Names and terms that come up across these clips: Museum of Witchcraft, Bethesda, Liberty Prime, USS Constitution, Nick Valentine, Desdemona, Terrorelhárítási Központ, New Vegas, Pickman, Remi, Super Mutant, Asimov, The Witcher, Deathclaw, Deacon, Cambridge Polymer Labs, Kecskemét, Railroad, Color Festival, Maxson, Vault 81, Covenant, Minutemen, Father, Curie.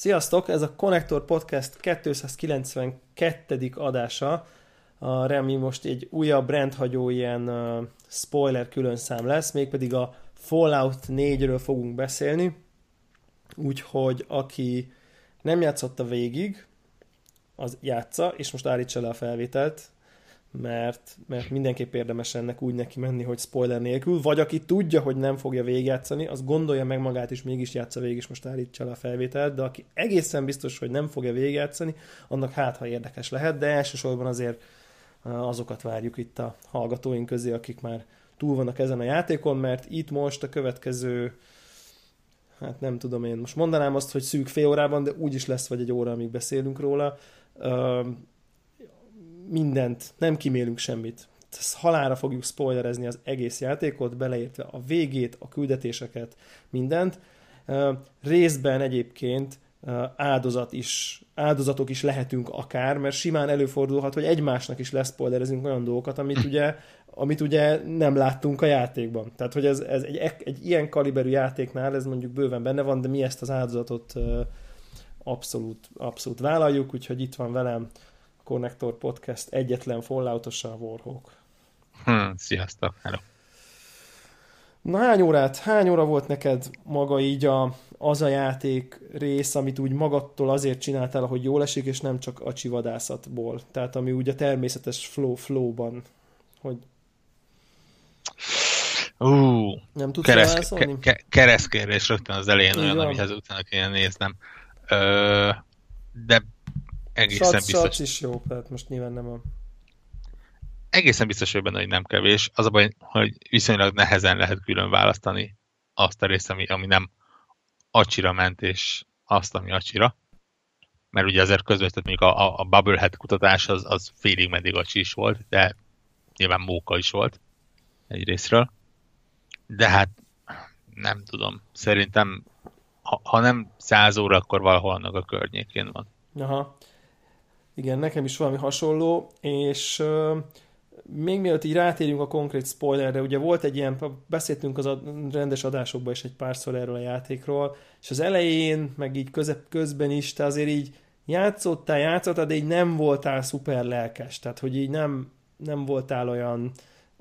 Sziasztok! Ez a Connector Podcast 292. adása. Remi most egy újabb rendhagyó ilyen spoiler különszám lesz, mégpedig a Fallout 4-ről fogunk beszélni. Úgyhogy aki nem játszotta végig, az játsza, és most állítsa le a felvételt, mert mindenképp érdemes ennek úgy neki menni, hogy spoiler nélkül, vagy aki tudja, hogy nem fogja végigjátszani, az gondolja meg magát, és mégis játsza végig, és most állítsa le a felvételt, de aki egészen biztos, hogy nem fogja végigjátszani, annak hát, ha érdekes lehet, de elsősorban azért azokat várjuk itt a hallgatóink közé, akik már túl vannak ezen a játékon, mert itt most a következő, hát nem tudom, én most mondanám azt, hogy szűk fél órában, de úgyis lesz vagy egy óra, amíg beszélünk róla, mindent, nem kimélünk semmit. Halálra fogjuk spoilerezni az egész játékot, beleértve a végét, a küldetéseket, mindent. Részben egyébként áldozatok is lehetünk akár, mert simán előfordulhat, hogy egymásnak is leszpoilerezünk olyan dolgokat, amit ugye nem láttunk a játékban. Tehát, hogy ez egy ilyen kaliberű játéknál ez mondjuk bőven benne van, de mi ezt az áldozatot abszolút vállaljuk, úgyhogy itt van velem Connector Podcast egyetlen falloutosa, Warhawk. Sziasztok, hello. Na hány óra volt neked maga így az a játék rész, amit úgy magadtól azért csináltál, hogy jól esik, és nem csak a csivadászatból? Tehát ami úgy a természetes flow-ban, hogy... Nem tudsz válaszolni? Keresztkérdés rögtön az elején, így olyan, van. Amihez utána kéne néznem. De egészen biztos is jó, tehát most nyilván nem a... Egészen biztos, hogy benne, hogy nem kevés. Az a baj, hogy viszonylag nehezen lehet külön választani azt a részt, ami nem acsira ment, és azt, ami acsira. Mert ugye azért közvetett mondjuk a Bubblehead kutatás az félig meddig acsi is volt, de nyilván móka is volt egy részről. De hát nem tudom. Szerintem, ha nem 100 óra, akkor valahol annak a környékén van. Aha. Igen, nekem is valami hasonló, és még mielőtt így rátérjünk a konkrét spoilerre, ugye volt egy ilyen, beszéltünk az rendes adásokban is egy párszor erről a játékról, és az elején, meg így közben is, te azért így játszottál, de így nem voltál szuper lelkes, tehát hogy így nem voltál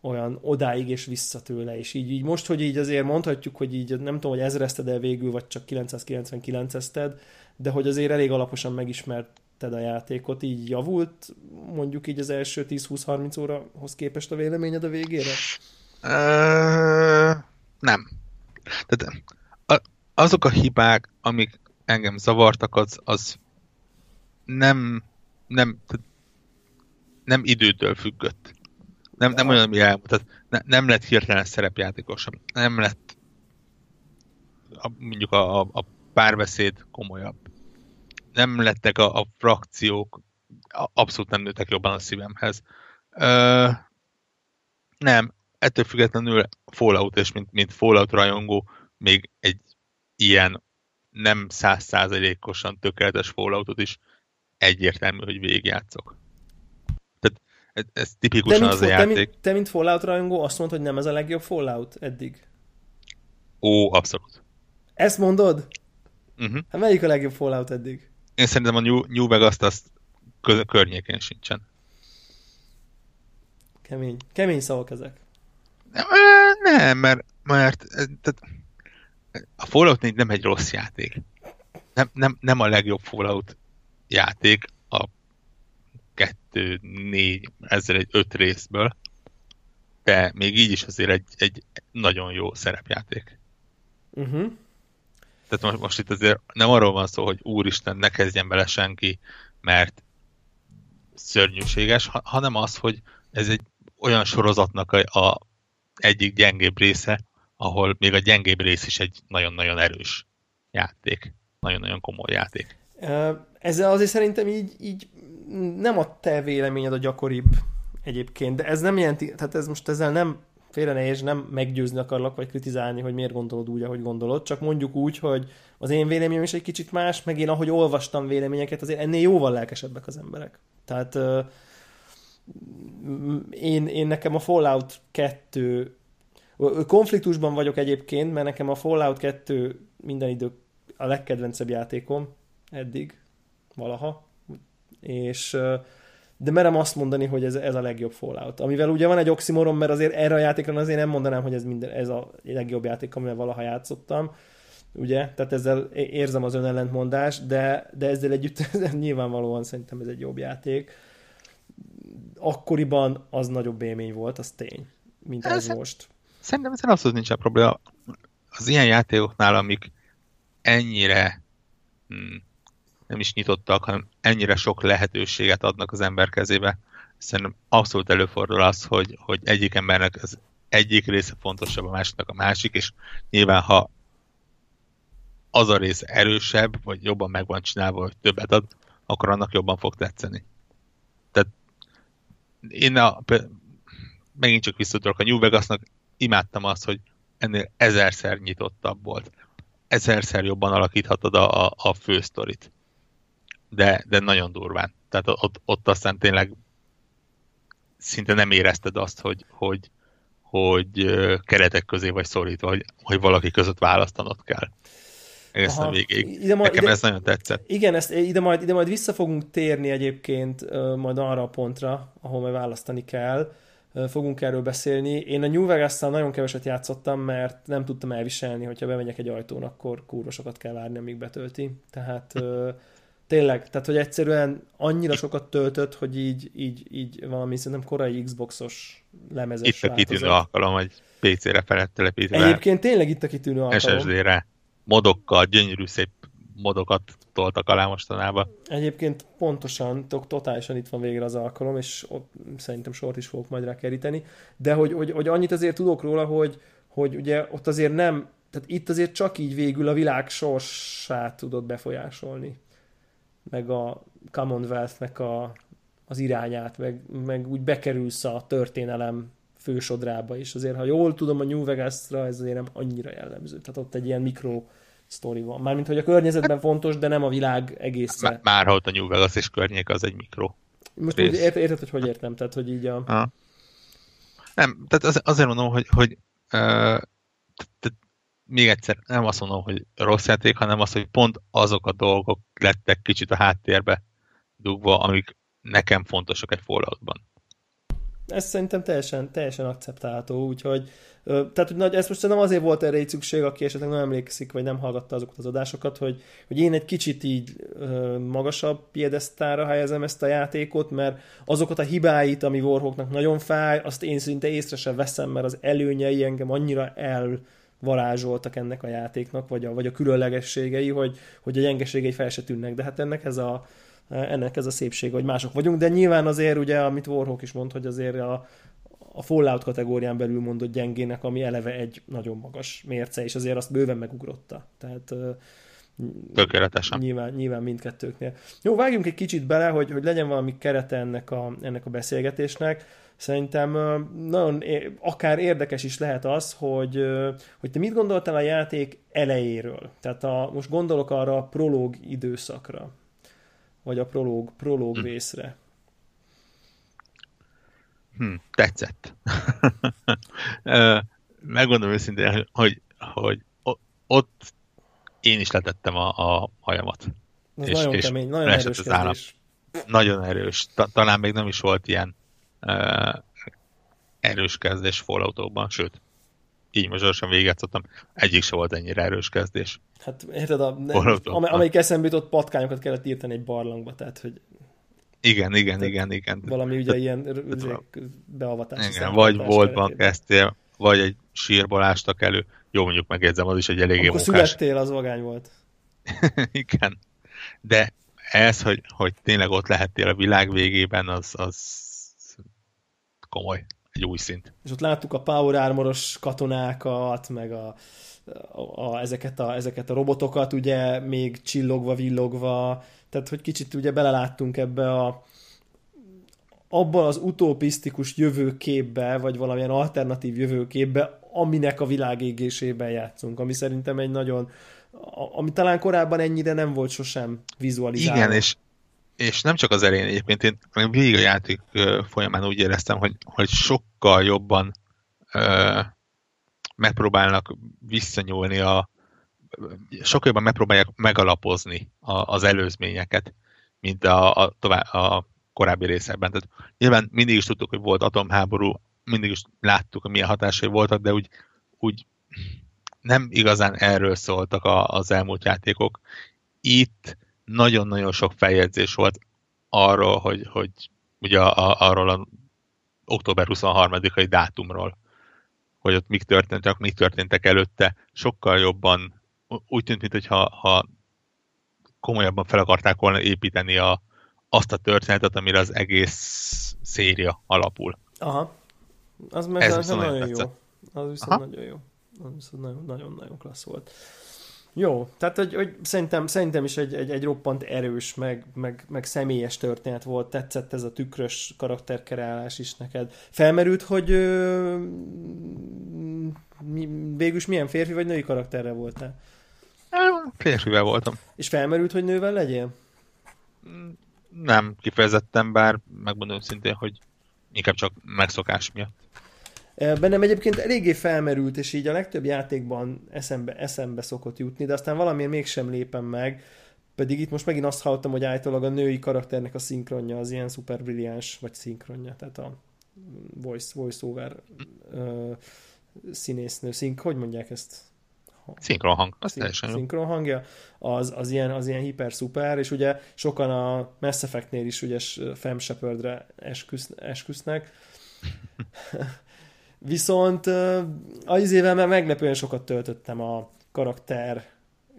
olyan odáig és vissza tőle, és így most, hogy így azért mondhatjuk, hogy így nem tudom, hogy ezrezted el végül, vagy csak 999-ezted, de hogy azért elég alaposan megismerted a játékot, így javult mondjuk így az első 10-20-30 órahoz képest a véleményed a végére? Nem. Tehát azok a hibák, amik engem zavartak, az nem időtől függött. Nem olyan, ami elmúlt. Nem lett hirtelen szerepjátékosabb. Nem lett mondjuk a párbeszéd komolyabb. Nem lettek a frakciók, abszolút nem nőttek jobban a szívemhez. Nem, ettől függetlenül Fallout, és mint Fallout rajongó, még egy ilyen nem 100%-osan tökéletes Falloutot is egyértelmű, hogy végigjátszok. Tehát ez tipikusan az a játék. Te mint Fallout rajongó azt mondod, hogy nem ez a legjobb Fallout eddig? Ó, abszolút. Ezt mondod? Uh-huh. Hát melyik a legjobb Fallout eddig? Én szerintem a New Vegas azt környékén sincsen. Kemény szavak ezek. Nem, mert tehát a Fallout 4 nem egy rossz játék. Nem a legjobb Fallout játék a 5 részből, de még így is azért egy nagyon jó szerepjáték. Uh-huh. Tehát most itt azért nem arról van szó, hogy úristen, ne kezdjen bele senki, mert szörnyűséges, hanem az, hogy ez egy olyan sorozatnak a egyik gyengébb része, ahol még a gyengébb rész is egy nagyon-nagyon erős játék. Nagyon-nagyon komoly játék. Ezzel azért szerintem így nem a te véleményed a gyakoribb egyébként, de ez nem jelenti, tehát ez most ezzel nem félre ne érts, nem meggyőzni akarlak, vagy kritizálni, hogy miért gondolod úgy, ahogy gondolod, csak mondjuk úgy, hogy az én véleményem is egy kicsit más, meg én ahogy olvastam véleményeket, azért ennél jóval lelkesebbek az emberek. Tehát én nekem a Fallout 2 konfliktusban vagyok egyébként, mert nekem a Fallout 2 minden idő a legkedvencebb játékom, eddig, valaha, és de merem azt mondani, hogy ez a legjobb Fallout. Amivel ugye van egy oximoron, mert azért erre a játékra azért nem mondanám, hogy ez a legjobb játék, amivel valaha játszottam. Ugye? Tehát ezzel érzem az önellentmondást, de ezzel együtt nyilvánvalóan szerintem ez egy jobb játék. Akkoriban az nagyobb élmény volt, az tény, mint ez most. Szerintem ezen abszolút nincsen probléma. Az ilyen játékoknál, amik ennyire nem is nyitottak, hanem ennyire sok lehetőséget adnak az ember kezébe, szerintem abszolút előfordul az, hogy egyik embernek az egyik része fontosabb, a másiknak a másik, és nyilván, ha az a rész erősebb, vagy jobban meg van csinálva, vagy többet ad, akkor annak jobban fog tetszeni. Tehát én megint csak visszatérek a New Vegasnak, imádtam azt, hogy ennél ezerszer nyitottabb volt. Ezerszer jobban alakíthatod a fősztorit. De nagyon durván. Tehát ott aztán tényleg szinte nem érezted azt, hogy keretek közé vagy szorítva, hogy valaki között választanod kell. Egészen végig. Nekem ez nagyon tetszett. Igen, ide majd vissza fogunk térni egyébként majd arra a pontra, ahol majd választani kell. Fogunk erről beszélni. Én a New Vegas-szal nagyon keveset játszottam, mert nem tudtam elviselni, hogyha bemegyek egy ajtón, akkor kurva sokat kell várni, amíg betölti. Tehát tényleg, tehát hogy egyszerűen annyira sokat töltött, hogy így valami szerintem korai Xbox-os lemezes itt változat. Itt a kitűnő alkalom, hogy PC-re felett telepítve. Egyébként tényleg itt a kitűnő alkalom. SSD-re modokkal, gyönyörű szép modokat toltak alá mostanában. Egyébként pontosan, totálisan itt van végre az alkalom, és ott szerintem sort is fogok majd rá keríteni, de hogy annyit azért tudok róla, hogy ugye ott azért nem, tehát itt azért csak így végül a világ sorsát tudod befolyásolni, meg a Commonwealth-nek az irányát, meg úgy bekerülsz a történelem fősodrába is. Azért, ha jól tudom, a New Vegas-ra ez azért nem annyira jellemző. Tehát ott egy ilyen mikro sztori van. Mármint, hogy a környezetben fontos, de nem a világ egészen. Már ott a New Vegas és környék az egy mikro. Most érted, hogy értem? Tehát, hogy így a... Ha. Nem, tehát azért mondom, hogy még egyszer nem azt mondom, hogy rossz játék, hanem az, hogy pont azok a dolgok lettek kicsit a háttérbe dugva, amik nekem fontosak egy Falloutban. Ez szerintem teljesen akceptálható, úgyhogy tehát, hogy ez most nem azért volt erre így szükség, aki esetleg nem emlékszik, vagy nem hallgatta azokat az adásokat, hogy én egy kicsit így magasabb piedesztára helyezem ezt a játékot, mert azokat a hibáit, ami Warhawknak nagyon fáj, azt én szinte észre sem veszem, mert az előnyei engem annyira elvarázsoltak ennek a játéknak, vagy a különlegességei, hogy a gyengeségei fel se tűnnek, de hát ennek ez a szépség, hogy mások vagyunk, de nyilván azért ugye, amit Warhawk is mond, hogy azért a Fallout kategórián belül mondott gyengének, ami eleve egy nagyon magas mérce, és azért azt bőven megugrotta. Tehát tökéletesen. Nyilván mindkettőknél. Jó, vágjunk egy kicsit bele, hogy legyen valami kerete ennek a beszélgetésnek. Szerintem nagyon akár érdekes is lehet az, hogy te mit gondoltál a játék elejéről. Tehát most gondolok arra a prológ időszakra. Vagy a prológ részre. Tetszett. Megmondom őszintén, hogy ott én is letettem a hajamat. Ez nagyon kemény, nagyon erős kérdés. Nagyon erős. Talán még nem is volt ilyen erős kezdés Falloutóban, sőt, így most gyorsan végigjátszottam, egyik se volt ennyire erős kezdés. Hát érted, amelyik eszembe jutott, patkányokat kellett írtani egy barlangba, tehát hogy... Igen. Valami ugye ilyen beavatás. Igen, vagy boltban kezdtél, vagy egy sírból ástak elő. Jó, mondjuk megjegyzem, az is egy eléggé munkás. Amikor születtél, az vagány volt. Igen. De ez, hogy tényleg ott lehettél a világ végében, az komoly. Egy új szint. És ott láttuk a Power Armoros katonákat, meg ezeket a robotokat, ugye, még csillogva, villogva, tehát hogy kicsit ugye beleláttunk ebbe abban az utopisztikus jövőképbe, vagy valamilyen alternatív jövőképbe, aminek a világégésében játszunk, ami szerintem egy nagyon, ami talán korábban ennyire nem volt sosem vizualizálva. Igen, és nem csak az elején, egyébként én végig a játék folyamán úgy éreztem, hogy sokkal jobban megpróbálnak visszanyúlni a sokkal jobban megpróbálják megalapozni az előzményeket, mint a korábbi részekben. Tehát nyilván mindig is tudtuk, hogy volt atomháború, mindig is láttuk, hogy milyen hatásai voltak, de úgy nem igazán erről szóltak az elmúlt játékok. Itt nagyon-nagyon sok feljegyzés volt arról, hogy ugye arról az október 23-ai dátumról, hogy ott mik történtek előtte, sokkal jobban, úgy tűnt, mintha komolyabban fel akarták volna építeni azt a történetet, amire az egész széria alapul. Aha. Az meg nagyon jó. Az viszont nagyon jó. Az viszont nagyon-nagyon klassz volt. Jó, tehát hogy szerintem is egy roppant erős, meg személyes történet volt, tetszett ez a tükrös karakterkerálás is neked. Felmerült, hogy végülis milyen férfi vagy női karakterre voltál? Férfivel voltam. És felmerült, hogy nővel legyél? Nem kifejezetten, bár megmondom szintén, hogy inkább csak megszokás miatt. Bennem egyébként eléggé felmerült, és így a legtöbb játékban eszembe szokott jutni, de aztán valamiért mégsem lépem meg, pedig itt most megint azt hallottam, hogy állítólag a női karakternek a szinkronja az ilyen szuper brilliáns, vagy szinkronja, tehát a voice-over színésznő, hogy mondják ezt? Szinkronhang, az teljesen jó. Szinkronhangja, az ilyen hiper-szuper, és ugye sokan a Mass Effectnél is ugye Femme Shepardre esküsznek. Viszont az évvel már meglepően sokat töltöttem a karakter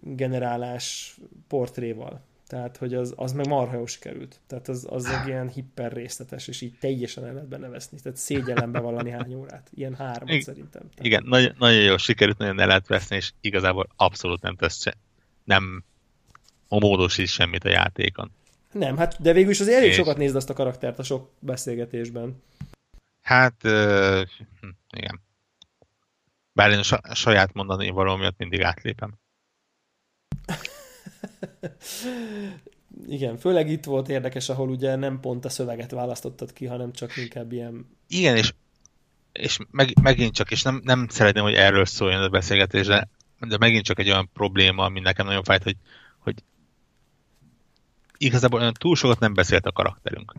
generálás portréval. Tehát, hogy az meg marha jól sikerült. Tehát az egy ilyen hiper részletes, és így teljesen el lehet beneveszni. Tehát szégyellem bevallani hány órát. Ilyen 3-at szerintem. Tehát... Igen, nagyon jól sikerült, nagyon el lehet veszni, és igazából abszolút nem tesz nem módosít semmit a játékon. Nem, hát de végül is azért elég sokat nézd azt a karaktert a sok beszélgetésben. Hát, igen. Bár én a saját mondani valamiatt mindig átlépem. Igen, főleg itt volt érdekes, ahol ugye nem pont a szöveget választottad ki, hanem csak inkább ilyen... Igen, és megint csak, és nem szeretném, hogy erről szóljon a beszélgetés, de megint csak egy olyan probléma, ami nekem nagyon fájt, hogy igazából olyan túl sokat nem beszélt a karakterünk.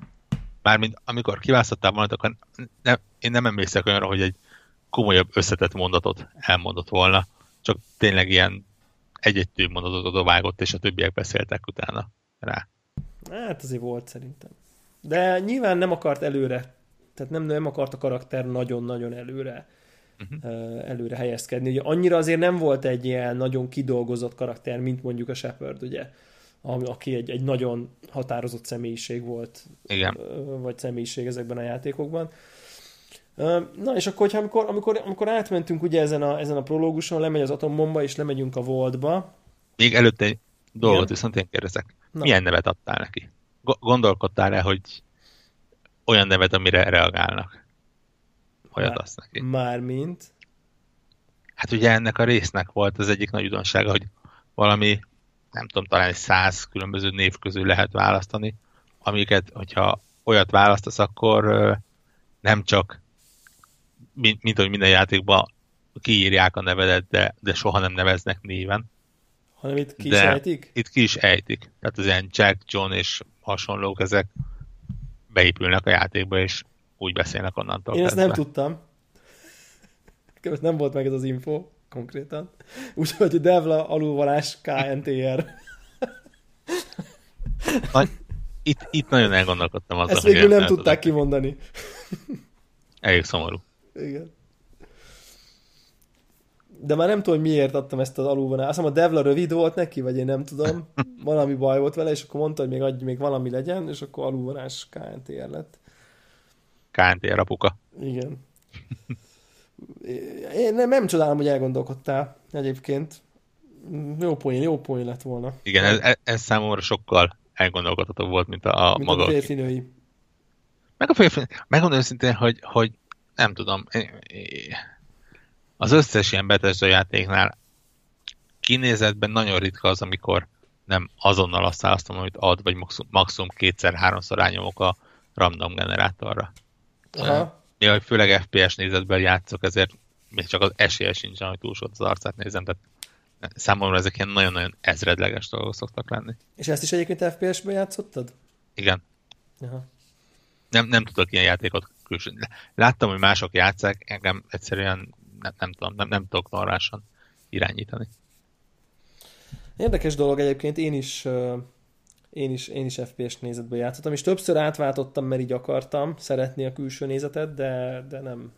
Mármint amikor kiválasztottál valamit, akkor én nem emlékszek olyanra, hogy egy komolyabb összetett mondatot elmondott volna, csak tényleg ilyen egy-egy mondatot odavágott, és a többiek beszéltek utána rá. Hát azért volt szerintem. De nyilván nem akart előre, tehát nem akart a karakter nagyon-nagyon előre előre helyezkedni. Ugye annyira azért nem volt egy ilyen nagyon kidolgozott karakter, mint mondjuk a Shepard, ugye? Aki egy nagyon határozott személyiség volt, igen. Vagy személyiség ezekben a játékokban. Na és akkor, amikor átmentünk ugye ezen a prológuson, lemegy az atombomba, és lemegyünk a Vaultba. Még előtte egy dolgot viszont én kérdezek. Na. Milyen nevet adtál neki? Gondolkodtál-e, hogy olyan nevet, amire reagálnak? Olyat adsz neki? Mármint? Hát ugye ennek a résznek volt az egyik nagy újdonsága, hogy valami nem tudom, talán egy 100 különböző név közül lehet választani, amiket, hogyha olyat választasz, akkor nem csak, mint hogy minden játékban kiírják a nevedet, de soha nem neveznek néven. Hanem itt ki is ejtik? Itt ki is ejtik. Tehát az ilyen Jack, John és hasonlók, ezek beépülnek a játékba, és úgy beszélnek onnantól. Én ezt nem tudtam. Nem volt meg ez az info. Konkrétan. Úgyhogy Devla alulvalás KNTR. Itt nagyon elgondolkodtam azon. Ezt végül nem tudták kimondani. Elég szomorú. Igen. De már nem tudom, hogy miért adtam ezt az alulvalást. Azt hiszem, a Devla rövid volt neki, vagy én nem tudom. Valami baj volt vele, és akkor mondta, hogy még valami legyen, és akkor alulvalás KNTR lett. KNTR apuka. Igen. Én nem csodálom, hogy elgondolkodtál egyébként. Jó poén lett volna. Igen, ez számomra sokkal elgondolkodható volt, mint mint maga. Mint a férfinői. Meg a férfinői. Megmondom őszintén, hogy nem tudom, az összes ilyen Bethesda játéknál kinézetben nagyon ritka az, amikor nem azonnal azt választom, amit ad, vagy maximum 2-3-szor rányomok a random generátorra. Aha. Mivel főleg FPS nézetben játszok, ezért még csak az esélye sincs, hogy túl sokat az arcát nézem, tehát Számomra ezek ilyen nagyon-nagyon ezredleges dolgok szoktak lenni. És ezt is egyébként FPS-ben játszottad? Igen. Aha. Nem tudok ilyen játékot külsőni. Láttam, hogy mások játsszák, engem egyszerűen nem tudok normálisan irányítani. Érdekes dolog egyébként, én is FPS nézetből játszottam, és többször átváltottam, mert így akartam szeretni a külső nézetet, de nem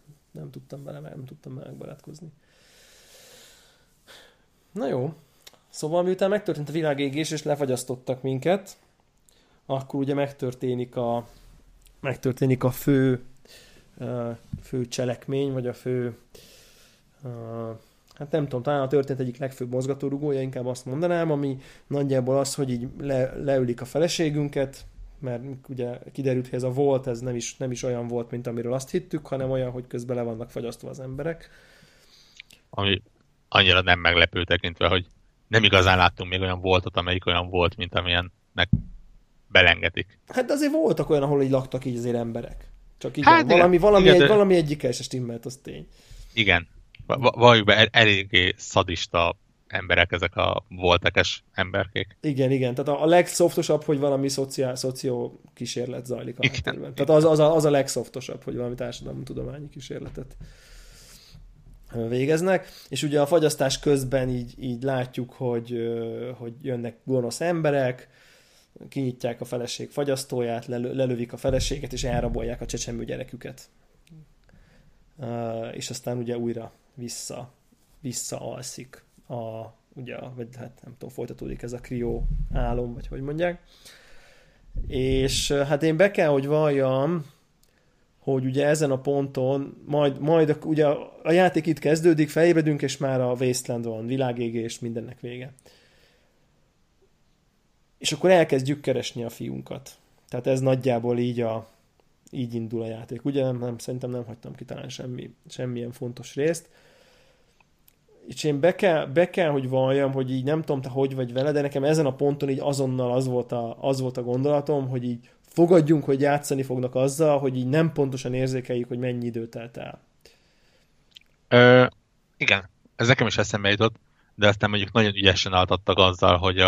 tudtam bele, nem tudtam megbarátkozni. Na jó, szóval miután megtörtént a világégés, és lefagyasztottak minket, akkor ugye megtörténik a fő cselekmény, vagy a fő, hát nem tudom, talán a történet egyik legfőbb mozgatórugója, inkább azt mondanám, ami nagyjából az, hogy így leülik a feleségünket, mert ugye kiderült, hogy ez a Volt, ez nem is olyan volt, mint amiről azt hittük, hanem olyan, hogy közben le vannak fagyasztva az emberek. Ami annyira nem meglepő tekintve, hogy nem igazán láttunk még olyan Voltot, amelyik olyan volt, mint amilyennek belengetik. Hát azért voltak olyan, ahol így laktak így azért emberek. Csak igen, hát, valami egyikkel se stimmelt, az tény. Igen. Valljuk be, eléggé szadista emberek ezek a voltekes emberkék. Igen. Tehát a legszoftosabb, hogy valami szoció kísérlet zajlik a háttérben. Tehát az a legszoftosabb, hogy valami társadalomtudományi kísérletet végeznek, és ugye a fagyasztás közben így látjuk, hogy jönnek gonosz emberek, kinyitják a feleség fagyasztóját, lelövik a feleséget, és elrabolják a csecsemő gyereküket. És aztán ugye újra visszaalszik ugye, vagy hát nem tudom, folytatódik ez a krió álom, vagy hogy mondják. És hát én be kell, hogy valljam, hogy ugye ezen a ponton majd ugye a játék itt kezdődik, felébredünk, és már a Wasteland van, világégés, mindennek vége. És akkor elkezdjük keresni a fiunkat. Tehát ez nagyjából így indul a játék. Ugye szerintem nem hagytam ki talán semmilyen fontos részt. És én be kell, hogy valljam, hogy így nem tudom, te hogy vagy vele, de nekem ezen a ponton így azonnal az volt a gondolatom, hogy így fogadjunk, hogy játszani fognak azzal, hogy így nem pontosan érzékeljük, hogy mennyi idő telt el. Igen, ez nekem is eszembe jutott, de aztán mondjuk nagyon ügyesen altattak azzal, hogy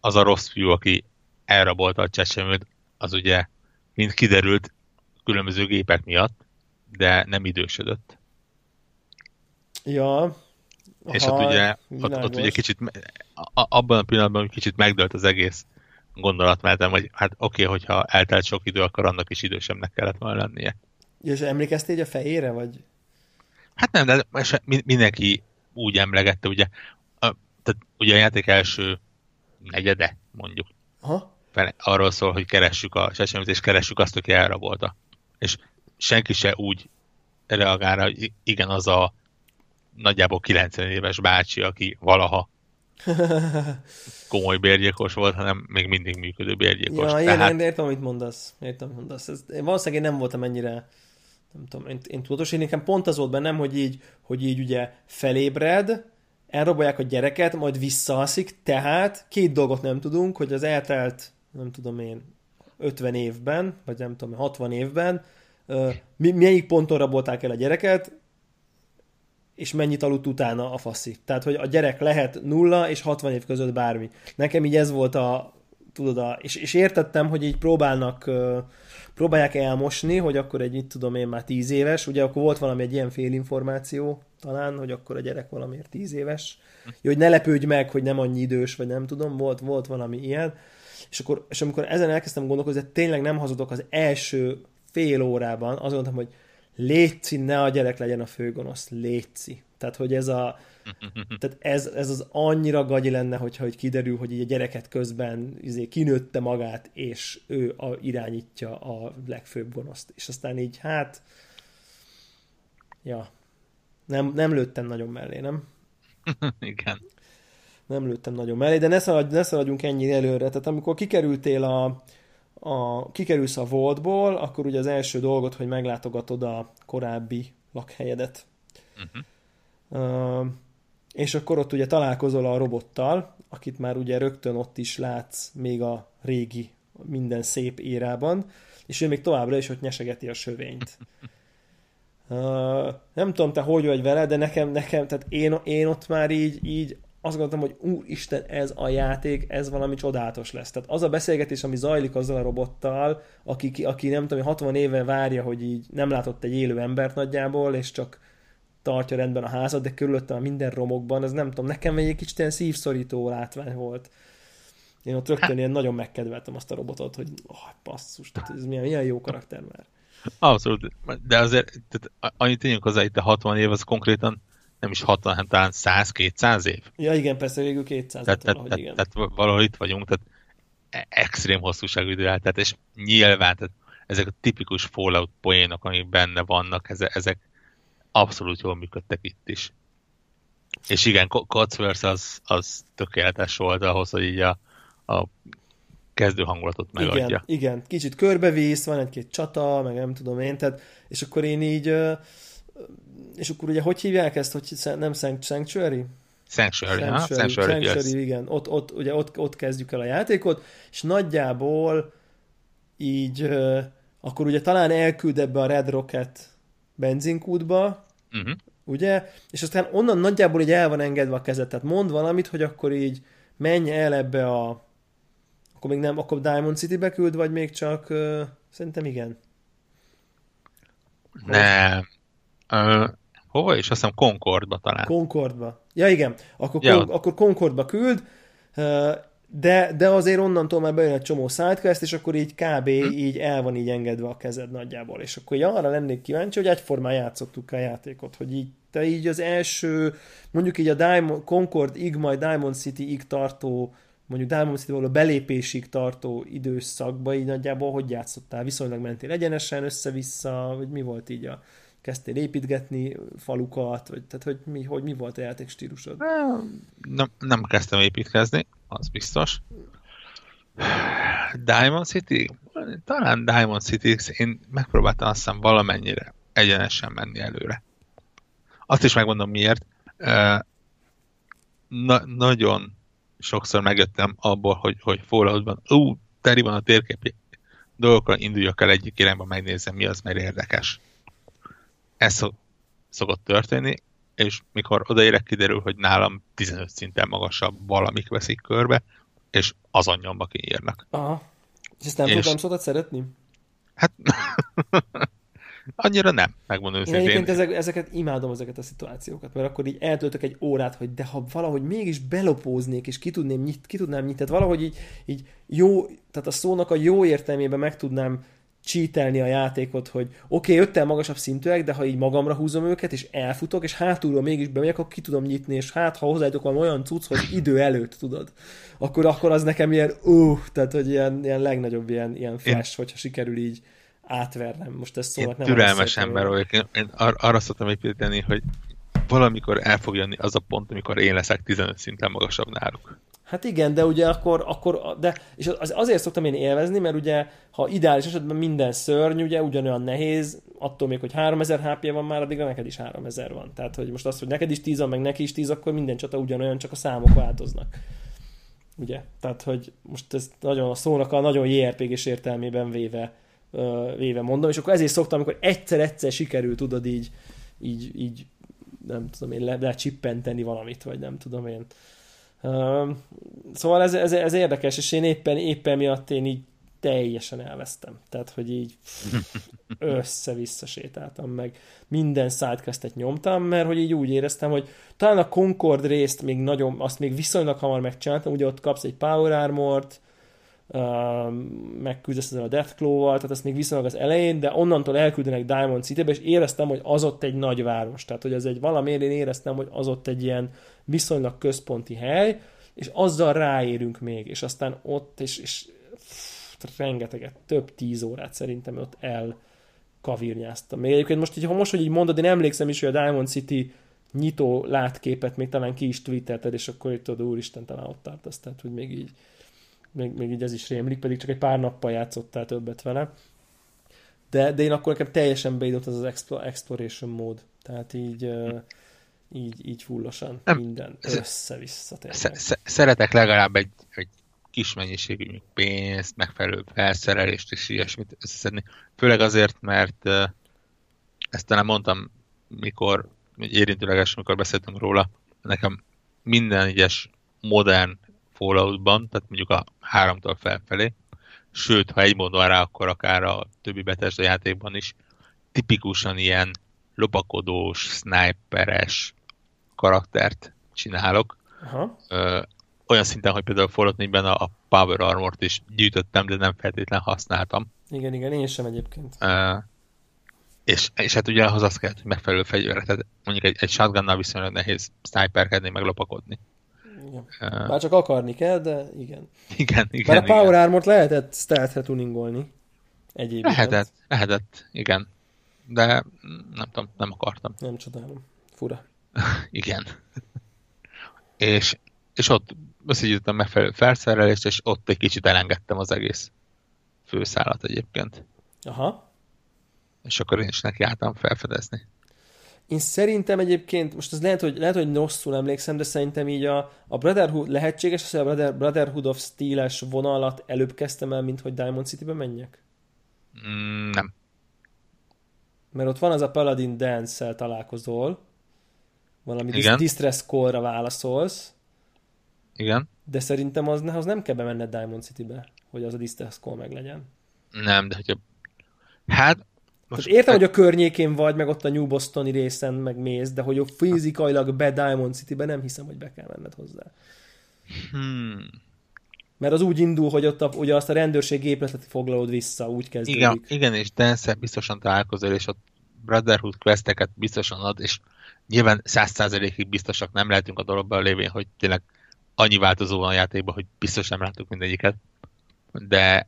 az a rossz fiú, aki elrabolta a csecsemőt, az ugye mind kiderült különböző gépek miatt, de nem idősödött. Ja. És ott ugye kicsit, abban a pillanatban kicsit megdőlt az egész gondolat, mert hogy hát oké, hogyha eltelt sok idő, akkor annak is idősebbnek kellett volna lennie. És emlékeztél a fejére, vagy? Hát nem, de mindenki úgy emlegette, ugye. Tehát ugye a játék első negyede, mondjuk. Aha. Arról szól, hogy keressük a csecsemőt, és keressük azt, aki elrabolta. És senki se úgy reagálna, hogy igen, az a nagyjából 90 éves bácsi, aki valaha komoly bérgyilkos volt, hanem még mindig működő bérgyilkos. Ja, én értem, amit mondasz. Én valószínűleg nem voltam ennyire, nem tudom, én tudatos, én nekem pont az volt bennem, hogy így ugye felébred, elrabolják a gyereket, majd visszaalszik, tehát két dolgot nem tudunk, hogy az eltelt, nem tudom én, 50 évben, vagy nem tudom, 60 évben, melyik ponton rabolták el a gyereket, és mennyit aludt utána a faszi. Tehát, hogy a gyerek lehet 0 és 60 év között bármi. Nekem így ez volt és értettem, hogy így próbálják elmosni, hogy akkor egy, mit tudom én, már 10 éves, ugye akkor volt valami egy ilyen félinformáció talán, hogy akkor a gyerek valamiért 10 éves. Jó, hogy ne lepődj meg, hogy nem annyi idős, vagy nem tudom, volt valami ilyen. És amikor ezen elkezdtem gondolkozni, hogy tényleg nem hazudok, az első fél órában azt gondoltam, hogy léci, ne a gyerek legyen a főgonosz, léci. Tehát, hogy ez az annyira gagyi lenne, hogyha hogy kiderül, hogy így a gyereket közben kinőtte magát, és ő irányítja a legfőbb gonoszt. És aztán így, hát ja, nem lőttem nagyon mellé, nem? Igen. Nem lőttem nagyon mellé, de ne szaladjunk ennyire előre. Tehát amikor kikerültél kikerülsz a Voltból, akkor ugye az első dolgot, hogy meglátogatod a korábbi lakhelyedet. És akkor ott ugye találkozol a robottal, akit már ugye rögtön ott is látsz még a régi, minden szép érában, és ő még továbbra is ott nyesegeti a sövényt. Nem tudom, te hogy vagy vele, de nekem tehát én ott már így azt gondoltam, hogy úristen, ez a játék, ez valami csodálatos lesz. Tehát az a beszélgetés, ami zajlik azzal a robottal, aki nem tudom, 60 éve várja, hogy így nem látott egy élő embert nagyjából, és csak tartja rendben a házat, de körülöttem minden romokban, ez nem tudom, nekem egy kicsit ilyen szívszorító látvány volt. Én ott rögtön ilyen nagyon megkedveltem azt a robotot, hogy basszus, tehát ez milyen jó karakter már. Abszolút, de azért annyit tényleg hozzá, itt a 60 év az konkrétan nem is 60, hanem talán 100-200 év. Ja igen, persze végül 200 év valahogy, igen. Tehát valahol itt vagyunk, tehát extrém hosszúságú idő áll, tehát és nyilván tehát ezek a tipikus Fallout poénok, amik benne vannak, ezek abszolút jól működtek itt is. És igen, Codsworth az tökéletes volt ahhoz, hogy így a kezdő hangulatot megadja. Igen, kicsit körbevész, van egy-két csata, meg nem tudom én, tehát, és akkor én így, és akkor ugye hogy hívják ezt, hogy nem Sanctuary? Sanctuary, igen. Ott kezdjük el a játékot, és nagyjából így, akkor ugye talán elküld ebbe a Red Rocket benzinkútba, ugye? És aztán onnan nagyjából így el van engedve a kezed, tehát mond valamit, hogy akkor így menj el ebbe a akkor még nem, akkor Diamond Citybe küld, vagy még csak... szerintem igen. Nem. Hova is? Azt hiszem Concordba talán. Concordba. Ja, igen. Akkor Concordba küld, de azért onnantól már bejön egy csomó sidequest, és akkor így kb. Így el van így engedve a kezed nagyjából. És akkor így arra lennék kíváncsi, hogy egyformán játszottuk a játékot, hogy így te így az első, mondjuk így a Concord-ig, majd Diamond City-ig tartó mondjuk Diamond City-ból a belépésig tartó időszakban így nagyjából hogy játszottál? Viszonylag mentél egyenesen, össze-vissza, vagy mi volt így a... Kezdtél építgetni falukat, vagy tehát hogy mi volt a játék stílusod? Nem kezdtem építkezni, az biztos. Diamond City? Talán Diamond City, én megpróbáltam azt hiszem valamennyire egyenesen menni előre. Azt is megmondom miért. Nagyon sokszor megjöttem abból, hogy Falloutban, teri van a térképi dolgokra, induljak el egyik irányba, megnézem mi az, mert érdekes. Ez szokott történni, és mikor odaérek, kiderül, hogy nálam 15 szinten magasabb valamik veszik körbe, és azon nyomba kiírnak. Aha. És ezt nem tudtam szóval szeretni? Hát annyira nem, megmondom őszintén. Én egyébként ezeket imádom, ezeket a szituációkat, mert akkor így eltöltök egy órát, hogy de ha valahogy mégis belopóznék, és ki tudnám nyitni, tehát valahogy így jó, tehát a szónak a jó értelmében meg tudnám csítelni a játékot, hogy oké, jöttem magasabb szintűek, de ha így magamra húzom őket, és elfutok, és hátulról mégis bemegyek, akkor ki tudom nyitni, és ha hozzájutok valami olyan cucc, hogy idő előtt, tudod. Akkor az nekem ilyen, tehát hogy ilyen legnagyobb ilyen flash, hogyha sikerül így átvernem. Most ez szóval nem türelmes ember vagyok. Én arra szoktam építeni, hogy valamikor el fog jönni az a pont, amikor én leszek 15 szinten magasabb náluk. Hát igen, de ugye akkor de, és azért szoktam én élvezni, mert ugye, ha ideális esetben minden szörny, ugye ugyanolyan nehéz, attól még, hogy 3000 HP-ja van már, addigra neked is 3000 van. Tehát, hogy most az, hogy neked is 10 van, meg neki is 10, akkor minden csata ugyanolyan, csak a számok változnak. Ugye? Tehát, hogy most ez nagyon a szónak a nagyon JRPG-s értelmében véve mondom, és akkor ezért szoktam, amikor egyszer sikerül, tudod így nem tudom én, lecsippenteni valamit, vagy nem tudom én. Szóval ez érdekes, és én éppen miatt én így teljesen elvesztem. Tehát, hogy így össze-vissza sétáltam meg. Minden sidequestet nyomtam, mert hogy így úgy éreztem, hogy talán a Concord részt még nagyon, azt még viszonylag hamar megcsináltam, ugye ott kapsz egy Power Armort, megküzdesz ezzel a Deathclaw-val, tehát ezt még viszonylag az elején, de onnantól elküldenek Diamond Citybe, és éreztem, hogy az ott egy nagy város. Tehát, hogy ez egy valamiért én éreztem, hogy az ott egy ilyen viszonylag központi hely, és azzal ráérünk még, és aztán ott, rengeteget, több 10 órát szerintem ott elkavírnyáztam. Még egyébként most, hogy így mondod, én emlékszem is, hogy a Diamond City nyitó látképet még talán ki is twitterted, és akkor itt tudod, úristen, talán ott tartasz, tehát, hogy még így ez is rémlik, pedig csak egy pár nappal játszottál többet vele. De én akkor nekem teljesen beidott az exploration mód. Tehát így fullosan minden össze-vissza tényleg. Szeretek legalább egy kis mennyiségű pénzt, megfelelő felszerelést és ilyesmit összeszedni. Főleg azért, mert ezt talán mondtam, mikor érintőleges, mikor beszéltünk róla, nekem minden egyes modern Falloutban, tehát mondjuk a 3-tól felfelé, sőt, ha egy módon rá, akkor akár a többi Bethesda játékban is, tipikusan ilyen lopakodós, sniperes karaktert csinálok. Aha. Olyan szinten, hogy például Fallout 4-ben a Power Armort is gyűjtöttem, de nem feltétlenül használtam. Igen, igen, én sem egyébként. És hát ugye ahhoz azt kell, hogy megfelelő fegyvere. Tehát mondjuk egy shotgunnal viszonylag nehéz sniperkedni, meg lopakodni. Igen. Bár csak akarni kell, de igen. Igen, igen. Bár a Power Armort lehetett stealth-re tuningolni. Egyébként. Lehetett, igen. De nem tudom, nem akartam. Nem csodálom. Fura. Igen. És ott összegyűjtöttem megfelelő felszerelést, és ott egy kicsit elengedtem az egész főszálat egyébként. Aha. És akkor én is nekiálltam felfedezni. Én szerintem egyébként, most ez lehet, hogy rosszul emlékszem, de szerintem így a Brotherhood lehetséges, hogy a Brotherhood of Steel-es vonalat előbb kezdtem el, mint hogy Diamond City-be menjek? Nem. Mert ott van az a Paladin Dance-szel találkozol, valami distress call-ra válaszolsz. Igen. De szerintem az nem kell bemenned Diamond City-be, hogy az a distress call meglegyen. Nem, de hogyha... Hát... Most értem, hogy a környékén vagy, meg ott a New Bostoni részen meg mész, de hogy fizikailag be Diamond City-be nem hiszem, hogy be kell menned hozzá. Mert az úgy indul, hogy ott ugye azt a rendőrség gépletet foglalod vissza, úgy kezdődik. Igen, és Dance-el biztosan találkozol, és ott Brotherhood questeket biztosan ad, és nyilván 100%-ig biztosak nem lehetünk a dologban lévén, hogy tényleg annyi változó van a játékban, hogy biztos nem láttuk mindegyiket. De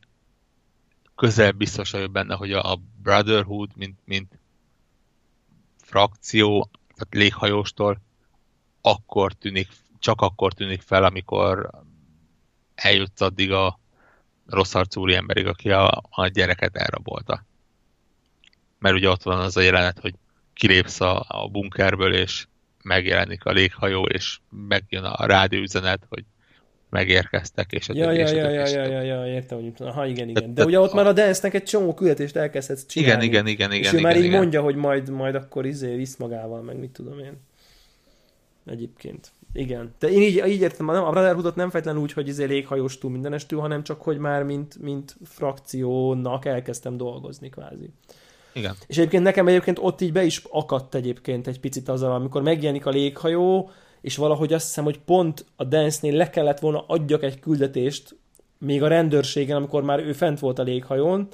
közel biztos vagyok benne, hogy a Brotherhood, mint frakció, tehát léghajóstól, csak akkor tűnik fel, amikor eljutsz addig a rossz arcú úri emberig, aki a gyereket elrabolta. Mert ugye ott van az a jelenet, hogy kilépsz a bunkerből, és megjelenik a léghajó, és megjön a rádióüzenet, hogy megérkeztek, és a ja, értem, hogy... Aha, igen. De ugye ott már a Dance-nek egy csomó küldetést elkezdhetsz csinálni. Igen. És ő már így mondja, hogy majd akkor visz magával, meg mit tudom én. Egyébként. Igen. De én így értem, a Brotherhoodot nem fejtlen úgy, hogy léghajóstól mindenestül, hanem csak, hogy már mint frakciónak elkezdtem dolgozni kvázi. Igen. És egyébként nekem ott így be is akadt egyébként egy picit azzal, amikor megjelenik a léghajó, és valahogy azt hiszem, hogy pont a Dance-nél le kellett volna adjak egy küldetést még a rendőrségen, amikor már ő fent volt a léghajón,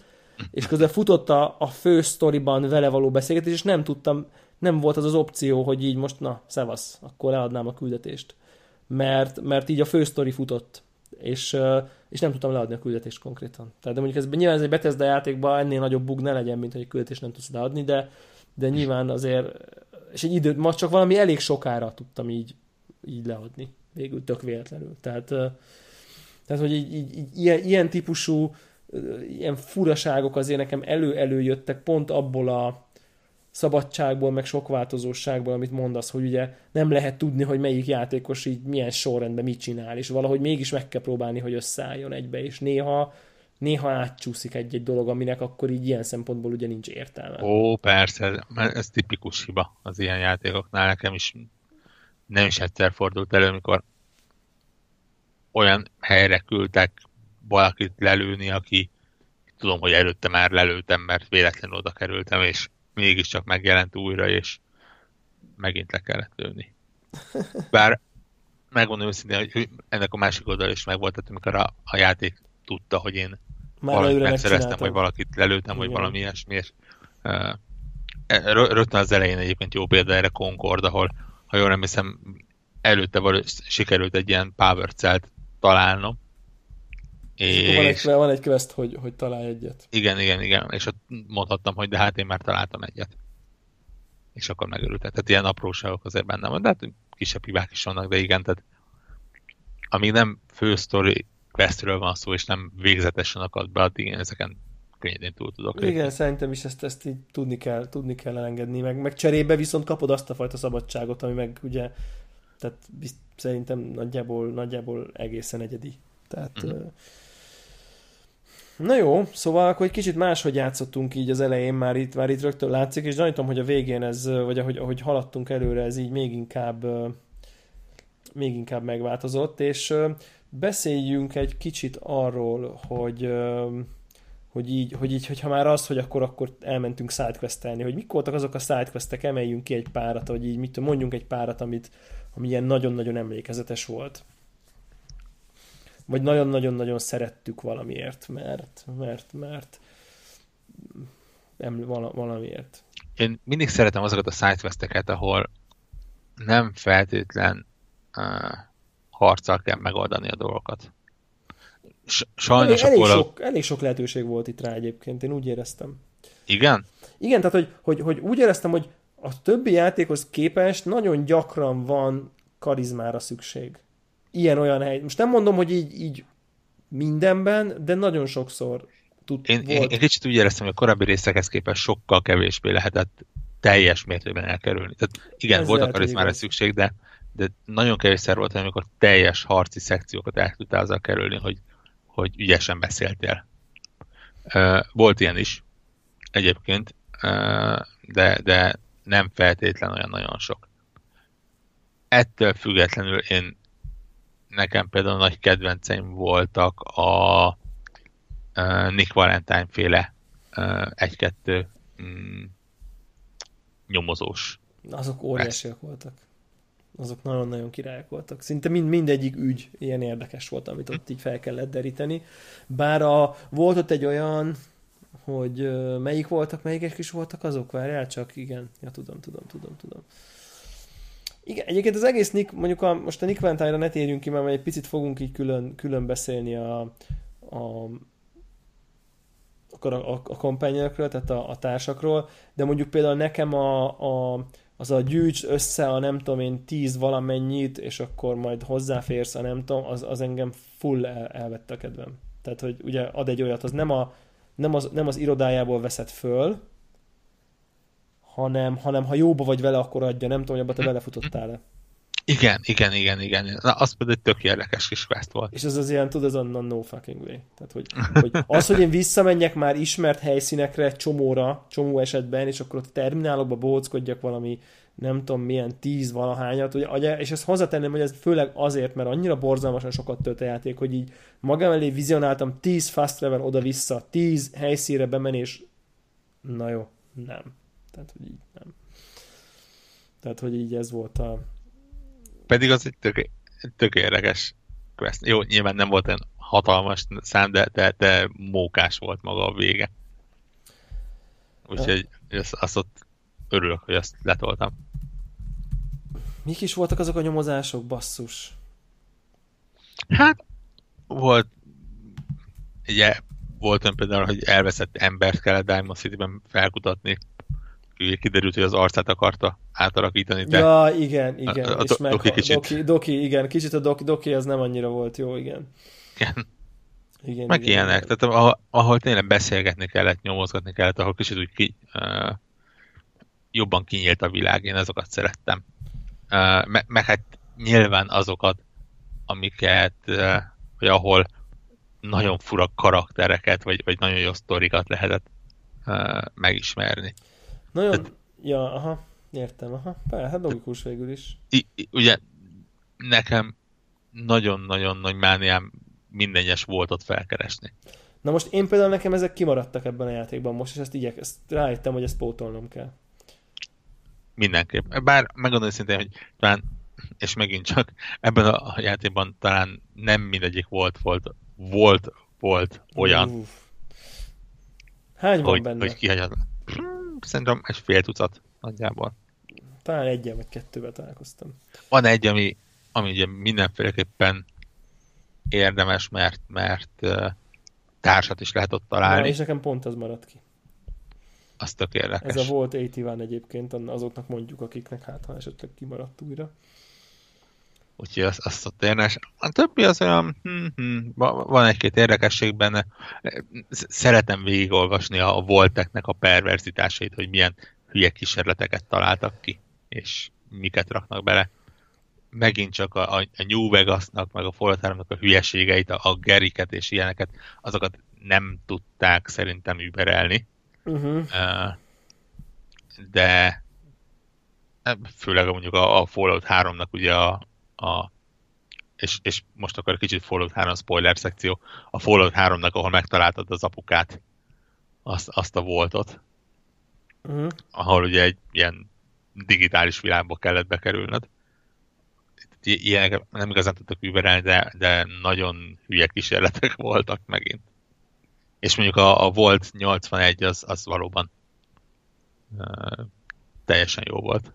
és közben futott a fő sztoriban vele való beszélgetés, és nem tudtam, nem volt az opció, hogy így most, na, szevasz, akkor leadnám a küldetést. Mert így a fő sztori futott, és nem tudtam leadni a küldetést konkrétan. Tehát de mondjuk nyilván ez egy Bethesda játékban ennél nagyobb bug ne legyen, mint hogy egy küldetést nem tudsz leadni, de nyilván azért... És egy időt, ma csak valami elég sokára tudtam így leadni. Végül tök véletlenül. Tehát hogy így ilyen típusú ilyen furaságok azért nekem elő-elő jöttek pont abból a szabadságból, meg sok változóságból, amit mondasz, hogy ugye nem lehet tudni, hogy melyik játékos így milyen sorrendben mit csinál, és valahogy mégis meg kell próbálni, hogy összeálljon egybe, és néha átcsúszik egy-egy dolog, aminek akkor így ilyen szempontból ugye nincs értelme. Ó, persze, ez tipikus hiba az ilyen játékoknál. Nekem is nem is egyszer fordult elő, amikor olyan helyre küldtek valakit lelőni, aki tudom, hogy előtte már lelőtem, mert véletlenül oda kerültem, és mégiscsak megjelent újra, és megint le kellett lőni. Bár megmondom őszintén, hogy ennek a másik oldal is megvolt, tehát amikor a játék tudta, hogy én megszereztem, vagy valakit lelőtem, vagy valami ilyesmi, és rögtön az elején egyébként jó példa erre Concord, ahol, ha jól emlékszem, előtte sikerült egy ilyen power cell-t találnom. És van egy quest, hogy találj egyet. Igen, és ott mondhattam, hogy de hát én már találtam egyet. És akkor megörültem. Tehát ilyen apróságok azért benne van, de hát kisebb hibák is vannak, de igen, tehát amíg nem fő sztori questről van szó, és nem végzetesen akad be, addig én ezeken könnyedén túl tudok lépni. Igen, szerintem is ezt így tudni kell elengedni, meg cserébe viszont kapod azt a fajta szabadságot, ami meg ugye, tehát szerintem nagyjából egészen egyedi. Tehát Na jó, szóval akkor egy kicsit máshogy játszottunk így az elején, már itt rögtön látszik, és gyanítom, hogy a végén ez, vagy ahogy haladtunk előre, ez így még inkább megváltozott, és beszéljünk egy kicsit arról, hogy így, hogyha már az, hogy akkor elmentünk sidequestelni, hogy mik voltak azok a sidequestek, emeljünk ki egy párat, vagy így mit mondjunk egy párat, ami ilyen nagyon-nagyon emlékezetes volt. Vagy nagyon-nagyon-nagyon szerettük valamiért, mert valamiért. Én mindig szeretem azokat a sidequesteket, ahol nem feltétlen harccal kell megoldani a dolgokat. Sajnos elég sok lehetőség volt itt rá egyébként, én úgy éreztem. Igen? Igen, tehát hogy úgy éreztem, hogy a többi játékhoz képest nagyon gyakran van karizmára szükség. Ilyen-olyan hely. Most nem mondom, hogy így mindenben, de nagyon sokszor volt. Én kicsit úgy éreztem, hogy a korábbi részekhez képest sokkal kevésbé lehetett teljes mértékben elkerülni. Tehát igen, volt a karizmára szükség, de nagyon kevésszer volt, amikor teljes harci szekciókat el tudtál azzal kerülni, hogy ügyesen beszéltél. Volt ilyen is egyébként, de nem feltétlen olyan nagyon sok. Ettől függetlenül nekem például nagy kedvenceim voltak a Nick Valentine féle 1-2 nyomozós. Azok óriásiak voltak. Azok nagyon-nagyon királyok voltak. Szinte mindegyik ügy ilyen érdekes volt, amit ott így fel kellett deríteni. Bár volt ott egy olyan, hogy melyik is voltak azok, várjál csak, igen. Ja, tudom. Igen, egyébként az egész Nick, mondjuk most a Nick Valentine-ra ne térjünk ki, mert egy picit fogunk így külön beszélni a companion-ökről, tehát a társakról, de mondjuk például nekem az a gyűjts össze a nem tudom én 10 valamennyit, és akkor majd hozzáférsz a nem tudom, az engem full elvette a kedvem. Tehát, hogy ugye ad egy olyat, az nem az irodájából veszed föl, hanem ha jóba vagy vele, akkor adja. Nem tudom, hogy abba te belefutottál-e. Igen. Na, az pedig egy tök érdekes kis quest volt. És ez az ilyen, tudod, ez a no fucking way. Tehát, hogy az, hogy én visszamenjek már ismert helyszínekre, csomó esetben, és akkor ott terminálokba bóckodjak valami, nem tudom milyen 10 valahányat, ugye, és ezt hozzátenném, hogy ez főleg azért, mert annyira borzalmasan sokat tölt a játék, hogy így magam elé vizionáltam 10 fast travel oda-vissza, 10 helyszínre bemenés. Na jó, nem. Tehát, hogy így nem. Tehát, hogy így ez volt a... Pedig az egy tök érdekes quest. Jó, nyilván nem volt olyan hatalmas szám, de mókás volt maga a vége. Úgyhogy azt ott örülök, hogy azt letoltam. Mik is voltak azok a nyomozások, basszus? Hát, volt... Ugye, volt olyan például, hogy elveszett embert kellett Diamond City-ben felkutatni. Kiderült, hogy az arcát akarta átalakítani. Ja, igen. És Doki, igen. Kicsit a Doki az nem annyira volt jó, igen. Meg igen, ilyenek. Igen. Tehát ahol tényleg beszélgetni kellett, nyomozgatni kellett, ahol kicsit úgy jobban kinyílt a világ. Én azokat szerettem. Meg hát nyilván azokat, amiket, vagy ahol nagyon fura karaktereket, vagy nagyon jó sztorikat lehetett megismerni. Nagyon, tehát, ja, aha, értem, aha, hát logikus végül is. Ugye nekem nagyon-nagyon nagy mániám minden egyes voltot felkeresni. Na most én például nekem ezek kimaradtak ebben a játékban most, és ezt rájöttem, hogy ezt pótolnom kell. Mindenképp. Bár megmondom szintén, hogy talán, és megint csak ebben a játékban talán nem mindegyik volt olyan. Uff. Hány van benne? Hogy kihagyatlan. Szerintem 1,5 tucat nagyjából. Talán egyen vagy kettővel találkoztam. Van egy, ami ugye mindenféleképpen érdemes, mert társat is lehet ott találni. Na, és nekem pont az maradt ki. Az tök érdekes. Ez a Vault 81 egyébként, azoknak mondjuk, akiknek hát ha esetleg kimaradt újra. Úgyhogy azt ott érdemes. A többi az olyan, van egy-két érdekesség benne. Szeretem végigolvasni a volteknek a perverzitásait, hogy milyen hülye kísérleteket találtak ki, és miket raknak bele. Megint csak a New Vegasnak, meg a Fallout 3-nak a hülyeségeit, a geriket és ilyeneket, azokat nem tudták szerintem überelni. Uh-huh. De főleg mondjuk a Fallout 3-nak ugye és most akkor kicsit Fallout 3 spoiler szekció, a Fallout 3-nak, ahol megtaláltad az apukát, azt a voltot, uh-huh. ahol ugye egy ilyen digitális világba kellett bekerülnöd. Ilyenek nem igazán tudtak überelni, de nagyon hülye kísérletek voltak megint. És mondjuk a Volt 81 az valóban teljesen jó volt.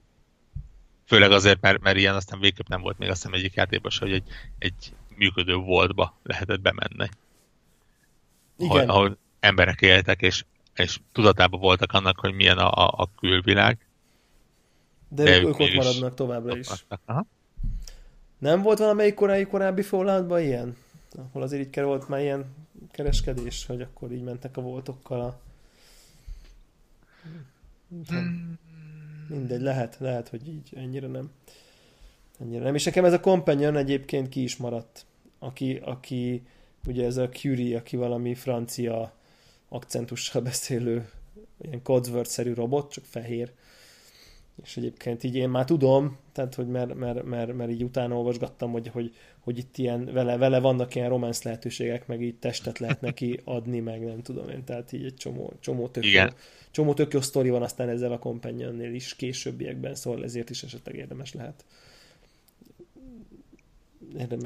Főleg azért, mert ilyen aztán végképp nem volt még azt hiszem egyik játékban, hogy egy működő Voltba lehetett bemenni. Igen. Ahol emberek éltek, és tudatában voltak annak, hogy milyen a külvilág. De ők ott maradnak továbbra is. Nem volt valamelyik korábbi Falloutban ilyen? Ahol azért így volt már ilyen kereskedés, hogy akkor így mentek a voltokkal a... Mindegy, lehet, hogy így ennyire nem. És nekem ez a companion egyébként ki is maradt. Aki ugye ez a Curie, aki valami francia akcentussal beszélő ilyen Codsworth-szerű robot, csak fehér. És egyébként így én már tudom, tehát hogy mert így utána olvasgattam, hogy itt ilyen vele vannak ilyen románc lehetőségek, meg így testet lehet neki adni, meg nem tudom én, tehát így egy csomó tök jó sztori van aztán ezzel a companion-nél is későbbiekben, szóval ezért is esetleg érdemes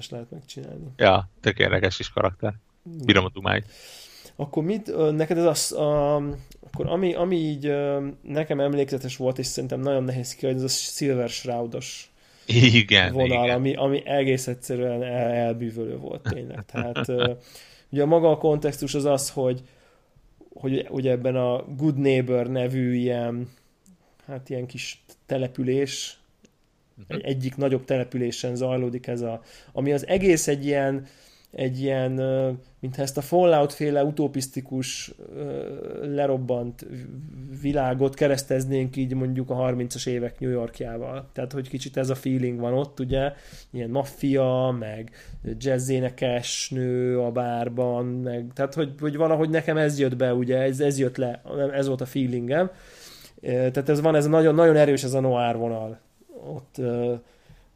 lehet megcsinálni. Ja, tök érdekes is karakter. Bírom a dumáit. Akkor mit, neked ez az, akkor ami így nekem emlékezetes volt, és szerintem nagyon nehéz ki, hogy ez a Silver Shroud-os vonal. Ami egész egyszerűen elbűvölő volt tényleg. Tehát ugye maga a kontextus az, hogy ugye ebben a Good Neighbor nevű ilyen kis település, egyik nagyobb településen zajlódik ez ami az egész egy ilyen, mintha ezt a Fallout-féle utopisztikus lerobbant világot kereszteznénk így mondjuk a 30-as évek New Yorkjával. Tehát, hogy kicsit ez a feeling van ott, ugye? Ilyen maffia, meg jazzénekes nő a bárban, meg... Tehát, hogy valahogy nekem ez jött be, ugye? Ez jött le, ez volt a feelingem. Tehát ez a nagyon, nagyon erős ez a noir vonal ott...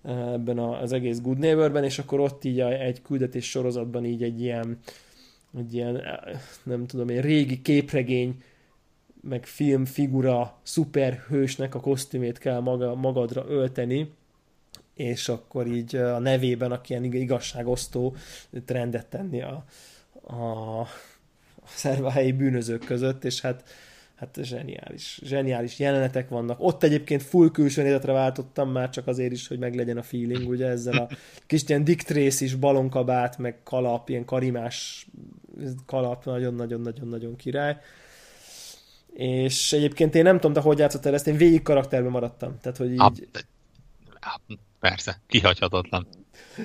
ebben az egész Good Neighborben, és akkor ott így egy küldetés sorozatban így egy ilyen nem tudom én, régi képregény meg filmfigura szuperhősnek a kosztümét kell magadra ölteni, és akkor így a nevében aki ilyen igazságosztó trendet tenni a szervahelyi bűnözők között, és hát zseniális jelenetek vannak. Ott egyébként full külső nézetre váltottam már csak azért is, hogy meglegyen a feeling, ugye ezzel a kis ilyen Dick Tracy-s balonkabát, meg kalap, ilyen karimás kalap, nagyon-nagyon-nagyon-nagyon király. És egyébként én nem tudom, de hogy játszottál ezt, én végig karakterben maradtam. Tehát, hogy így... Persze, kihagyhatatlan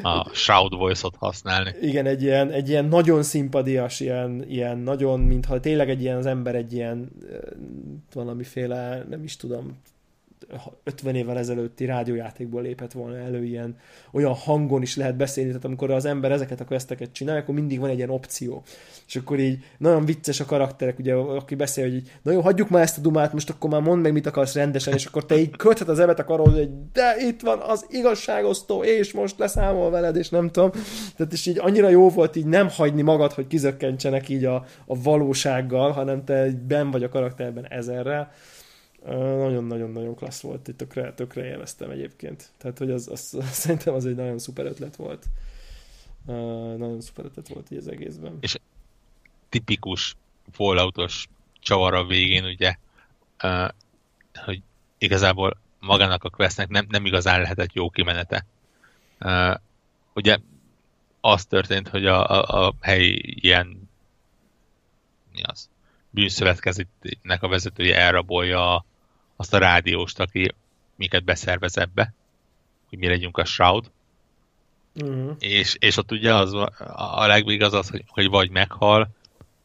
a Shroud Voice-ot használni. Igen, egy ilyen nagyon szimpadias, ilyen nagyon, mintha tényleg egy ilyen az ember egy ilyen valamiféle, nem is tudom, 50 évvel ezelőtti rádiójátékból lépett volna elő, ilyen olyan hangon is lehet beszélni, tehát amikor az ember ezeket a questeket csinálja, akkor mindig van egy ilyen opció. És akkor így nagyon vicces a karakterek, ugye, aki beszél, hogy így, na jó, hagyjuk már ezt a dumát, most akkor már mondd meg, mit akarsz rendesen, és akkor te így köthet az ebet a karodra, hogy de itt van az igazságosztó, és most leszámol veled, és nem tudom. Tehát és így annyira jó volt így nem hagyni magad, hogy kizökkentsenek így a valósággal, hanem te benn vagy a karakterben ezerrel. Nagyon-nagyon-nagyon klassz volt, tökre élveztem egyébként. Tehát, hogy az szerintem az egy nagyon szuper ötlet volt. Így az egészben. És tipikus Falloutos csavar a végén, ugye, hogy igazából magának a questnek nem igazán lehetett jó kimenete. Ugye az történt, hogy a helyi ilyen mi az? Bűnszövetkezetnek a vezetője elrabolja azt a rádióst, aki minket beszervez ebbe, hogy mi legyünk a Shroud. Uh-huh. És ott ugye a legvég az, hogy vagy meghal,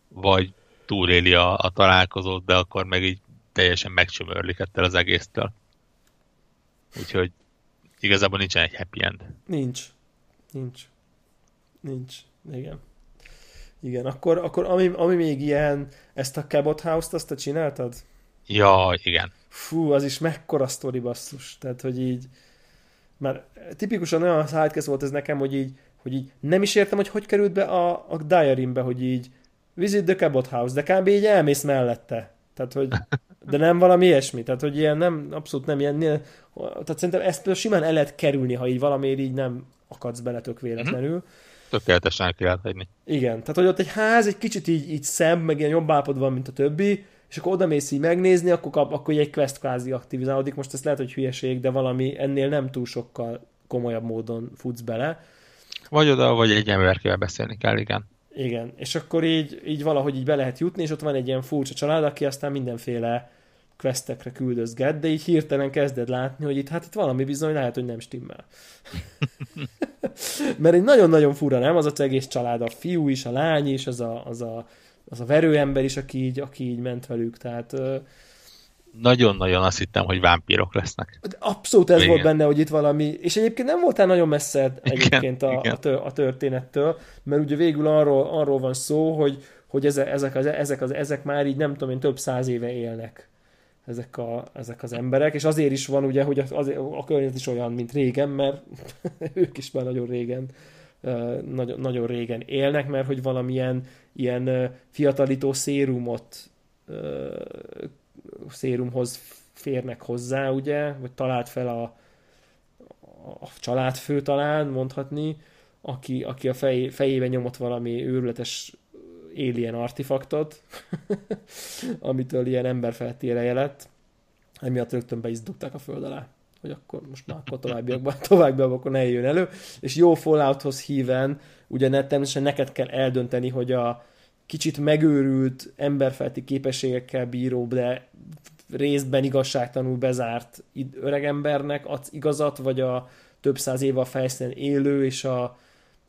vagy túléli a találkozót, de akkor meg így teljesen megcsömörlik ettől az egésztől. Úgyhogy igazából nincsen egy happy end. Nincs. Igen. Igen, akkor ami még ilyen, ezt a Cabot House-t, azt te csináltad? Ja, igen. Fú, az is mekkora sztori basszus. Tehát, hogy így, már tipikusan olyan sidequest volt ez nekem, hogy így nem is értem, hogy került be a diary-mbe, hogy így visit the Cabot House, de kb. Így elmész mellette. Tehát, hogy de nem valami ilyesmi. Tehát, hogy ilyen nem, abszolút nem ilyen, tehát szerintem ezt simán el lehet kerülni, ha így valamiért így nem akadsz bele tök véletlenül. Tökéletesen ki lehet hagyni. Igen, tehát, hogy ott egy ház egy kicsit így szemb, meg ilyen jobb állapotban van, mint a többi, és akkor odamész így megnézni, akkor egy quest kvázi aktivizálódik. Most ez lehet, hogy hülyeség, de valami ennél nem túl sokkal komolyabb módon futsz bele. Vagy oda, vagy egy emberkével beszélni kell, igen. Igen, és akkor így valahogy így be lehet jutni, és ott van egy ilyen furcsa család, aki aztán mindenféle questekre küldözget, de így hirtelen kezded látni, hogy itt valami bizony lehet, hogy nem stimmel. Mert egy nagyon-nagyon fura, nem? Az egész család, a fiú is, a lány is, az a verőember is, aki így ment velük, tehát... Nagyon-nagyon azt hittem, hogy vámpírok lesznek. Abszolút ez volt benne, hogy itt valami... És egyébként nem voltál nagyon messze egyébként a történettől, mert ugye végül arról van szó, hogy ezek már így nem tudom én, több száz éve élnek. Ezek az emberek, és azért is van ugye, hogy a környezet is olyan, mint régen, mert ők is már nagyon régen élnek, mert hogy valamilyen ilyen fiatalító szérumhoz férnek hozzá, ugye, vagy talált fel a családfő talán, mondhatni, aki a fejében nyomott valami őrületes alien artefaktot, amitől ilyen emberfeletti éreje lett, emiatt rögtön be is dugták a föld alá, hogy akkor most már akkor továbbiakban akkor ne jön elő, és jó Fallouthoz híven, ugye természetesen neked kell eldönteni, hogy a kicsit megőrült emberfeletti képességekkel bíró, de részben igazságtanul bezárt öregembernek adsz igazat, vagy a több száz éve a felszínen élő, és ha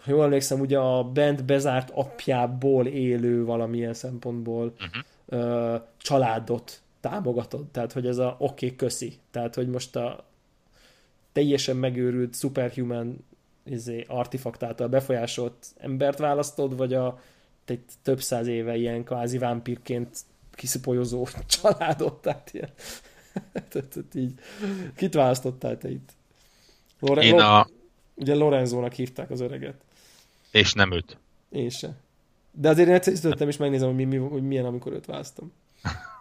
jól emlékszem, ugye a bent bezárt apjából élő valamilyen szempontból családot támogatod. Tehát, hogy ez a köszi. Tehát, hogy most a teljesen megőrült superhuman artifaktáltal befolyásolt embert választod, vagy egy több száz éve ilyen kvázi vámpírként kiszipolyozó családot. Tehát ilyen. Tehát így. Kit választottál te itt? Ugye Lorenzónak hívták az öreget. És nem őt. Én se. De azért én egyszer ütöttem, és megnézem, hogy, hogy milyen, amikor őt választom.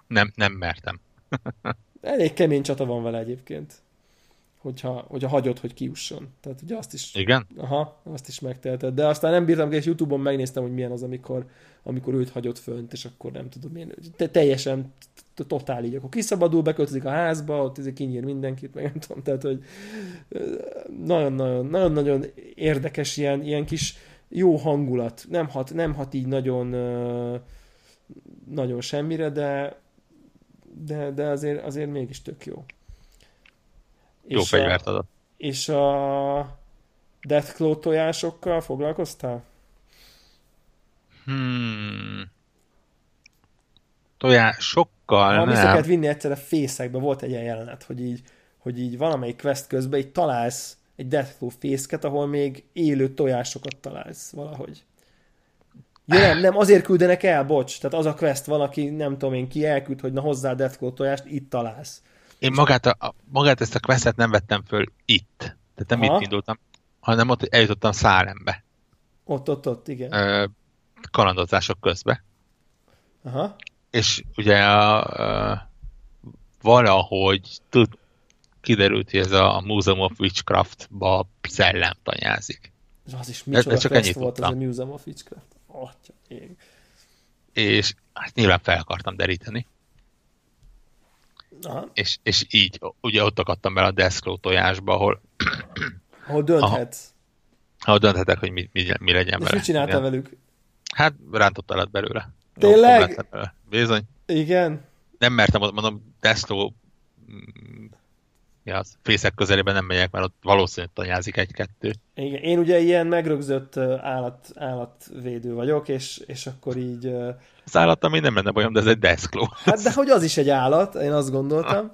Nem mertem. Elég kemény csata van vele egyébként. Hogyha hagyod, hogy kiusson. Tehát ugye azt is... Igen? Aha, azt is megteheted. De aztán nem bírtam ki, és YouTube-on megnéztem, hogy milyen az, amikor őt hagyod fönt, és akkor nem tudom én. Teljesen totál így. Akkor kiszabadul, beköltözik a házba, ott kinyír mindenkit, meg nem tudom. Tehát, hogy nagyon-nagyon érdekes ilyen kis jó hangulat. Nem hat így nagyon semmire, de azért mégis tök jó. Jó fegyvert adott. És a Deathclaw tojásokkal foglalkoztál? Tojásokkal nem. Vissza kellett vinni egyszer a fészekbe, volt egy ilyen jelenet, hogy így valamelyik quest közben így találsz egy Deathclaw fészket, ahol még élő tojásokat találsz valahogy. Ja, nem, azért küldenek el, bocs. Tehát az a quest, valaki, nem tudom én ki, elküld, hogy na hozzá a Deathclaw tojást, itt találsz. Én magát ezt a questet nem vettem föl itt. Tehát nem itt indultam, hanem ott eljutottam Szálembe. Ott, igen. Kalandozások közben. Aha. És ugye valahogy kiderült, hogy ez a Museum of Witchcraft-ba szellem tanyázik. És az is micsoda quest volt az a Museum of Witchcraft. Atya ég. És hát nyilván fel akartam deríteni. És így, ugye ott akadtam bele a Deathclaw tojásba, ahol dönthetsz. Ahol dönthetek, hogy mi legyen vele. És mit csináltál velük? Hát rántottál belőle. Tényleg? Belőle. Bizony. Igen. Nem mertem, mondom, Deathclaw az fészek közelében nem megyek, mert ott valószínűleg tanyázik egy-kettő. Igen, én ugye ilyen megrögzött állatvédő vagyok, és akkor így... Az állat, ami nem lenne bajom, de ez egy Deathclaw. Hát de hogy az is egy állat, én azt gondoltam.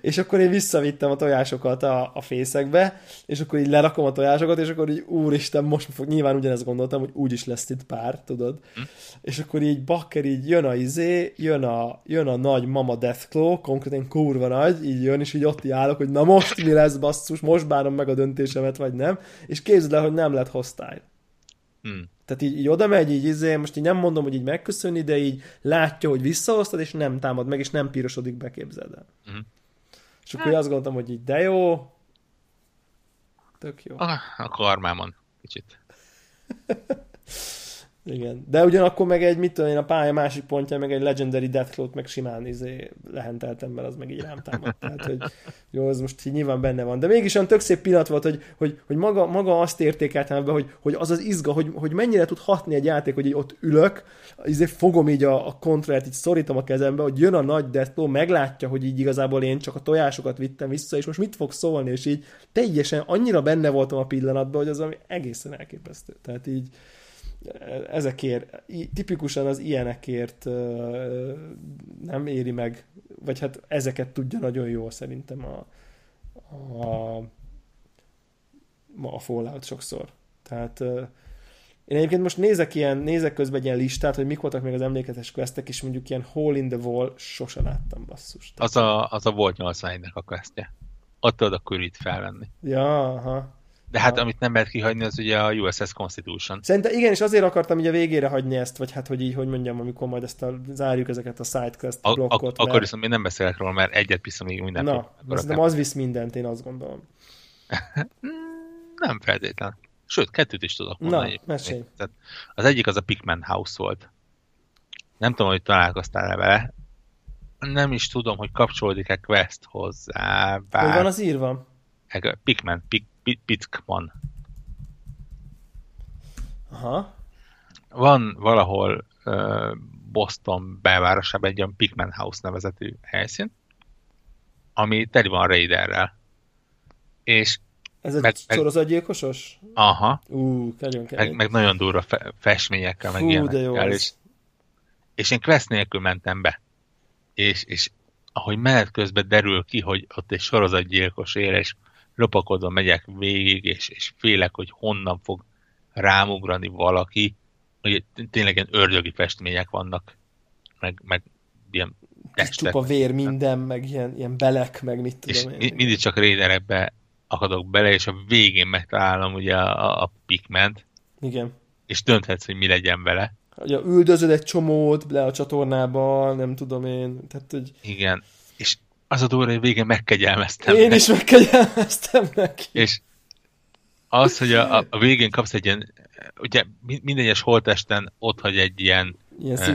És akkor én visszavittem a tojásokat a fészekbe, és akkor így lerakom a tojásokat, és akkor így úristen, most nyilván ugyanezt gondoltam, hogy úgyis lesz itt pár, tudod. Mm. És akkor így bakker, így jön a izé, jön a nagy mama Deathclaw, konkrétan kurva nagy, így jön, és így ott állok, hogy na most mi lesz basszus, most bánom meg a döntésemet, vagy nem. És képzeld el, hogy nem lett hostile. Mm. Tehát így oda megy, így izé, most így nem mondom, hogy így megköszönni, de így látja, hogy visszahoztad, és nem támad meg, és nem pirosodik be, képzeld el. Mm. És akkor azt gondoltam, hogy így de jó, tök jó. A karmámon kicsit. Igen, de ugyanakkor meg egy, mit tudom én, a pálya másik pontján meg egy legendary Deathclaw-t meg simán izé lehenteltem, mert az meg így rám támadt. Tehát, hogy jó, ez most így nyilván benne van. De mégis olyan tök szép pillanat volt, hogy maga azt értékeltem ebbe, hogy az az izga, hogy mennyire tud hatni egy játék, hogy így ott ülök, izé fogom így a kontrollert, így szorítom a kezembe, hogy jön a nagy Deathclaw, meglátja, hogy így igazából én csak a tojásokat vittem vissza, és most mit fog szólni, és így teljesen annyira benne voltam a pillanatban, hogy az ami egészen elképesztő. Tehát így ezekért, tipikusan az ilyenekért nem éri meg, vagy hát ezeket tudja nagyon jól szerintem a Fallout sokszor. Tehát én egyébként most nézek közben egy ilyen listát, hogy mik voltak még az emlékezetes questek, és mondjuk ilyen Hole in the Wall sose láttam, basszus. Az a Volt 81-nek a questje. Ott tudod a queryt felvenni. Ja, aha. De hát amit nem lehet kihagyni, az ugye a USS Constitution. Szerintem igen, és azért akartam így a végére hagyni ezt, vagy hát, hogy így, hogy mondjam, amikor majd ezt zárjuk ezeket a sidequest blokkot. Akkor viszont én nem beszélek róla, mert egyet piszom így mindent. Na, szerintem az visz mindent, én azt gondolom. Nem feltétlen. Sőt, kettőt is tudok mondani. Na, mesélj. Az egyik az a Pickman House volt. Nem tudom, hogy találkoztál-e vele. Nem is tudom, hogy kapcsolódik-e quest hozzá. Bár... Hogy van az írva? Pickman. Aha. Van valahol Boston belvárosában egy olyan Pickman House nevezetű helyszín, ami teli van Raiderrel. És ez egy sorozatgyilkosos? Aha. Nagyon kell. Meg nagyon durva festményekkel, meg ilyenekkel. És én quest nélkül mentem be. És ahogy menet közben derül ki, hogy ott egy sorozatgyilkos él, és lopakodva megyek végig, és félek, hogy honnan fog rámugrani valaki. Ugye tényleg ilyen ördögi festmények vannak, meg ilyen testek. Csupa vér minden, meg ilyen belek, meg mit tudom én. És mindig csak Raiderekbe akadok bele, és a végén megtalálom ugye a Pickment. Igen. És dönthetsz, hogy mi legyen vele. Ugye üldözöd egy csomót le a csatornába, nem tudom én. Tehát, hogy... Igen, és az a durva, hogy végén megkegyelmeztem. Én is megkegyelmeztem neki. És az, hogy a végén kapsz egy ilyen, ugye minden egyes holtesten ott hagy egy ilyen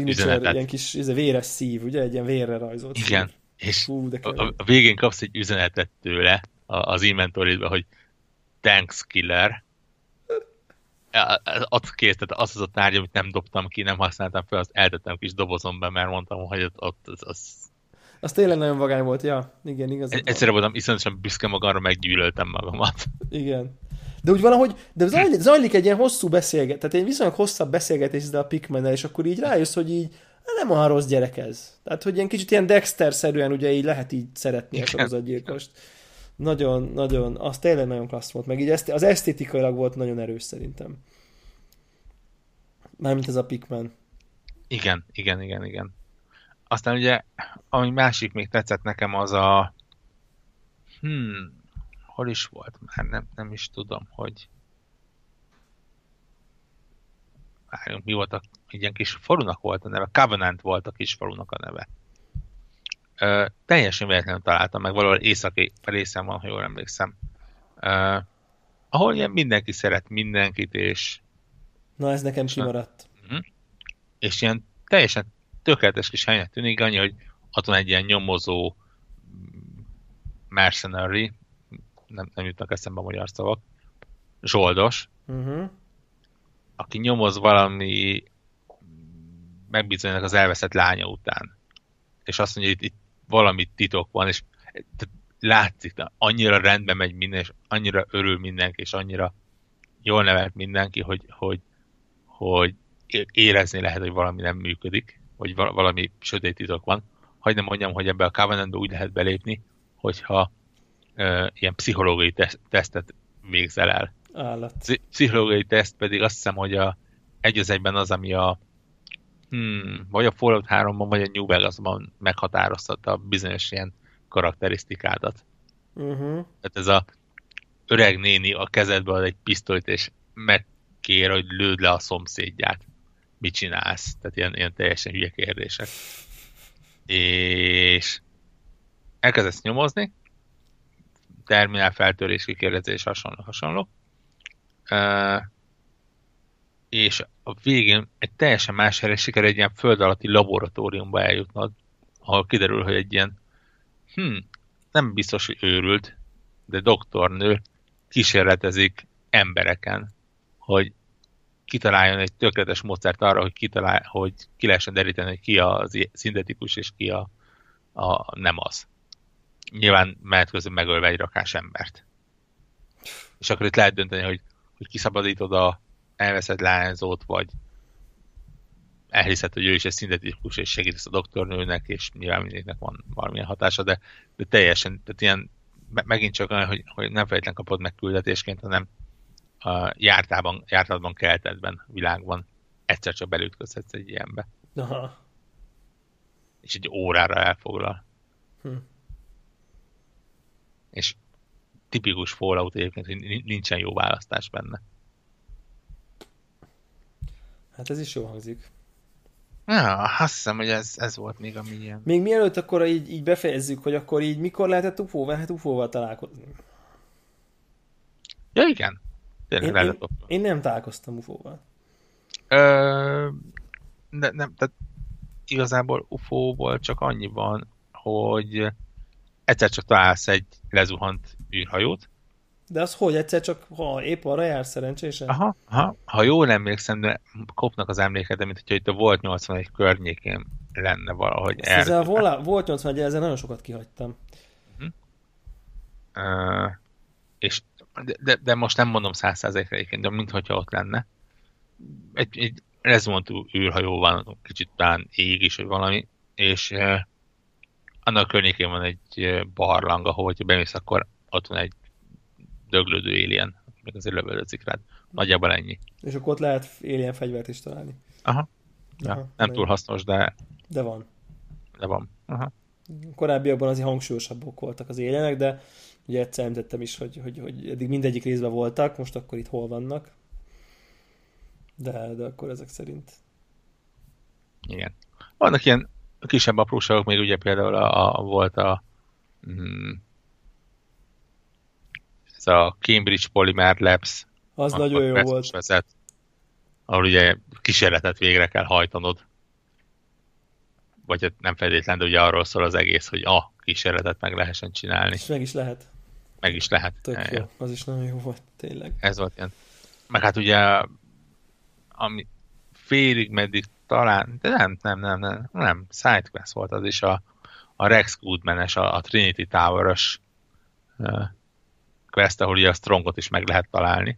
üzenetet. Ilyen kis véres szív, ugye? Egy ilyen vérre rajzolt. Igen. Szív. És hú, a végén kapsz egy üzenetet tőle az inventoridba, hogy thanks killer. Ott kész, tehát az a tárgy, amit nem dobtam ki, nem használtam fel, azt eltettem kis dobozomba, mert mondtam, hogy ott az tényleg nagyon vagány volt, ja. Igen, igazad. Egyszerre voltam iszonyatosan büszke magamra, meggyűlöltem magamat. Igen. De úgy valahogy, de zajlik egy ilyen hosszú beszélgetés, tehát egy viszonylag hosszabb beszélgetés ezzel a Pickmannel, és akkor így rájössz, hogy így nem olyan rossz gyerek ez. Tehát, hogy ilyen kicsit ilyen Dexter-szerűen ugye így lehet így szeretni a sorozatgyilkost. Nagyon, nagyon, az tényleg nagyon klassz volt. Meg így az esztétikailag volt nagyon erős szerintem. Mármint ez a Pickman. Igen. Aztán ugye, ami másik még tetszett nekem, az a... hol is volt már? Nem is tudom, hogy... Várjunk, mi volt egy ilyen kis falunak volt a neve. Covenant volt a kis falunak a neve. Teljesen véletlenül találtam meg, valahol északi részen van, ha jól emlékszem. Ahol ilyen mindenki szeret mindenkit, és... Na, ez nekem kimaradt. És ilyen teljesen... tökéletes kis helynek tűnik, annyi, hogy ott van egy ilyen nyomozó mercenary, nem jutnak eszembe a magyar szavak, zsoldos, aki nyomoz valami megbízójának az elveszett lánya után. És azt mondja, hogy itt valami titok van, és látszik, na, annyira rendben megy minden, és annyira örül mindenki, és annyira jól nevelt mindenki, hogy érezni lehet, hogy valami nem működik, hogy valami sötét titok van, hogy nem mondjam, hogy ebbe a Covenantbe úgy lehet belépni, hogyha ilyen pszichológiai tesztet végzel el. Állat. Pszichológiai teszt pedig azt hiszem, hogy egy az egyben az, ami a vagy a Fallout 3-ban, vagy a New Vegasban meghatároztatta a bizonyos ilyen karakterisztikádat. Tehát ez a öreg néni a kezedbe ad egy pisztolyt, és megkér, hogy lőd le a szomszédját. Mit csinálsz? Tehát ilyen teljesen hülye kérdések. És elkezdesz nyomozni, terminál feltörés, kikérdezés, hasonló. És a végén egy teljesen más helyre sikerül egy ilyen föld alatti laboratóriumba eljutnod, ahol kiderül, hogy egy ilyen nem biztos, hogy őrült, de doktornő kísérletezik embereken, hogy kitaláljon egy tökéletes módszert arra, hogy ki lehessen deríteni, hogy ki a szintetikus és ki a nem az. Nyilván mehet közben megölve egy rakás embert. És akkor itt lehet dönteni, hogy kiszabadítod a elveszett lányzót, vagy elhiszed, hogy ő is egy szintetikus, és segítesz a doktornőnek, és nyilván mindegynek van valamilyen hatása, de teljesen, tehát ilyen megint csak olyan, hogy nem feltétlen kapod meg küldetésként, hanem a jártadban, keltedben, világban egyszer csak belütközhetsz egy ilyenbe. Aha. És egy órára elfoglal. És tipikus Fallout egyébként, hogy nincsen jó választás benne. Hát ez is jól hangzik. Ja, azt hiszem, hogy ez volt még ami ilyen. Még mielőtt akkor így befejezzük, hogy akkor így mikor lehetett UFO-val? Hát UFO-val találkozni. Ja, igen. Én nem találkoztam UFO-val. Nem, tehát igazából UFO-val csak annyi van, hogy egyszer csak találsz egy lezuhant űrhajót. De az hogy? Egyszer csak épp arra jár szerencsésen? Aha. Ha jól emlékszem, de kopnak az emléket, mint hogyha itt a Volt 81 környékén lenne valahogy. Ezzel a Volt 81, ezzel nagyon sokat kihagytam. És de most nem mondom 100%-ra egyébként, de minthogyha ott lenne. Egy lezuhant űrhajó van, kicsit talán ég is, vagy valami, és annak környékén van egy barlang, ahol ha bemész, akkor ott van egy döglődő alien, meg azért lövöldözik rád. Nagyjából ennyi. És akkor ott lehet alien fegyvert is találni. Aha. Ja, aha, nem túl hasznos, de... De van. Aha. Korábbiakban azért hangsúlyosabbak voltak az alienek, de ugye egyszer említettem is, hogy eddig mindegyik részben voltak, most akkor itt hol vannak. De akkor ezek szerint. Igen. Vannak ilyen kisebb apróságok, még ugye például volt ez a Cambridge Polymer Labs. Az nagyon jó volt. Vezet, ahol ugye kísérletet végre kell hajtanod. Vagy nem feltétlen, de ugye arról szól az egész, hogy a kísérletet meg lehessen csinálni. És meg is lehet. Tök jó. Az is nagyon jó volt, tényleg. Ez volt ilyen. Meg hát ugye ami félig meddig talán, de nem sidequest volt az is, a Rex Goodman-es, a Trinity Tower-ös quest, ahol ugye a Strongot is meg lehet találni.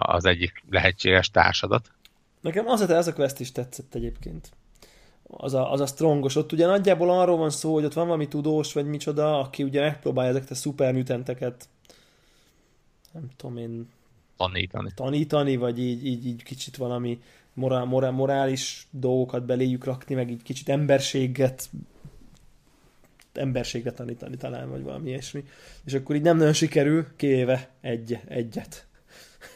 Az egyik lehetséges társadat. Nekem ez a quest is tetszett egyébként. Az a Strongos. Ott ugye nagyjából arról van szó, hogy ott van valami tudós, vagy micsoda, aki ugye megpróbálja ezeket a szupermütenteket nem tudom én tanítani vagy így kicsit valami morális dolgokat beléjük rakni, meg így kicsit emberségre tanítani talán, vagy valami ilyesmi. És akkor így nem nagyon sikerül, kivéve egyet.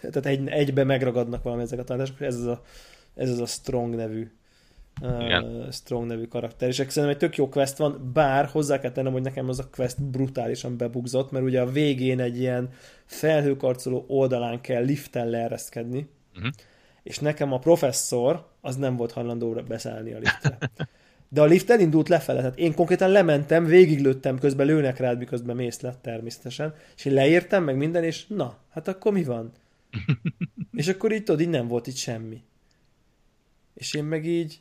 Tehát egybe megragadnak valami ezek a tanítások, és ez az a Strong nevű karakter. És szerintem egy tök jó quest van, bár hozzá kell tennem, hogy nekem az a quest brutálisan bebugzott, mert ugye a végén egy ilyen felhőkarcoló oldalán kell liften leereszkedni, és nekem a professzor az nem volt hajlandó beszállni a liftre. De a lift elindult lefele, tehát én konkrétan lementem, végiglőttem, közben lőnek rád, miközben mész le, természetesen, és én leértem, meg minden, és na, hát akkor mi van? És akkor így tudod, így nem volt itt semmi. És én meg így,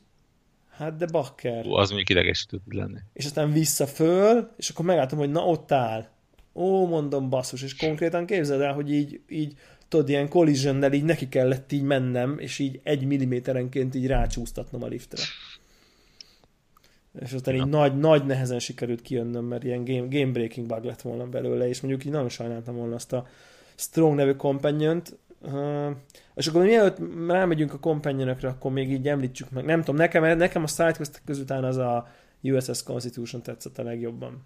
hát de bakker. Az még idegesítő tud lenni. És aztán vissza föl, és akkor megálltam, hogy na, ott áll. Ó, mondom, basszus, és konkrétan képzeld el, hogy így tudod, ilyen collision-nel így neki kellett így mennem, és így 1 milliméterenként így rácsúsztatnom a liftre. És aztán így nagy nehezen sikerült kijönnöm, mert ilyen game breaking bug lett volna belőle, és mondjuk így nagyon sajnáltam volna azt a Strong nevű companion-t. És akkor mielőtt rámegyünk a companion-ökre, akkor még így említsük meg. Nem tudom, nekem a side quest közután az a USS Constitution tetszett a legjobban.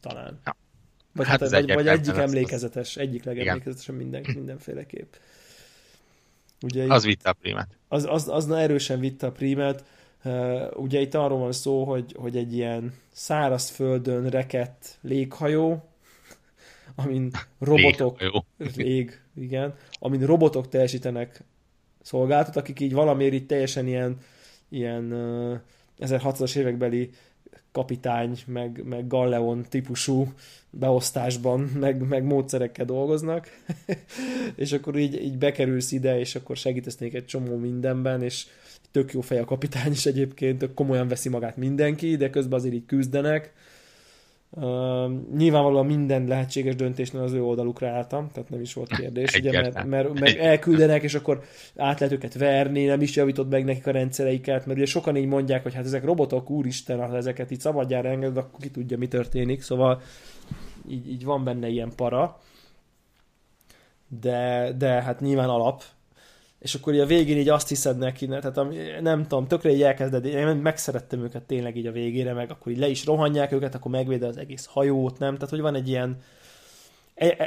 Talán. Ja. Vagy, hát ez vagy egyik emlékezetes, egyik legemlékezetesen mindenféleképp. Ugye az itt, vitte a prímet. Az erősen vitte a prímet. Ugye itt arról van szó, hogy egy ilyen szárazföldön rekedt léghajó, amin robotok amin robotok teljesítenek szolgáltat, akik így valamiért így teljesen ilyen 1600-as évekbeli kapitány, meg galleon típusú beosztásban, meg módszerekkel dolgoznak, és akkor így bekerülsz ide, és akkor segítesz egy csomó mindenben, és tök jó fej a kapitány is egyébként, komolyan veszi magát mindenki, de közben azért így küzdenek. Nyilvánvalóan minden lehetséges döntésnél az ő oldalukra álltam, tehát nem is volt kérdés, ugye, mert elküldenek, és akkor át lehet őket verni, nem is javított meg nekik a rendszereiket, mert ugye sokan így mondják, hogy hát ezek robotok, úristen, ha ezeket így szabadjára engeded, akkor ki tudja, mi történik, szóval így van benne ilyen para, de hát nyilván alap. És akkor így a végén így azt hiszed neki, tehát nem tudom, tökre így elkezded, én megszerettem őket tényleg így a végére, meg akkor így le is rohanják őket, akkor megvéde az egész hajót, nem? Tehát, hogy van egy ilyen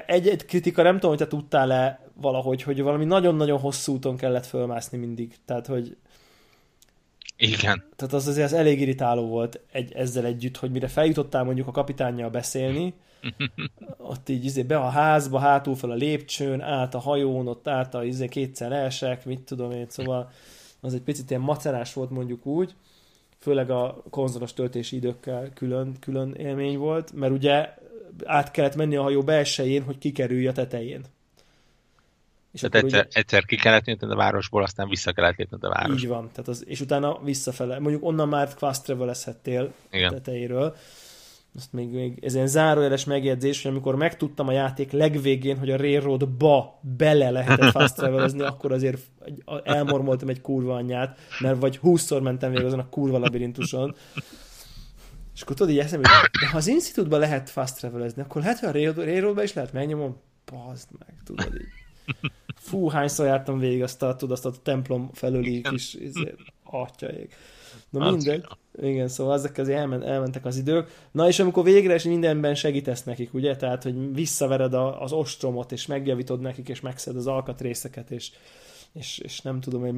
egy kritika, nem tudom, hogy te tudtál-e valahogy, hogy valami nagyon-nagyon hosszú úton kellett fölmászni mindig, tehát, hogy igen. Tehát az azért az elég irritáló volt ezzel együtt, hogy mire feljutottál mondjuk a kapitánnyal beszélni, ott így be a házba, hátul fel a lépcsőn, át a hajón, ott át a kétszer esek, mit tudom én, szóval az egy picit ilyen macerás volt mondjuk úgy, főleg a konzolos töltési időkkel külön élmény volt, mert ugye át kellett menni a hajó belsején, hogy kikerülj a tetején. És tehát egyszer ki kellett jönnöd a városból, aztán vissza kellett jönnöd a városból. Így van, tehát és utána visszafele. Mondjuk onnan már fast travelezhettél a tetejéről. Azt még ez ilyen zárójeles megjegyzés, hogy amikor megtudtam a játék legvégén, hogy a Railroadba bele lehetett fast travelezni, akkor azért elmormoltam egy kurva anyját, mert vagy 20-szor mentem végig azon a kurva labirintuson. És akkor tudod így eszembe, de ha az Institute-ban lehet fast travelezni, akkor lehet, hogy a Railroadba is lehet, megnyomom, bazd meg, tudod így. Fú, hányszor jártam végig azt a templom felőli kis atyaék. Na mindegy. Igen, szóval ezek azért elmentek az idők. Na és amikor végre is mindenben segítesz nekik, ugye? Tehát, hogy visszavered az ostromot, és megjavítod nekik, és megszed az alkatrészeket, és nem tudom, hogy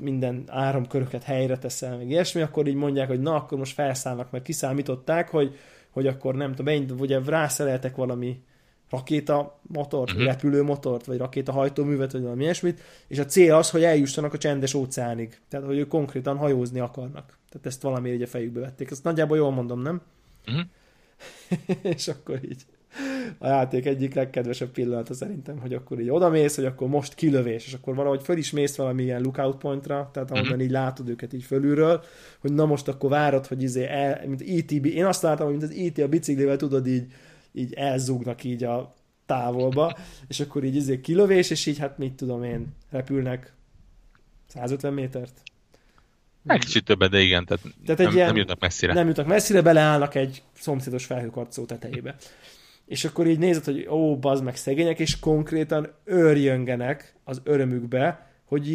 minden áramköröket helyre teszel, meg ilyesmi, akkor így mondják, hogy na, akkor most felszállnak, mert kiszámították, hogy akkor nem tudom, ugye rászeleltek valami rakétamotort, repülőmotort, vagy rakétahajtóművet, vagy valami ilyesmit, és a cél az, hogy eljussanak a csendes óceánig. Tehát, hogy ők konkrétan hajózni akarnak. Tehát ezt valamiért ugye fejükbe vették. Ezt nagyjából jól mondom, nem? Uh-huh. És akkor így a játék egyik legkedvesebb pillanata szerintem, hogy akkor így odamész, hogy akkor most kilövés, és akkor valahogy föl is mész valami ilyen lookout pointra, tehát ahonnan így látod őket így fölülről, hogy na most akkor várod, hogy mint E.T. Én azt láttam, hogy mint az E.T. a biciklivel, tudod, így elzúgnak így a távolba, és akkor így kilövés, és így hát mit tudom én, repülnek 150 métert. Egy kicsit többet, de igen, tehát nem jutnak messzire. Nem jutnak messzire, beleállnak egy szomszédos felhőkarcoló tetejébe. És akkor így nézed, hogy ó, bazd meg szegények, és konkrétan őrjöngenek az örömükbe, hogy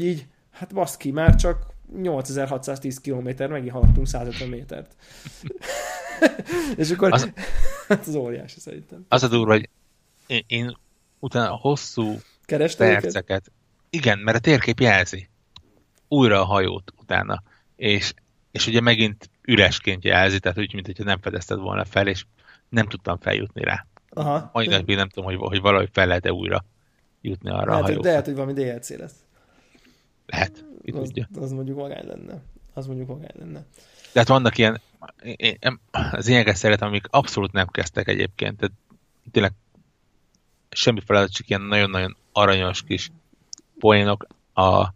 így hát baszki, már csak 8610 km, megint haladtunk 150 métert. És akkor az óriási szerintem. Az a durva, hogy én utána hosszú perceket... Igen, mert a térkép jelzi újra a hajót utána, és ugye megint üresként jelzi, tehát úgy, mintha nem fedezted volna fel, és nem tudtam feljutni rá. Aha. Majd nem tudom, hogy valahogy fel lehet-e újra jutni arra a hajót. Lehet, hogy valami DLC lesz. Lehet, ki tudja. Az mondjuk magány lenne. De hát vannak ilyen, az ilyeneket szeretem, amik abszolút nem kezdtek egyébként. Tehát tényleg semmi feladat, csak ilyen nagyon-nagyon aranyos kis poénok. A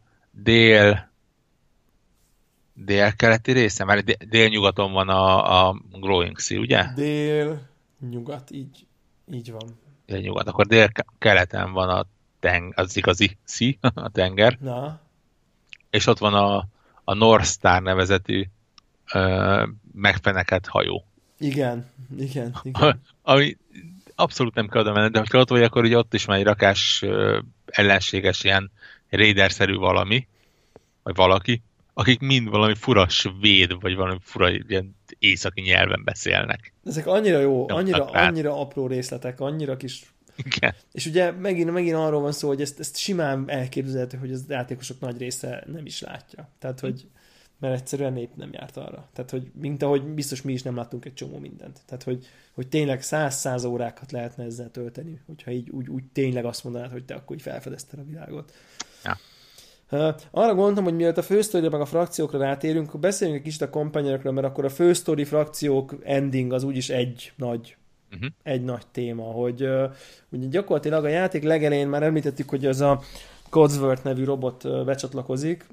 délkeleti része? Már délnyugaton van a Growing Sea, ugye? Délnyugat, így van. Délnyugat, akkor délkeleten van az igazi sea, a tenger. Na. És ott van a North Star nevezetű megfenekelt hajó. Igen, igen, igen. Ami abszolút nem kell oda menni, de ha ott vagy, akkor ugye ott is már egy rakás ellenséges ilyen raider-szerű valami, vagy valaki, akik mind valami fura svéd, vagy valami fura ilyen északi nyelven beszélnek. Ezek annyira jó, annyira apró részletek, annyira kis... Igen. És ugye megint arról van szó, hogy ezt simán elképzelhető, hogy az játékosok nagy része nem is látja. Tehát, hogy mert egyszerűen nép nem járt arra. Tehát, hogy mint ahogy biztos mi is nem láttunk egy csomó mindent. Tehát, hogy tényleg 100 órákat lehetne ezzel tölteni, hogyha így úgy tényleg azt mondanád, hogy te akkor így felfedezted a világot. Ja. Arra gondoltam, hogy mielőtt a fősztóriára meg a frakciókra rátérünk, akkor beszéljünk egy kicsit a kompanyerekről, mert akkor a fősztóri frakciók ending az úgyis egy nagy téma, hogy ugye gyakorlatilag a játék legelején már említettük, hogy ez a Codsworth nevű robot becsatlakozik,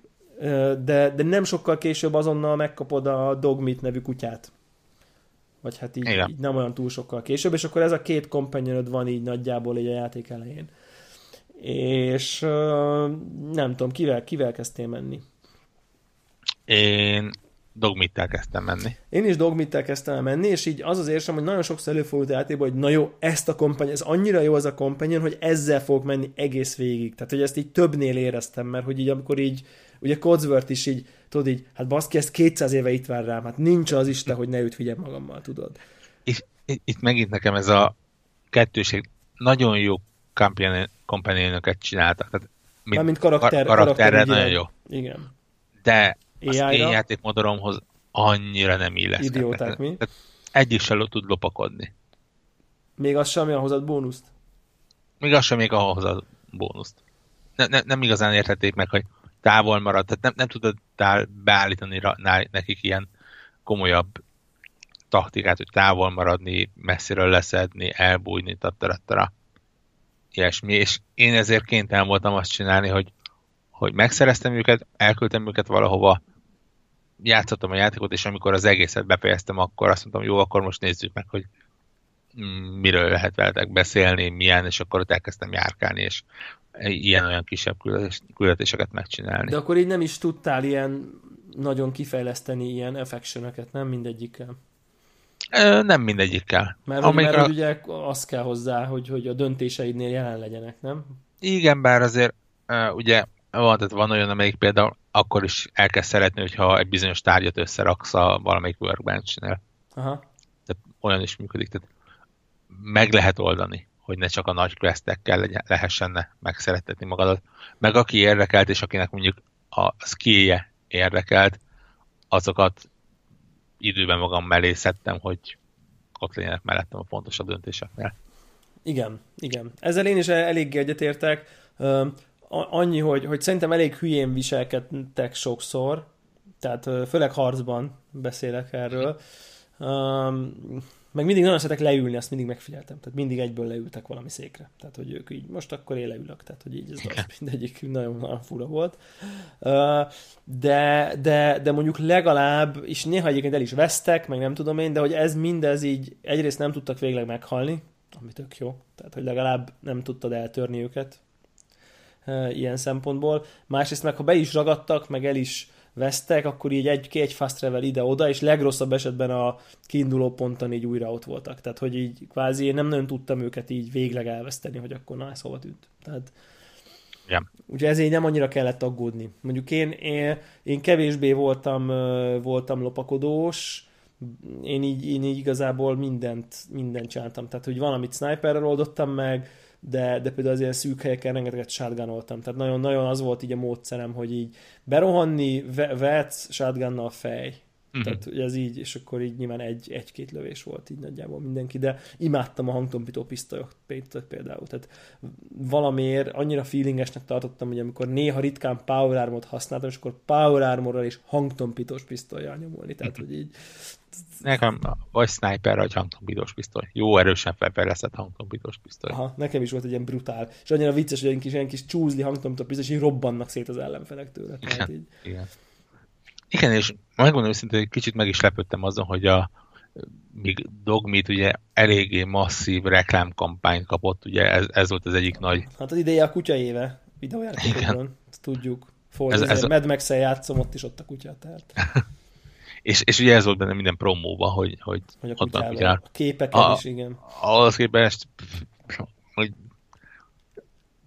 de nem sokkal később azonnal megkapod a Dogmeat nevű kutyát. Vagy hát így nem olyan túl sokkal később, és akkor ez a két kompanyered van így nagyjából így a játék elején. És nem tudom, kivel kezdtél menni? Én Dogmeattel kezdtem menni. Én is Dogmeattel kezdtem menni, és így az érzem, hogy nagyon sokszor előfordult a játékban, hogy na jó, ez annyira jó az a companion, hogy ezzel fogok menni egész végig. Tehát, hogy ezt így többnél éreztem, mert hogy így amikor így, ugye Codsworth is így, tudod így, hát baszki, ezt 200 éve itt vár rám, hát nincs az Isten, hogy ne őt vigyem magammal, tudod. És itt megint nekem ez a kettőség nagyon jó companion-öket csináltak. Tehát, mint karakterre nagyon jó. Igen. De az én játékmodoromhoz annyira nem illeszkedett. Idióták mi? Tehát egyik sem tud lopakodni. Még az sem, ami ahhoz ad bónuszt? Még az sem, még ahhoz ad bónuszt. Nem igazán értették meg, hogy távol marad. Tehát nem tudod beállítani nekik ilyen komolyabb taktikát, hogy távol maradni, messziről leszedni, elbújni, tattarattara. Ilyesmi. És én ezért kénytelen voltam azt csinálni, hogy megszereztem őket, elküldtem őket valahova, játszottam a játékot, és amikor az egészet befejeztem, akkor azt mondtam, jó, akkor most nézzük meg, hogy miről lehet veletek beszélni, milyen, és akkor ott elkezdtem járkálni, és ilyen-olyan kisebb küldetéseket megcsinálni. De akkor így nem is tudtál ilyen nagyon kifejleszteni ilyen affectionöket, nem mindegyikkel? Nem mindegyikkel. Mert ugye az kell hozzá, hogy a döntéseidnél jelen legyenek, nem? Igen, bár azért ugye van olyan, amelyik például akkor is elkezd szeretni, hogyha egy bizonyos tárgyat összeraksz a valamelyik workbench-nél. Aha. Tehát olyan is működik. Tehát meg lehet oldani, hogy ne csak a nagy questekkel lehessen megszerettetni magadat. Meg aki érdekelt, és akinek mondjuk a skillje érdekelt, azokat időben magam mellé szedtem, hogy ott legyenek mellettem a fontosabb döntéseknél. Igen, igen. Ezzel én is eléggé egyetértek. Annyi, hogy szerintem elég hülyén viselkedtek sokszor, tehát főleg harcban beszélek erről. Meg mindig nagyon szeretek leülni, azt mindig megfigyeltem. Tehát mindig egyből leültek valami székre. Tehát, hogy ők így, most akkor én leülök. Tehát, hogy így ez az mindegyik nagyon fura volt. De mondjuk legalább, és néha egyébként el is vesztek, meg nem tudom én, de hogy mindez így egyrészt nem tudtak végleg meghalni, ami tök jó. Tehát, hogy legalább nem tudtad eltörni őket ilyen szempontból. Másrészt meg, ha be is ragadtak, meg el is vesztek, akkor így egy fast travel ide-oda, és legrosszabb esetben a kiinduló ponton így újra ott voltak. Tehát, hogy így kvázi én nem nagyon tudtam őket így végleg elveszteni, hogy akkor na, ez hova tűnt. Tehát, yeah. Ugye ezért nem annyira kellett aggódni. Mondjuk én kevésbé voltam lopakodós, én így igazából mindent csináltam. Tehát, hogy valamit sniperrel oldottam meg, de például az ilyen szűk helyeken rengeteget shotgunoltam. Tehát nagyon-nagyon az volt így a módszerem, hogy így berohanni, vetsz, shotgunnal fej. Uh-huh. Tehát ez így, és akkor így nyilván egy-két lövés volt így nagyjából mindenki, de imádtam a hangtompító pisztolyot például. Tehát valamiért annyira feelingesnek tartottam, hogy amikor néha ritkán Power Armor-t használtam, és akkor Power Armor-ral és hangtompítós pisztolyjal nyomulni. Tehát, hogy így... Nekem vagy sniper, vagy hangtompítós pisztoly. Jó erősen felfejlesztett hangtompítós pisztoly. Aha, nekem is volt egy ilyen brutál. És annyira vicces, hogy ilyen kis csúzli hangtompítós pisztoly, és így robbannak szét az ellenfelek tőle. Tehát így... Igen, és megmondom őszintén, hogy kicsit meg is lepődtem azon, hogy míg Dogmeat ugye eléggé masszív reklámkampányt kapott, ugye ez volt az egyik nagy... Hát az ideje a kutya éve videójátékokban, tudjuk. Mad Max-el játszom, ott is ott a kutya, tehát... És ugye ez volt benne minden promóban, hogy a képeken is, igen. Ahhoz képest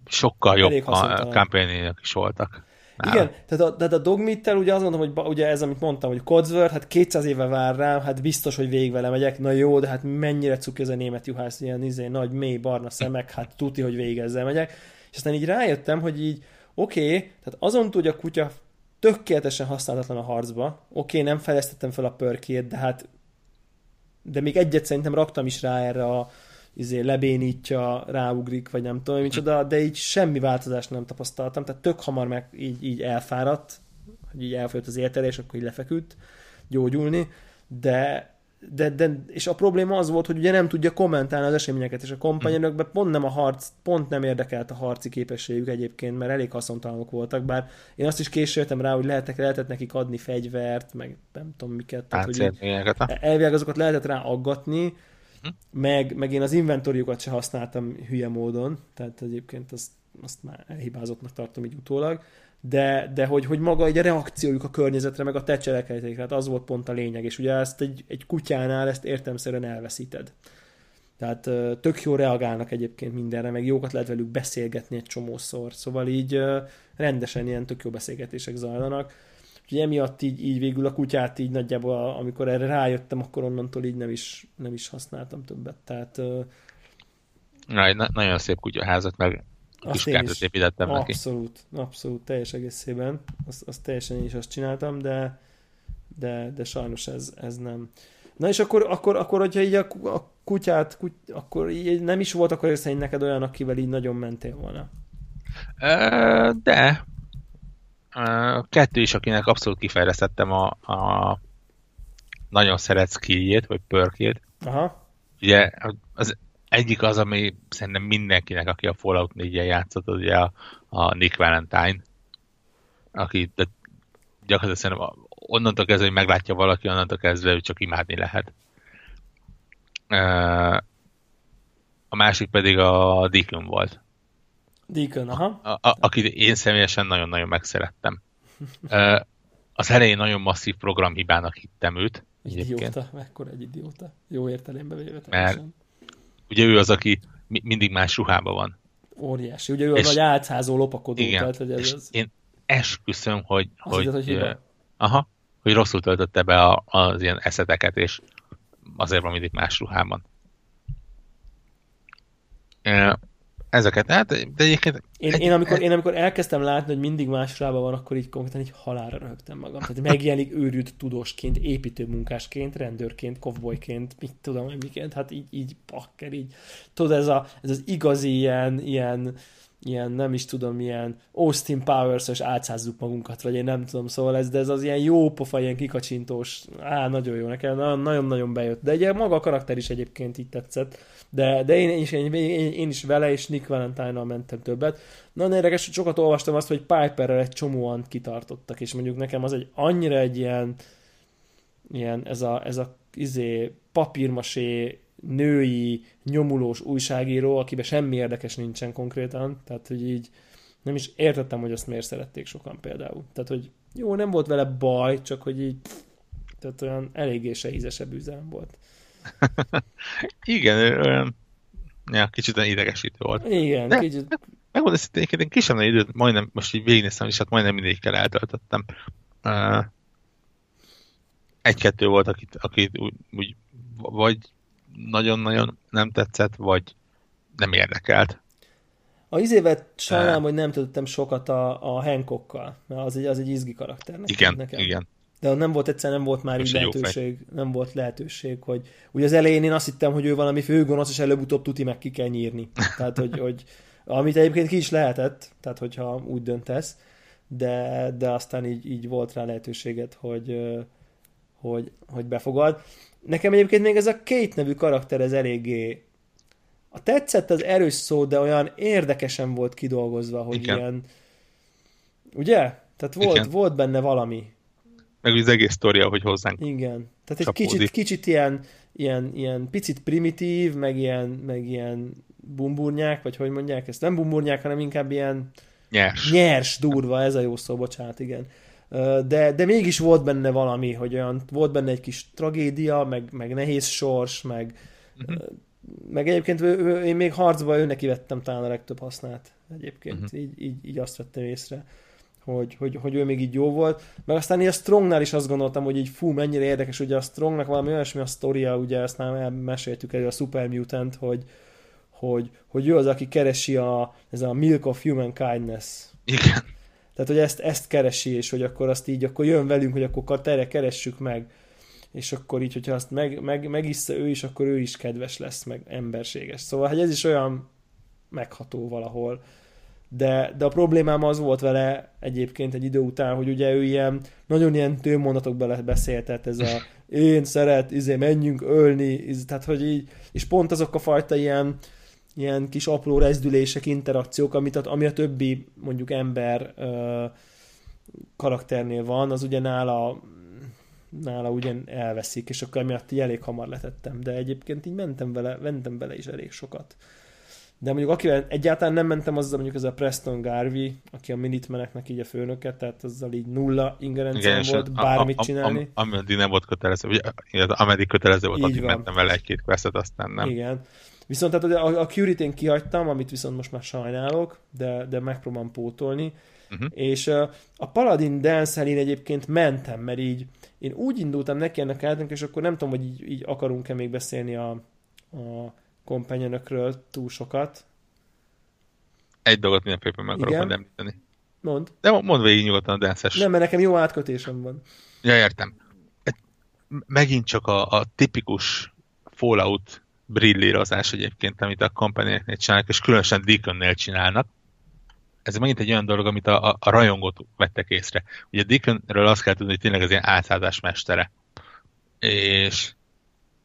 sokkal jobb a kampányok is voltak. Igen, tehát a Dogmeat-tel ugye azt mondom, hogy ugye ez, amit mondtam, hogy Codsworth, hát 200 éve vár rám, hát biztos, hogy végig vele megyek, na jó, de hát mennyire cuki ez a német juhász, ilyen nagy, mély, barna szemek, hát tuti, hogy végig ezzel megyek. És aztán így rájöttem, hogy így oké, tehát azon tudja a kutya tökéletesen használatlan a harcba, oké, nem fejlesztettem fel a pörkét, de hát de még egyet szerintem raktam is rá erre a lebénítja, ráugrik, vagy nem tudom, micsoda, de így semmi változást nem tapasztaltam, tehát tök hamar meg így elfáradt, hogy így elfogyott az életere, és akkor így lefeküdt gyógyulni, de és a probléma az volt, hogy ugye nem tudja kommentálni az eseményeket, és a kompanyerökben pont nem érdekelt a harci képességük egyébként, mert elég haszontalanok voltak, bár én azt is később jöttem rá, hogy lehetett nekik adni fegyvert, meg nem tudom miket, tehát hogy elvileg azokat lehetett rá aggatni, meg én az inventoriukat se használtam hülye módon, tehát egyébként azt már elhibázottnak tartom így utólag, de hogy maga egy a reakciójuk a környezetre, meg a te cselekedeteikre, hát az volt pont a lényeg, és ugye ezt egy kutyánál ezt értelemszerűen elveszíted. Tehát tök jól reagálnak egyébként mindenre, meg jókat lehet velük beszélgetni egy csomószor, szóval így rendesen ilyen tök jó beszélgetések zajlanak. Úgyhogy emiatt így végül a kutyát így nagyjából, amikor erre rájöttem, akkor onnantól így nem is használtam többet. Tehát, nagyon szép kutyaházat, meg kiskertet építettem neki. Abszolút, teljes egészében. Azt teljesen én is azt csináltam, de sajnos ez nem. Na és akkor hogyha így a kutyát, akkor így nem is volt akkor szerint neked olyan, akivel így nagyon mentél volna? De... 2 is, akinek abszolút kifejlesztettem a nagyon szeret skilljét, vagy perkjét. Aha. Ugye az egyik az, ami szerintem mindenkinek, aki a Fallout 4-en játszott, az ugye a Nick Valentine, aki gyakorlatilag szerintem onnantól kezdve, hogy meglátja valaki, onnantól kezdve ő csak imádni lehet. A másik pedig a Deacon volt. Deacon, aha. Akit én személyesen nagyon-nagyon megszerettem. Az elején nagyon masszív programhibának hittem őt. Idióta, mekkora egy idióta. Jó értelembe véve teljesen. Ugye ő az, aki mindig más ruhában van. Óriási. Ugye ő az nagy álcázó lopakodó. Igen, tehát, hogy és az... én esküszöm, hogy rosszul töltötte be az ilyen eszeteket, és azért van mindig más ruhában. Ezeket, hát, de egyébként... Én amikor elkezdtem látni, hogy mindig más ruhában van, akkor így konkrétan így halálra röhögtem magam. Tehát megjelenik őrült tudósként, építőmunkásként, rendőrként, kovbolyként, mit tudom, miként, hát így bakker, így. Tudod, ez az igazi ilyen nem is tudom, ilyen Austin Powers-os álcázzuk magunkat, vagy én nem tudom, szóval ez, de ez az ilyen jó pofa, ilyen kikacsintós, nagyon jó, nekem nagyon-nagyon bejött. De ugye maga a karakter is egyébként így tetszett, de én is vele és Nick Valentine-nal mentem többet. Nagyon érdekes, hogy sokat olvastam azt, hogy Piperrel egy csomóan kitartottak, és mondjuk nekem az annyira egy ilyen ez a papírmasé női, nyomulós újságíró, akiben semmi érdekes nincsen konkrétan, tehát hogy így nem is értettem, hogy azt miért szerették sokan például. Tehát, hogy jó, nem volt vele baj, csak hogy így tehát olyan eléggé se ízesebb üzem volt. Igen, olyan kicsit idegesítő volt. Igen, de, kicsit. Megmondom, hogy én kisebb időt majdnem, most így végignéztem, és hát majdnem mindegyikkel eltöltöttem. 1-2 volt, akit úgy vagy nagyon-nagyon nem tetszett, vagy nem érdekelt. A izévet sajnálom, hogy nem töltöttem sokat a Hancockkal, mert az egy izgi karakter nekem. De nem volt már így lehetőség, hogy úgy az elején én azt hittem, hogy ő valami főgonosz, és előbb-utóbb tuti meg ki kell nyírni. Tehát, hogy amit egyébként ki is lehetett, tehát hogyha úgy döntesz, de aztán így volt rá lehetőséget, hogy befogad. Nekem egyébként még ez a Kate nevű karakter, ez eléggé... A tetszett az erős szó, de olyan érdekesen volt kidolgozva, hogy igen. Ilyen... Ugye? Tehát volt benne valami. Meg az egész sztória, hogy hozzánk. Igen. Tehát egy kicsit ilyen picit primitív, meg ilyen bumburnyák, vagy hogy mondják ezt? Nem bumburnyák, hanem inkább ilyen... Nyers. Durva, ez a jó szó, bocsánat, igen. De mégis volt benne valami, hogy olyan, volt benne egy kis tragédia, meg nehéz sors, meg egyébként én még harcba neki vettem talán a legtöbb hasznát egyébként, így azt vettem észre, hogy ő még így jó volt. Meg aztán így a Strongnál is azt gondoltam, hogy így fú, mennyire érdekes, ugye a Strongnak valami olyasmi a sztoria, ugye ezt már elmeséltük elő a Super Mutant, hogy ő az, aki keresi ez a Milk of Human Kindness. Igen. Tehát, hogy ezt keresi, és hogy akkor azt így, akkor jön velünk, hogy akkor erre keressük meg. És akkor így, hogyha azt megissza ő is, akkor ő is kedves lesz, meg emberséges. Szóval, hogy ez is olyan megható valahol. De a problémám az volt vele egyébként egy idő után, hogy ugye ő ilyen, nagyon ilyen tőmondatokba beszélt, tehát ez a én szeret, menjünk ölni, tehát hogy így, és pont azok a fajta ilyen kis apró rezdülések, interakciók, ami a többi mondjuk ember karakternél van, az ugye nála ugyan elveszik, és akkor emiatt így elég hamar letettem, de egyébként így mentem vele is elég sokat. De mondjuk akivel egyáltalán nem mentem, az mondjuk ez a Preston Garvey, aki a Minutemeneknek így a főnöke, tehát azzal így nulla ingerencián volt bármit csinálni. Ameddig nem volt kötelező, addig mentem vele egy-két questet, aztán nem. Igen. Viszont tehát a Curie-t kihagytam, amit viszont most már sajnálok, de megpróbálom pótolni. És a Paladin Dance-el én egyébként mentem, mert így én úgy indultam neki ennek általunk, és akkor nem tudom, hogy így akarunk-e még beszélni a kompanionökről túl sokat. Egy dolgot mindenképpen meg akarok említeni. Mondd. De mondd végig nyugodtan a Dance-es. Nem, mert nekem jó átkötésem van. Ja, értem. Megint csak a tipikus Fallout brillírozás egyébként, amit a kompanioneknél csinálnak, és különösen Deaconnél csinálnak. Ez megint egy olyan dolog, amit a rajongót vettek észre. Ugye Deaconről azt kell tudni, hogy tényleg az ilyen átszázás mestere. És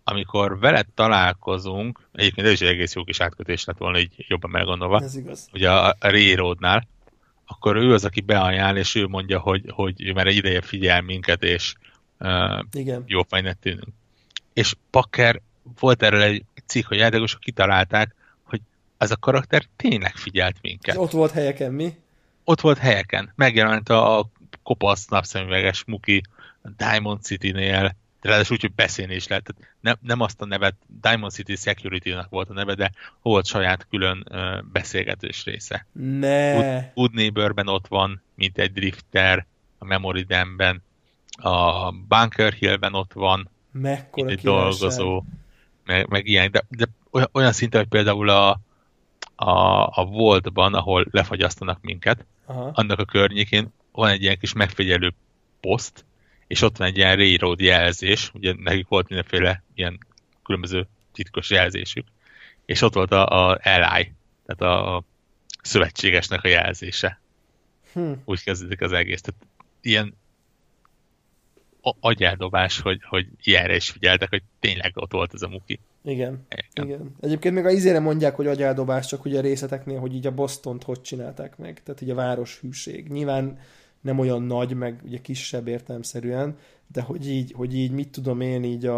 amikor veled találkozunk, egyébként ez is egy egész jó kis átkötés lett volna, így jobban meggondolva, ugye a Railroadnál, akkor ő az, aki beajánl, és ő mondja, hogy már egy ideje figyel minket, és jó fejnek tűnünk. És Packer volt erről egy cikk, hogy játékosok kitalálták, hogy az a karakter tényleg figyelt minket. És ott volt helyeken, mi? Ott volt helyeken. Megjelent a kopasz napszemüveges muki Diamond City-nél, ráadásul úgy, hogy beszélni is lehet. Nem azt a nevet, Diamond City Security-nak volt a neve, de volt saját külön beszélgetős része. Good Neighbor-ben ott van, mint egy drifter, a Memory Dam-ben, a Bunker Hill-ben ott van, mekkora mint egy dolgozó, meg ilyen, de olyan szinten, hogy például a Vault-ban, ahol lefagyasztanak minket, annak a környékén van egy ilyen kis megfigyelő poszt, és ott van egy ilyen Railroad jelzés, ugye nekik volt mindenféle ilyen különböző titkos jelzésük, és ott volt a Ally, tehát a szövetségesnek a jelzése. Úgy kezdődik az egész. Tehát ilyen agyeldobás, hogy ilyenre is figyeltek, hogy tényleg ott volt ez a muki. Igen. Egyébként még a izére mondják, hogy agyeldobás, csak ugye a részleteknél, hogy így a Bostont hogy csinálták meg, tehát így a város hűség. Nyilván nem olyan nagy, meg ugye kisebb értelemszerűen, de hogy így mit tudom én, így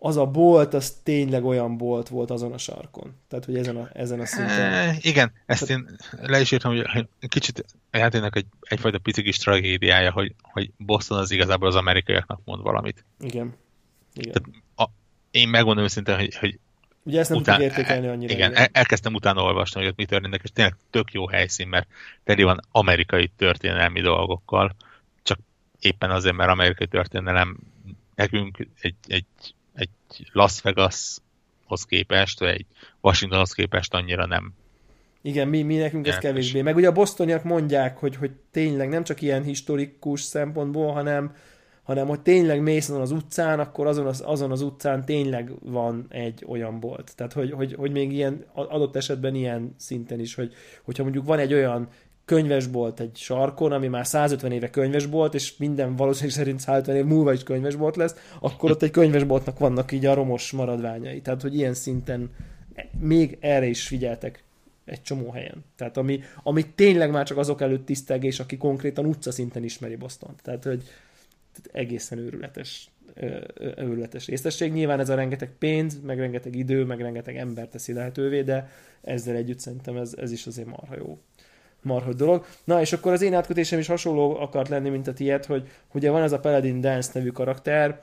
az a bolt, az tényleg olyan bolt volt azon a sarkon. Tehát, hogy ezen a szinten. Igen, ezt én le is írtam, hogy kicsit játéknak egyfajta pici kis tragédiája, hogy Boston az igazából az amerikaiaknak mond valamit. Igen. Tehát én megmondom őszintén, hogy ugye ezt nem tudjuk értékelni annyira. Igen, elkezdtem utána olvasni, hogy ott mi történik, és tényleg tök jó helyszín, mert teli van amerikai történelmi dolgokkal, csak éppen azért, mert amerikai történelem nekünk egy Las Vegashoz képest, vagy egy Washingtonhoz képest annyira nem. Igen, mi nekünk ez kevésbé. Meg ugye a bosztoniak mondják, hogy tényleg nem csak ilyen historikus szempontból, hanem hogy tényleg mész azon az utcán, akkor azon az utcán tényleg van egy olyan bolt. Tehát, hogy még ilyen adott esetben ilyen szinten is, hogyha mondjuk van egy olyan könyvesbolt egy sarkon, ami már 150 éve könyvesbolt, és minden valószínűleg szerint 150 év múlva is könyvesbolt lesz, akkor ott egy könyvesboltnak vannak így a romos maradványai. Tehát, hogy ilyen szinten még erre is figyeltek egy csomó helyen. Tehát, ami tényleg már csak azok előtt tisztelgés, aki konkrétan utcaszinten ismeri Bostont. Tehát, hogy egészen őrületes részesség. Nyilván ez a rengeteg pénz, meg rengeteg idő, meg rengeteg ember teszi lehetővé, de ezzel együtt szerintem ez is azért marha jó. marhogy dolog. Na, és akkor az én átkötésem is hasonló akart lenni, mint a tiéd, hogy ugye van ez a Paladin Dance nevű karakter,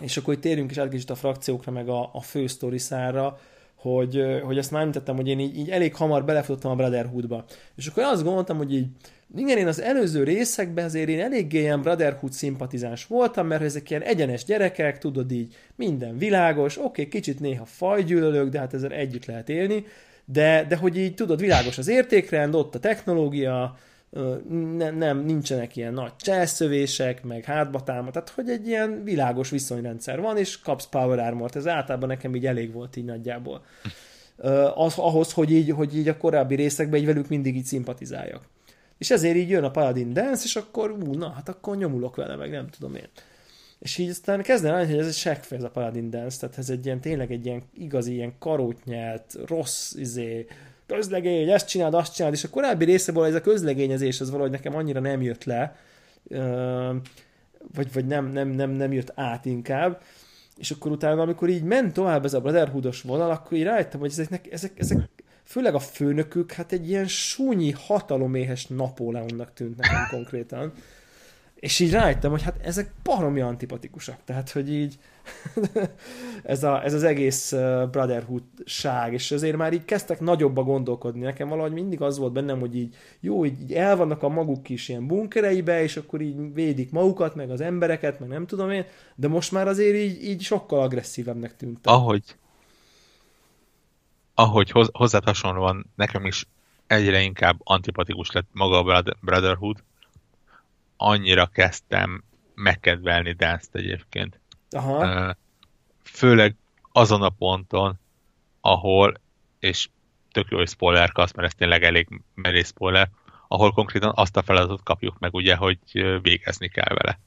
és akkor itt térjünk is át kicsit a frakciókra, meg a fő sztoriszára, hogy ezt már említettem, hogy én így elég hamar belefutottam a Brotherhoodba. És akkor azt gondoltam, hogy így, igen, én az előző részekben azért én eléggé ilyen Brotherhood szimpatizáns voltam, mert ezek ilyen egyenes gyerekek, tudod így, minden világos, oké, kicsit néha fajgyűlölök, de hát ezzel együtt lehet élni, de hogy így tudod, világos az értékrend, ott a technológia, nem nincsenek ilyen nagy cselszövések, meg hátbatáma, tehát hogy egy ilyen világos viszonyrendszer van, és kapsz Power Armort, ez általában nekem így elég volt így nagyjából. Ahhoz, hogy így a korábbi részekben így velük mindig így szimpatizáljak. És ezért így jön a Paladin Dance, és akkor akkor nyomulok vele, meg nem tudom én. És így aztán kezdem állni, hogy ez egy seggfej, ez a Paladin Dance, tehát ez egy ilyen, tényleg egy ilyen igazi, ilyen karótnyelt, rossz, közlegény, ezt csináld, azt csináld, és a korábbi részéből ez a közlegényezés, az valahogy nekem annyira nem jött le, vagy nem jött át inkább, és akkor utána, amikor így ment tovább ez a Brotherhoodos vonal, akkor így rájöttem, hogy ezek főleg a főnökük, hát egy ilyen súnyi, hataloméhes Napóleonnak tűnt nekem konkrétan. És így rájöttem, hogy hát ezek baromi antipatikusak. Tehát, hogy így ez az egész Brotherhood-ság, és azért már így kezdtek nagyobba gondolkodni. Nekem valahogy mindig az volt bennem, hogy így jó, így elvannak a maguk kis ilyen bunkereibe, és akkor így védik magukat, meg az embereket, meg nem tudom én, de most már azért így sokkal agresszívebbnek tűnt. Ahogy hozzád hasonlóan nekem is egyre inkább antipatikus lett maga a Brotherhood, annyira kezdtem megkedvelni Dance-t egyébként. Aha. Főleg azon a ponton, ahol, és tök jó, hogy spoilerkasz, mert ez tényleg elég merész spoiler, ahol konkrétan azt a feladatot kapjuk meg, ugye, hogy végezni kell vele.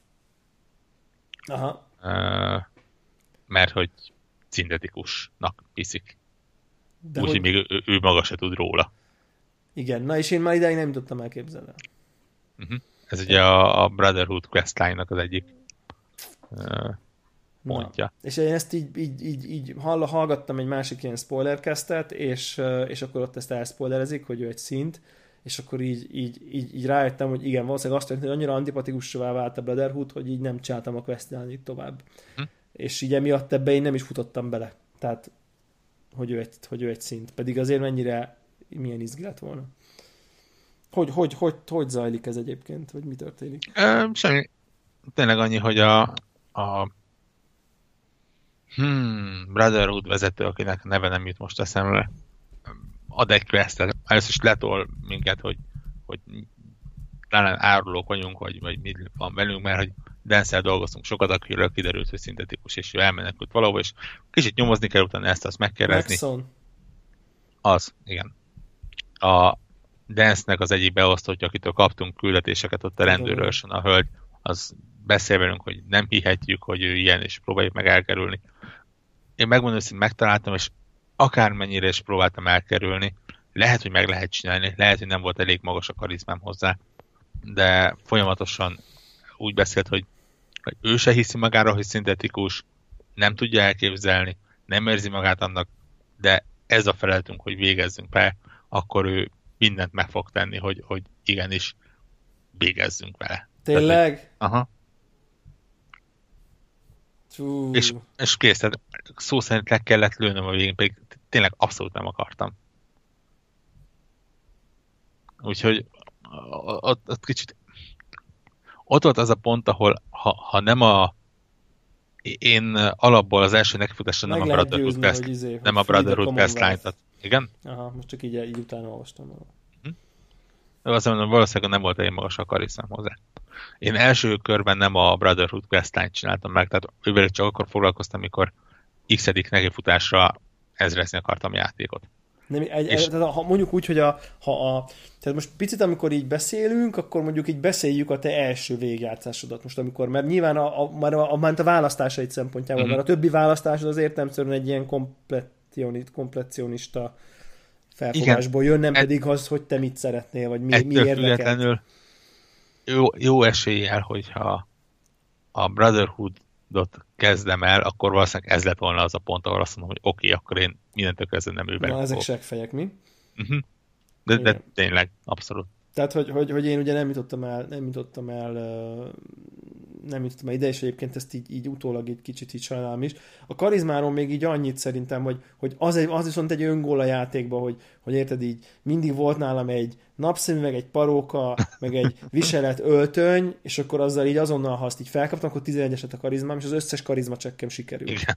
Aha. Mert hogy szintetikusnak hiszik. Úgyhogy még ő maga se tud róla. Igen, na és én már ideig nem jutottam elképzelni. Uh-huh. Ez ugye a Brotherhood questline-nak az egyik pontja. Na. És én ezt így hallgattam egy másik ilyen spoilercastet, és akkor ott ezt elspoilerezik, hogy ő egy szint, és akkor így rájöttem, hogy igen, valószínűleg azt történt, hogy annyira antipatikussá vált a Brotherhood, hogy így nem csináltam a questline-t tovább. Hm? És így emiatt ebbe én nem is futottam bele. Tehát, hogy ő egy szint. Pedig azért mennyire, milyen izgi lett volna. Hogy zajlik ez egyébként? Vagy mi történik? Semmi. Tényleg annyi, hogy a Brotherhood vezető, akinek a neve nem jut most eszembe, ad egy questet. Először is letol minket, hogy talán árulók vagyunk, vagy mi van velünk, mert hogy Dance-el dolgoztunk sokat, akiről kiderült, hogy szintetikus, és ő elmenekült valahol, és kicsit nyomozni kell utána ezt, azt megkérdezni. Maxson. Az, igen. A Dance-nek az egyik beosztottja, akitől kaptunk küldetéseket ott a rendőrösen, a hölgy, az beszél velünk, hogy nem hihetjük, hogy ő ilyen, és próbáljuk meg elkerülni. Én megmondom, hogy megtaláltam, és akármennyire is próbáltam elkerülni, lehet, hogy meg lehet csinálni, lehet, hogy nem volt elég magas a karizmám hozzá, de folyamatosan úgy beszélt, hogy ő se hiszi magára, hogy szintetikus, nem tudja elképzelni, nem érzi magát annak, de ez a feladatunk, hogy végezzünk fel, akkor ő mindent meg fog tenni, hogy igenis végezzünk vele. Tényleg? Tehát, aha. És kész, tehát szó szerint le kellett lőnöm a végén, pedig tényleg abszolút nem akartam. Úgyhogy ott kicsit ott volt az a pont, ahol ha nem a én alapból az első nekifutásra nem a Brotherhood questline-t. Igen? Aha, most csak így utána olvastam. Azt mondom, valószínűleg nem volt elég magas a karizmám hozzá. Én első körben nem a Brotherhood questline-t csináltam meg, tehát ővel csak akkor foglalkoztam, amikor x-edik nekifutásra ezrezni akartam játékot. Nem, tehát mondjuk úgy, hogy tehát most picit, amikor így beszélünk, akkor mondjuk így beszéljük a te első végjátszásodat most, amikor, mert nyilván már a választásaid szempontjából, mert a többi választásod az értelemszerűen egy ilyen komplecionista felfogásból jön, nem pedig az, hogy te mit szeretnél, vagy mi érdekel. Jó eséllyel, hogyha a Brotherhoodot kezdem el, akkor valószínűleg ez lett volna az a pont, ahol azt mondom, hogy oké, akkor én mindentől kezdve nem ővel. Na, ezek seggfejek, mi? Uh-huh. De tényleg, abszolút. Tehát, hogy én ugye nem jutottam el ide, és egyébként ezt így utólag egy kicsit így sajnálom is. A karizmáról még így annyit szerintem, hogy az viszont egy öngól a játékban, hogy érted így, mindig volt nálam egy napszemű, meg egy paróka, meg egy viselet öltöny, és akkor azzal így azonnal, ha azt így felkaptam, akkor 11-eset a karizmám, és az összes karizma csekkem sikerül. Igen.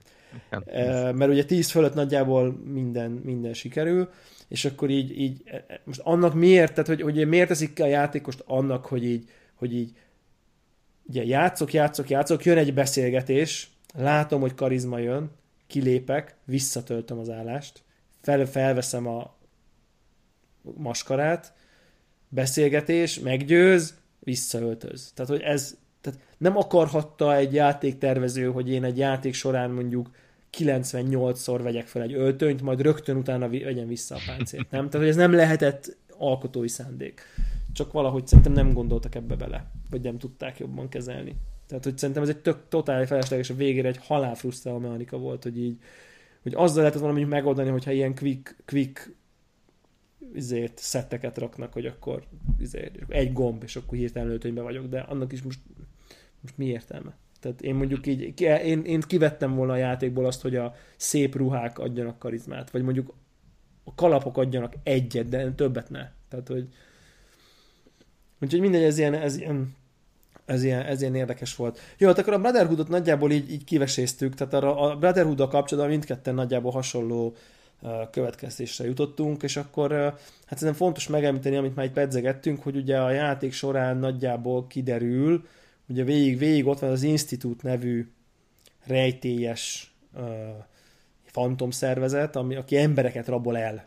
Mert ugye 10 fölött nagyjából minden sikerül, és akkor így most annak miért, tehát hogy miért teszik ki a játékost annak, hogy így ugye játszok, jön egy beszélgetés, látom, hogy karizma jön, kilépek, visszatöltöm az állást, felveszem a maskarát, beszélgetés, meggyőz, visszaöltöz. Tehát, hogy ez tehát nem akarhatta egy játéktervező, hogy én egy játék során mondjuk 98-szor vegyek fel egy öltönyt, majd rögtön utána vegyem vissza a páncélt. Nem? Tehát, hogy ez nem lehetett alkotói szándék. Csak valahogy szerintem nem gondoltak ebbe bele, vagy nem tudták jobban kezelni. Tehát, hogy szerintem ez egy tök totál felesleges, a végére egy halál frusztráló mechanika volt, hogy így, hogy azzal lehetett valami megoldani, hogyha ilyen quick izért szetteket raknak, hogy akkor izért, egy gomb, és akkor hirtelen öltönybe vagyok, de annak is most mi értelme? Tehát én mondjuk így, én kivettem volna a játékból azt, hogy a szép ruhák adjanak karizmát, vagy mondjuk a kalapok adjanak egyet, de többet ne. Tehát, hogy úgyhogy mindegy, ez ilyen érdekes volt. Jó, hát akkor a Brotherhoodot nagyjából így kiveséztük, tehát arra a Brotherhooddal kapcsolatban mindketten nagyjából hasonló következtésre jutottunk, és akkor hát szerintem fontos megemlíteni, amit már itt pedzegettünk, hogy ugye a játék során nagyjából kiderül, ugye végig ott van az Institute nevű rejtélyes fantomszervezet, aki embereket rabol el.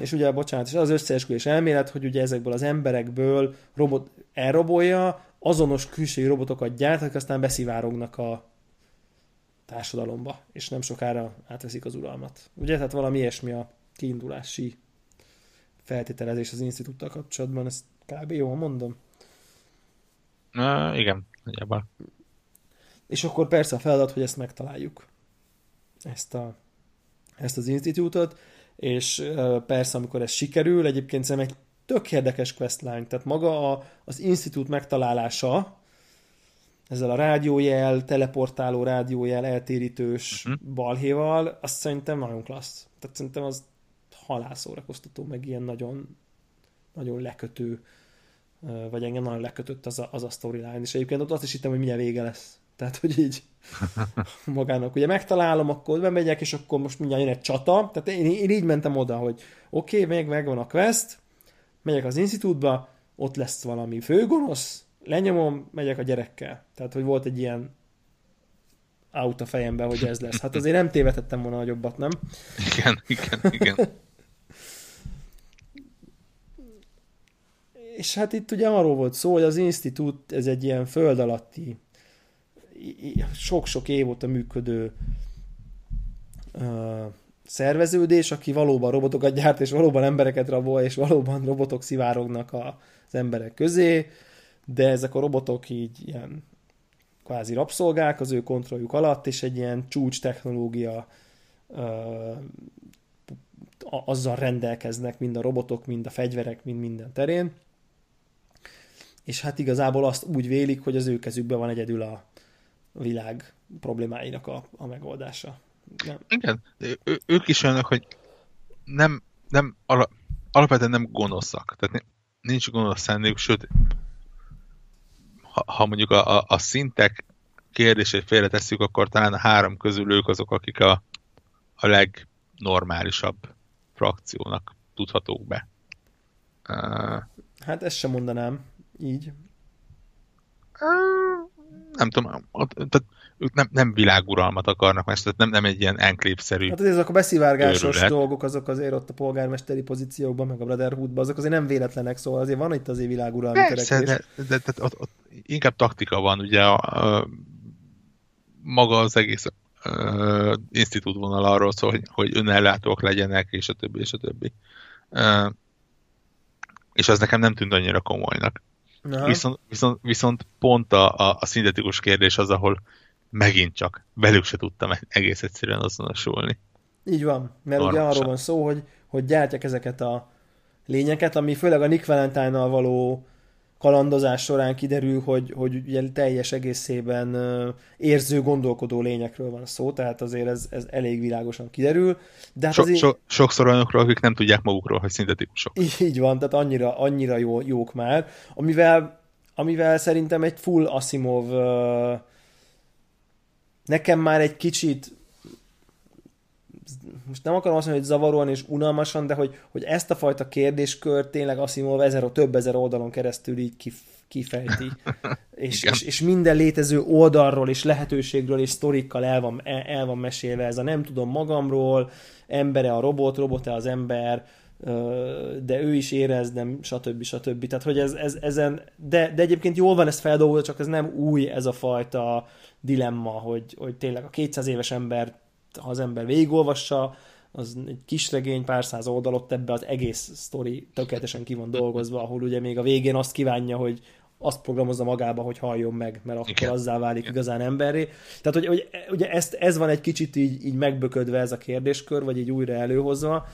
És ugye, bocsánat, és az összeesküvés elmélet, hogy ugye ezekből az emberekből robot elrabolja, azonos külső robotokat gyártanak, aztán beszivárognak a társadalomba, és nem sokára átveszik az uralmat. Ugye, tehát valami ilyesmi a kiindulási feltételezés az Instituttal kapcsolatban, ezt kb. Jól mondom? Igen, nagyjából. És akkor persze a feladat, hogy ezt megtaláljuk. Ezt az Institutot, és persze, amikor ez sikerül, egyébként szerintem egy tök érdekes questline, tehát maga az Institute megtalálása, ezzel a rádiójel, teleportáló rádiójel, eltérítős balhéval, azt szerintem nagyon klassz. Tehát szerintem az halál szórakoztató, meg ilyen nagyon, nagyon lekötő, vagy engem nagyon lekötött az a storyline, és egyébként ott azt is hittem, hogy milyen vége lesz. Tehát, hogy így magának. Ugye megtalálom, akkor bemegyek, és akkor most mindjárt jön egy csata. Tehát én így mentem oda, hogy oké, még megvan a quest, megyek az Institute-ba, ott lesz valami főgonosz, lenyomom, megyek a gyerekkel. Tehát, hogy volt egy ilyen out a fejemben, hogy ez lesz. Hát azért nem tévedhettem volna nagyobbat, nem? Igen. És hát itt ugye arról volt szó, hogy az Institute ez egy ilyen föld alatti sok-sok év óta működő szerveződés, aki valóban robotokat gyárt, és valóban embereket rabol, és valóban robotok szivárognak az emberek közé, de ezek a robotok így ilyen kvázi rabszolgák az ő kontrolljuk alatt, és egy ilyen csúcs technológia azzal rendelkeznek mind a robotok, mind a fegyverek, mind minden terén. És hát igazából azt úgy vélik, hogy az ő kezükben van egyedül a világ problémáinak a megoldása. Nem. Igen, ők is olyanok, hogy nem alapvetően nem gonoszak. Tehát nincs gonosz szándék, sőt, ha mondjuk a szintek kérdését félretesszük, akkor talán a három közül ők azok, akik a legnormálisabb frakciónak tudhatók be. Hát ezt sem mondanám így. Nem tudom, tehát ők nem világuralmat akarnak, mert tehát nem egy ilyen enklévszerű. Hát ezek a beszivárgásos dolgok, azok azért ott a polgármesteri pozíciókban, meg a Brotherhoodban, azok azért nem véletlenek, szóval azért van itt azért világuralmi törekvés. De ott inkább taktika van, ugye maga az egész Institute vonal arról szól, hogy önellátók legyenek, és a többi, és a többi. És az nekem nem tűnt annyira komolynak. Viszont pont a szintetikus kérdés az, ahol megint csak velük se tudtam egész egyszerűen azonosulni. Így van, mert ugye arról van szó, hogy gyártják ezeket a lényeket, ami főleg a Nick Valentine-nal való kalandozás során kiderül, hogy ugye teljes egészében érző, gondolkodó lényekről van szó, tehát azért ez elég világosan kiderül. De hát sokszor olyanokról, akik nem tudják magukról, hogy szintetikusok. Így van, tehát annyira jók már, amivel szerintem egy full Asimov nekem már egy kicsit, most nem akarom azt mondani, hogy zavaróan és unalmasan, de hogy ezt a fajta kérdéskört tényleg Asimov több ezer oldalon keresztül így kifejti. és minden létező oldalról és lehetőségről és sztorikkal el van mesélve ez a nem tudom magamról, embere a robot, robot-e az ember, de ő is érezdem, stb. Tehát, hogy ezen, de egyébként jól van ezt feldolgozva, csak ez nem új ez a fajta dilemma, hogy tényleg a 200 éves ember, ha az ember végigolvassa, az egy kisregény, pár száz oldalot, ebbe az egész sztori tökéletesen ki van dolgozva, ahol ugye még a végén azt kívánja, hogy azt programozza magába, hogy halljon meg, mert akkor igen, azzá válik igen, igazán emberré. Tehát, hogy ugye ez van egy kicsit így megböködve ez a kérdéskör, vagy így újra előhozva,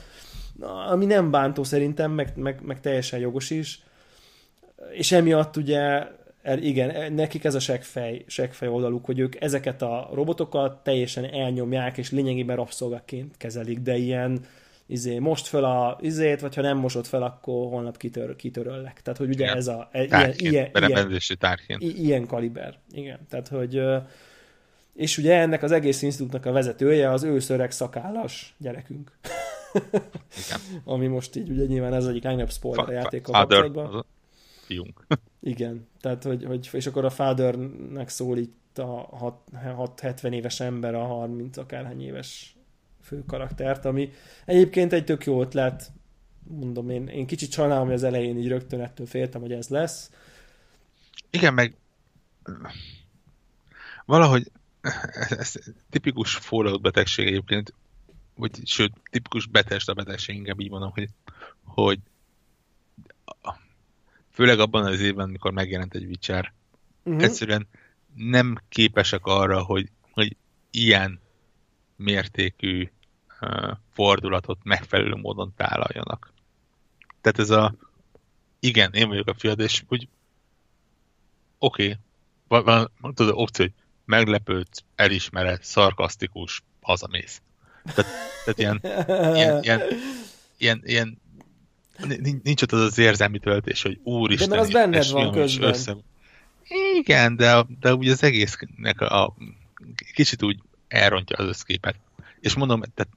ami nem bántó szerintem, meg teljesen jogos is. És emiatt ugye, igen, nekik ez a seggfej oldaluk, hogy ők ezeket a robotokat teljesen elnyomják, és lényegében rabszolgaként kezelik, de ilyen most fel a izét, vagy ha nem mosod fel, akkor holnap kitöröllek. Tehát, hogy ugye igen, ez a... Ilyen kaliber. Igen, tehát, hogy... És ugye ennek az egész institútnak a vezetője az őszöreg szakállas gyerekünk. Ami most így, ugye nyilván ez egyik legnagyobb spoiler játékkal kapcsolatban. Fiunk. Igen, tehát hogy és akkor a Fathernek szól itt a 6-70 éves ember, a 30 akárhány éves főkaraktert, ami egyébként egy tök jó ötlet, mondom én kicsit sajnálom, hogy az elején így rögtön ettől féltem, hogy ez lesz. Igen, meg valahogy ez tipikus Fallout betegség egyébként, vagy sőt, tipikus Bethesda betegség, inkább így mondom, hogy főleg abban az évben, amikor megjelent egy Witcher, egyszerűen nem képesek arra, hogy ilyen mértékű fordulatot megfelelő módon tálaljanak. Tehát ez igen, én vagyok a fiad, és úgy oké, van tudod, opció, hogy meglepődsz, elismered, szarkasztikus, hazamész. Tehát ilyen nincs ott az érzelmi töltés, hogy úristen... De mert az benned van közben. Igen, de úgy az egésznek a kicsit úgy elrontja az összképet. És mondom, tehát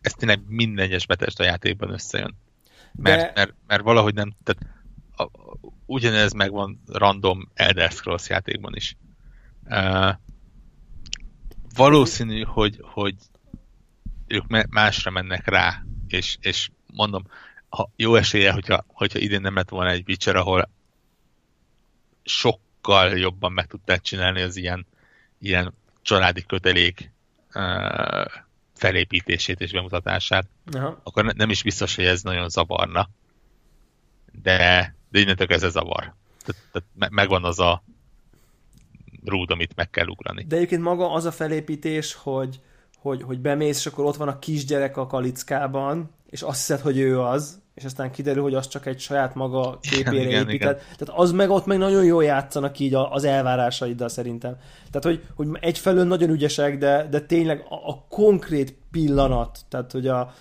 ez tényleg minden egyes Bethesda játékban összejön. Mert valahogy nem... Tehát ugyanez megvan random Elder Scrolls játékban is. Valószínű, hogy ők másra mennek rá, és mondom, ha jó esélye, hogyha idén nem lett volna egy Witcher, ahol sokkal jobban meg tudták csinálni az ilyen családi kötelék felépítését és bemutatását, Akkor nem is biztos, hogy ez nagyon zavarna. De innentől ez zavar. Tehát megvan az a rúd, amit meg kell ugrani. De egyébként maga az a felépítés, hogy bemész, és akkor ott van a kisgyerek a kalickában, és azt hiszed, hogy ő az, és aztán kiderül, hogy az csak egy saját maga képére épített. Tehát az meg ott meg nagyon jól játszanak így az elvárásaiddal szerintem. Tehát, hogy egyfelől nagyon ügyesek, de tényleg a konkrét pillanat, tehát, hogy a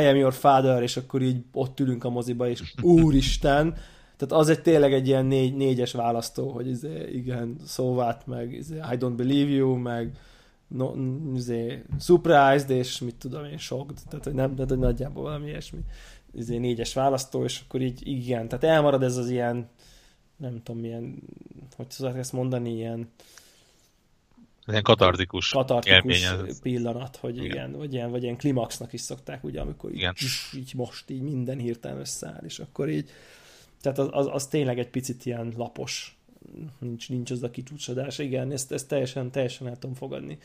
I am your father, és akkor így ott ülünk a moziba, és úristen, tehát az tényleg egy ilyen négyes választó, hogy igen, so what, meg I don't believe you, meg no, surprised, és mit tudom én, shocked, tehát hogy nem, de nagyjából valami ilyesmi, négyes választó, és akkor így igen, tehát elmarad ez az ilyen, nem tudom, ilyen, hogy tudod ezt mondani, ilyen katartikus pillanat, hogy igen, vagy ilyen klimaxnak is szokták, ugye, amikor így most így minden hirtelen összeáll, és akkor így, tehát az tényleg egy picit ilyen lapos, nincs az a kicsúcsodás, igen, ezt teljesen el tudom fogadni.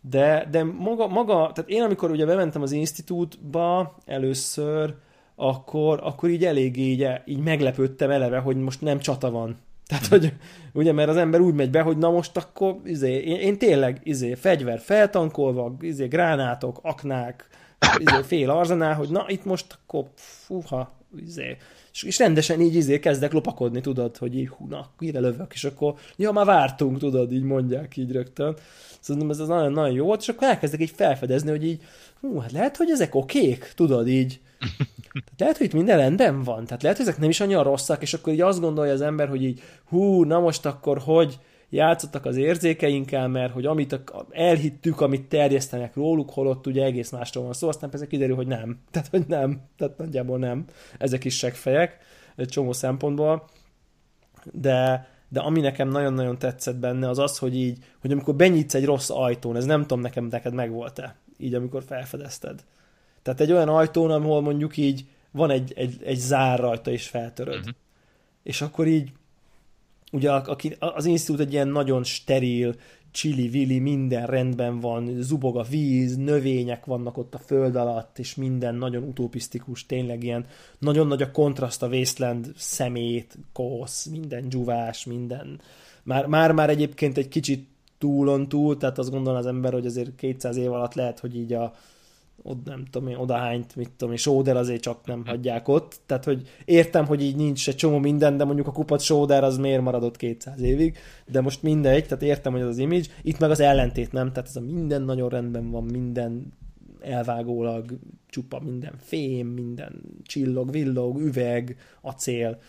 De maga, tehát én amikor ugye bementem az Institute-ba először, akkor így elég így meglepődtem eleve, hogy most nem csata van. Tehát, hogy ugye, mert az ember úgy megy be, hogy na most akkor, én tényleg, fegyver feltankolva, gránátok, aknák, fél arzenál, hogy na itt most akkor, izé. És rendesen így izé kezdek lopakodni, tudod, hogy így hú, na, ide lövök, és akkor ja, már vártunk, tudod, így mondják így rögtön. Szerintem ez nagyon-nagyon jó volt, és akkor elkezdek így felfedezni, hogy így hú, hát lehet, hogy ezek okék, tudod, így. Tehát lehet, hogy itt minden rendben van, tehát lehet, hogy ezek nem is annyira rosszak, és akkor így azt gondolja az ember, hogy így hú, na most akkor hogy játszottak az érzékeinkkel, mert hogy amit elhittük, amit terjesztenek róluk, holott ugye egész másról van szó, aztán persze kiderül, hogy nem. Tehát, hogy nem. Tehát nagyjából nem. Ezek is seggfejek, egy csomó szempontból. De ami nekem nagyon-nagyon tetszett benne, az az, hogy így, hogy amikor benyitsz egy rossz ajtón, ez nem tudom neked megvolt-e, így amikor felfedezted. Tehát egy olyan ajtón, ahol mondjuk így van egy zár rajta, és feltöröd. Uh-huh. És akkor így ugye az Institute egy ilyen nagyon steril, csili-vili, minden rendben van, zubog a víz, növények vannak ott a föld alatt, és minden nagyon utopisztikus, tényleg ilyen nagyon nagy a kontraszt a Wasteland, szemét, kosz, minden dzsúvás, minden. Már egyébként egy kicsit túl, tehát azt gondolom az ember, hogy azért 200 év alatt lehet, hogy így nem tudom én, odahányt, mit tudom én, sóder azért csak nem hagyják ott. Tehát, hogy értem, hogy így nincs egy csomó minden, de mondjuk a kupac sóder az miért maradott 200 évig, de most mindegy, tehát értem, hogy ez az image. Itt meg az ellentét nem, tehát ez a minden nagyon rendben van, minden elvágólag, csupa minden fém, minden csillog, villog, üveg, acél,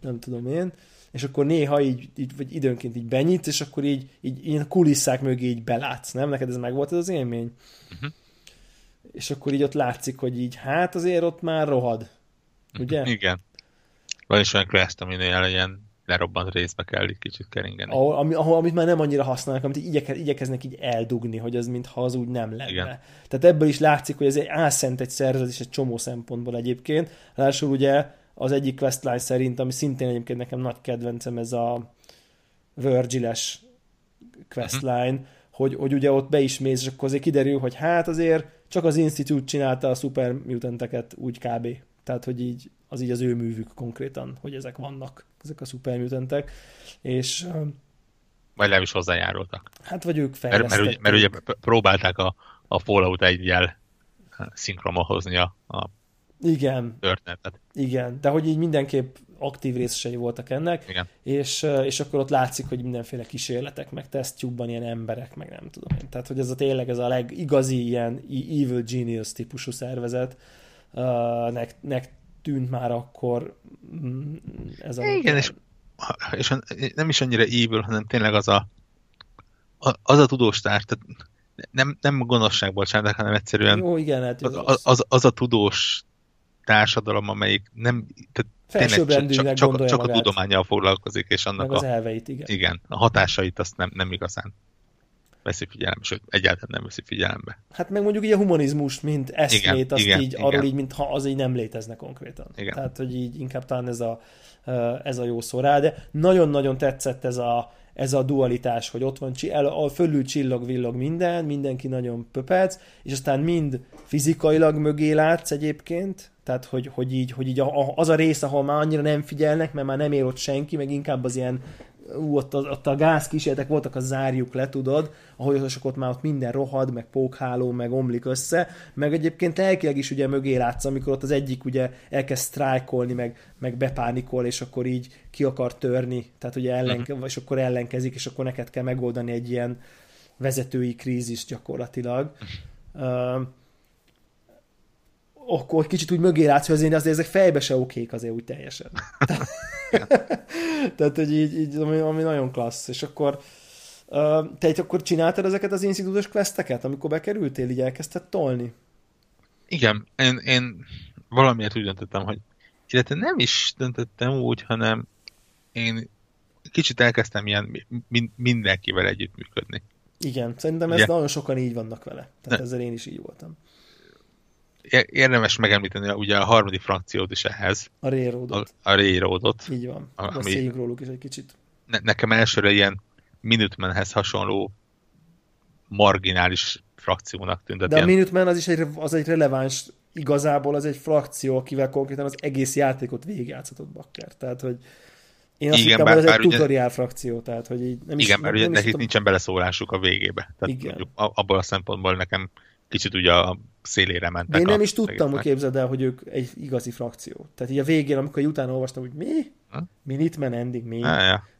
nem tudom én. És akkor néha így vagy időnként így benyitsz, és akkor így ilyen kulisszák mögé így belátsz, nem? Neked ez meg volt ez az élmény? Uh-huh. És akkor így ott látszik, hogy így hát azért ott már rohad, ugye? Igen. Van is olyan quest, aminél ilyen lerobbant részbe kell így kicsit keringeni. Amit már nem annyira használnak, amit igyekeznek így eldugni, hogy az mintha az úgy nem lenne. Igen. Tehát ebből is látszik, hogy ez egy álszent egy szerződés egy csomó szempontból egyébként. Ráadásul ugye az egyik questline szerint, ami szintén egyébként nekem nagy kedvencem, ez a Virgil-es questline, hogy ugye ott be is mész, és akkor azért kiderül, hogy hát azért csak az Institute csinálta a szuper mutanteket úgy kb. Tehát, hogy így az ő művük konkrétan, hogy ezek vannak, ezek a szuper mutantek. És vagy nem is hozzájárultak. Hát, vagy ők fejlesztették. Mert ugye próbálták a Fallout 1-jel szinkronba hozni a igen. Történetet. Igen, de hogy így mindenképp aktív részesei voltak ennek, igen. És akkor ott látszik, hogy mindenféle kísérletek, meg tesztjúbban ilyen emberek, meg nem tudom én. Tehát, hogy ez a tényleg ez a legigazi ilyen evil genius típusú szervezet nek tűnt már akkor ez a... Igen, és nem is annyira evil, hanem tényleg az a tudóstár, tehát nem gonoszságból csinálták, hanem egyszerűen jó, igen, hát az a tudós társadalom, amelyik nem... Csak a tudománnyal foglalkozik, és annak az elveit, igen. Igen, a hatásait azt nem igazán veszi figyelembe, sőt, egyáltalán nem veszi figyelembe. Hát meg mondjuk így a humanizmus, mint eszmét, igen, azt igen, így, igen. Arról így, mintha az így nem létezne konkrétan. Igen. Tehát, hogy így inkább talán ez a jó szó rá, de nagyon-nagyon tetszett ez a dualitás, hogy ott van, fölül csillog-villog mindenki nagyon pöpec, és aztán mind fizikailag mögé látsz egyébként, tehát, hogy így az a rész, ahol már annyira nem figyelnek, mert már nem ér ott senki, meg inkább az ilyen, ott a gázkísérletek voltak, az zárjuk le, tudod, ahogy azok ott már ott minden rohad, meg pókháló, meg omlik össze, meg egyébként lelkileg is ugye mögé látsz, amikor ott az egyik ugye elkezd sztrájkolni, meg bepánikol, és akkor így ki akar törni, tehát ugye és akkor ellenkezik, és akkor neked kell megoldani egy ilyen vezetői krízis gyakorlatilag. Akkor kicsit úgy mögé látsz, hogy azért ezek fejbe se okék azért úgy teljesen. Tehát, hogy így ami nagyon klassz. És akkor te itt akkor csináltad ezeket az institutos questeket, amikor bekerültél, így elkezdted tolni? Igen, én valamiért úgy döntöttem, hogy illetve nem is döntöttem úgy, hanem én kicsit elkezdtem ilyen mindenkivel együttműködni. Igen, szerintem ez nagyon sokan így vannak vele. Tehát ezzel én is így voltam. Érdemes megemlíteni ugye a harmadik frakciót is ehhez. A Railroadot. A Railroadot. Így van. Beszéljük róluk is egy kicsit. Nekem elsőre ilyen Minutemenhez hasonló marginális frakciónak tűnt. De a Minutemen az egy releváns, igazából az egy frakció, akivel konkrétan az egész játékot végigjátszatott bakker. Tehát, hogy én azt hittem, hogy ez egy tutoriál frakció. Tehát, hogy így nem igen, mert nekik nincsen beleszólásuk a végébe. Tehát abból a szempontból nekem kicsit ugye a szélére mentek. Én nem is tudtam, hogy képzeld el, hogy ők egy igazi frakció. Tehát így a végén, amikor így utána olvastam, hogy mi? Minutemen ending, mi?